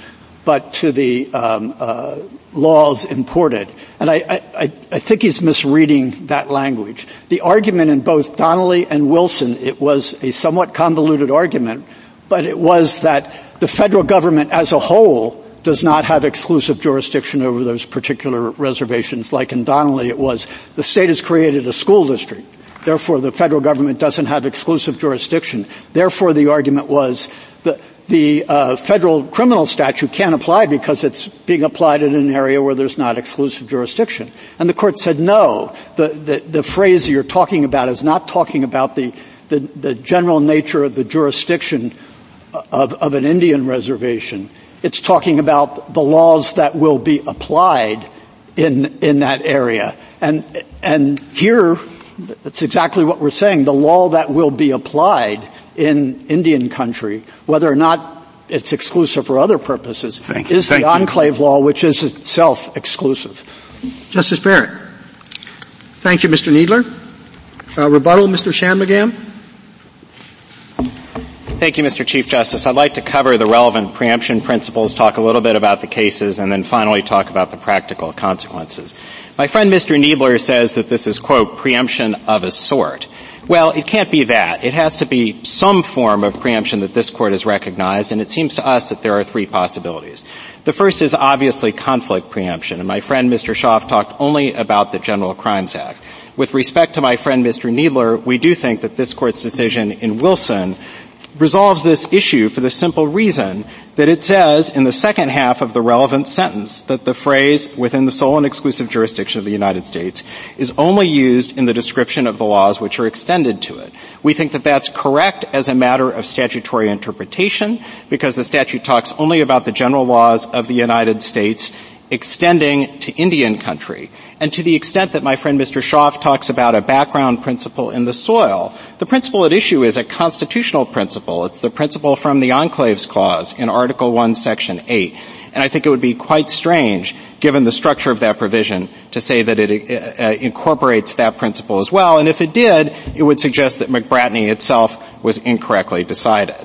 but to the um, uh laws imported. And I, I, I think he's misreading that language. The argument in both Donnelly and Wilson, it was a somewhat convoluted argument, but it was that the federal government as a whole does not have exclusive jurisdiction over those particular reservations. Like in Donnelly, it was the state has created a school district. Therefore, the federal government doesn't have exclusive jurisdiction. Therefore, the argument was the The uh, federal criminal statute can't apply because it's being applied in an area where there's not exclusive jurisdiction. And the Court said, no, the, the, the phrase you're talking about is not talking about the, the, the general nature of the jurisdiction of, of an Indian reservation. It's talking about the laws that will be applied in, in that area. And, and here, that's exactly what we're saying. The law that will be applied in Indian country, whether or not it's exclusive for other purposes, Thank is the enclave you. law, which is itself exclusive. Justice Barrett. Thank you, Mister Kneedler. Uh, rebuttal, Mister Shanmugam. Thank you, Mister Chief Justice. I'd like to cover the relevant preemption principles, talk a little bit about the cases, and then finally talk about the practical consequences. My friend Mister Kneedler says that this is, quote, preemption of a sort. Well, it can't be that. It has to be some form of preemption that this Court has recognized, and it seems to us that there are three possibilities. The first is obviously conflict preemption, and my friend Mister Schaaf talked only about the General Crimes Act. With respect to my friend Mister Kneedler, we do think that this Court's decision in Wilson resolves this issue for the simple reason that it says in the second half of the relevant sentence that the phrase within the sole and exclusive jurisdiction of the United States is only used in the description of the laws which are extended to it. We think that that's correct as a matter of statutory interpretation because the statute talks only about the general laws of the United States extending to Indian country. And to the extent that my friend Mister Schaaf talks about a background principle in the soil, the principle at issue is a constitutional principle. It's the principle from the Enclaves Clause in Article one, Section eight. And I think it would be quite strange, given the structure of that provision, to say that it uh, incorporates that principle as well. And if it did, it would suggest that McBratney itself was incorrectly decided.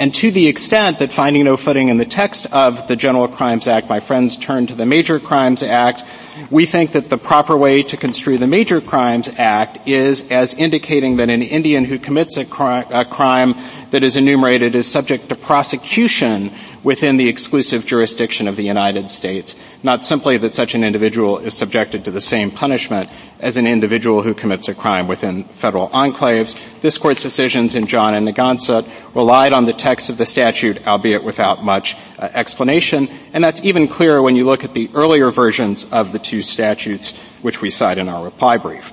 And to the extent that finding no footing in the text of the General Crimes Act, my friends turn to the Major Crimes Act, we think that the proper way to construe the Major Crimes Act is as indicating that an Indian who commits a, cri- a crime that is enumerated is subject to prosecution within the exclusive jurisdiction of the United States, not simply that such an individual is subjected to the same punishment as an individual who commits a crime within federal enclaves. This Court's decisions in John and Narragansett relied on the text of the statute, albeit without much uh, explanation, and that's even clearer when you look at the earlier versions of the two statutes which we cite in our reply brief.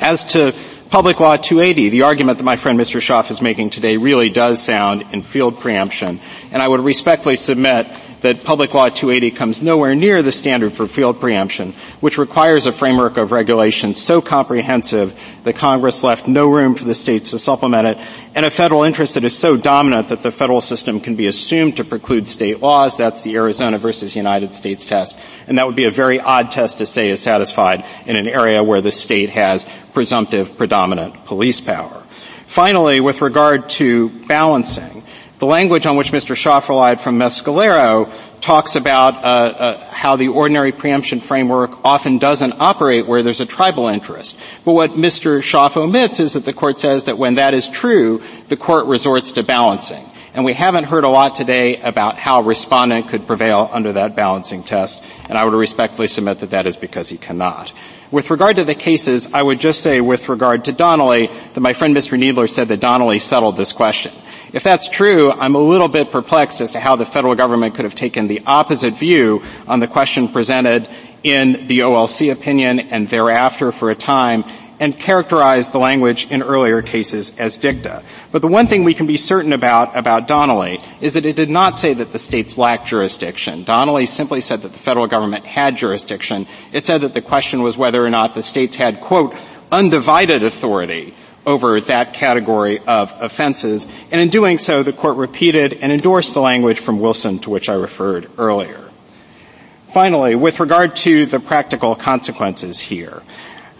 As to Public Law two eighty, the argument that my friend Mister Schaaf is making today really does sound in field preemption, and I would respectfully submit that Public Law two eighty comes nowhere near the standard for field preemption, which requires a framework of regulation so comprehensive that Congress left no room for the states to supplement it, and a federal interest that is so dominant that the federal system can be assumed to preclude state laws. That's the Arizona versus United States test, and that would be a very odd test to say is satisfied in an area where the state has presumptive predominant police power. Finally, with regard to balancing, the language on which Mister Schaaf relied from Mescalero talks about uh, uh, how the ordinary preemption framework often doesn't operate where there's a tribal interest. But what Mister Schaaf omits is that the Court says that when that is true, the Court resorts to balancing. And we haven't heard a lot today about how respondent could prevail under that balancing test, and I would respectfully submit that that is because he cannot. With regard to the cases, I would just say with regard to Donnelly that my friend Mister Kneedler said that Donnelly settled this question. If that's true, I'm a little bit perplexed as to how the federal government could have taken the opposite view on the question presented in the O L C opinion and thereafter for a time and characterized the language in earlier cases as dicta. But the one thing we can be certain about about Donnelly is that it did not say that the states lacked jurisdiction. Donnelly simply said that the federal government had jurisdiction. It said that the question was whether or not the states had, quote, undivided authority over that category of offenses, and in doing so, the court repeated and endorsed the language from Wilson to which I referred earlier. Finally, with regard to the practical consequences here,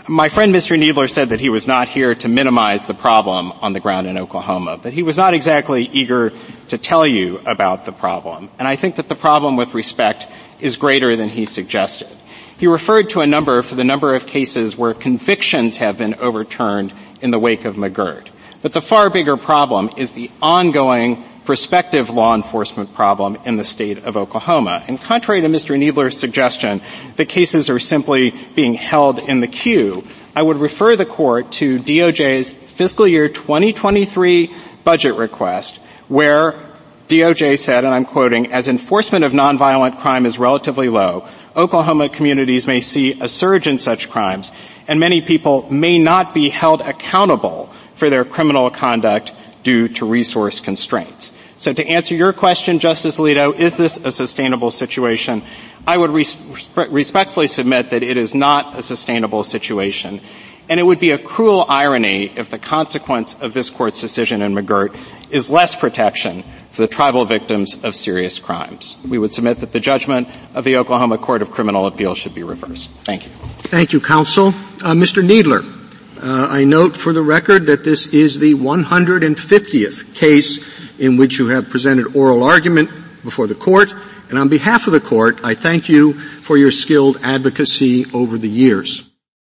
my friend Mister Kneedler said that he was not here to minimize the problem on the ground in Oklahoma, but he was not exactly eager to tell you about the problem, and I think that the problem with respect is greater than he suggested. He referred to a number for the number of cases where convictions have been overturned in the wake of McGirt. But the far bigger problem is the ongoing prospective law enforcement problem in the state of Oklahoma. And contrary to Mister Kneedler's suggestion that cases are simply being held in the queue, I would refer the court to D O J's fiscal year twenty twenty-three budget request where D O J said, and I'm quoting, as enforcement of nonviolent crime is relatively low, Oklahoma communities may see a surge in such crimes, and many people may not be held accountable for their criminal conduct due to resource constraints. So to answer your question, Justice Alito, is this a sustainable situation? I would res- respectfully submit that it is not a sustainable situation. And it would be a cruel irony if the consequence of this court's decision in McGirt is less protection for the tribal victims of serious crimes. We would submit that the judgment of the Oklahoma Court of Criminal Appeals should be reversed. Thank you. Thank you, counsel. Uh, Mister Kneedler, uh, I note for the record that this is the one hundred fiftieth case in which you have presented oral argument before the court. And on behalf of the court, I thank you for your skilled advocacy over the years.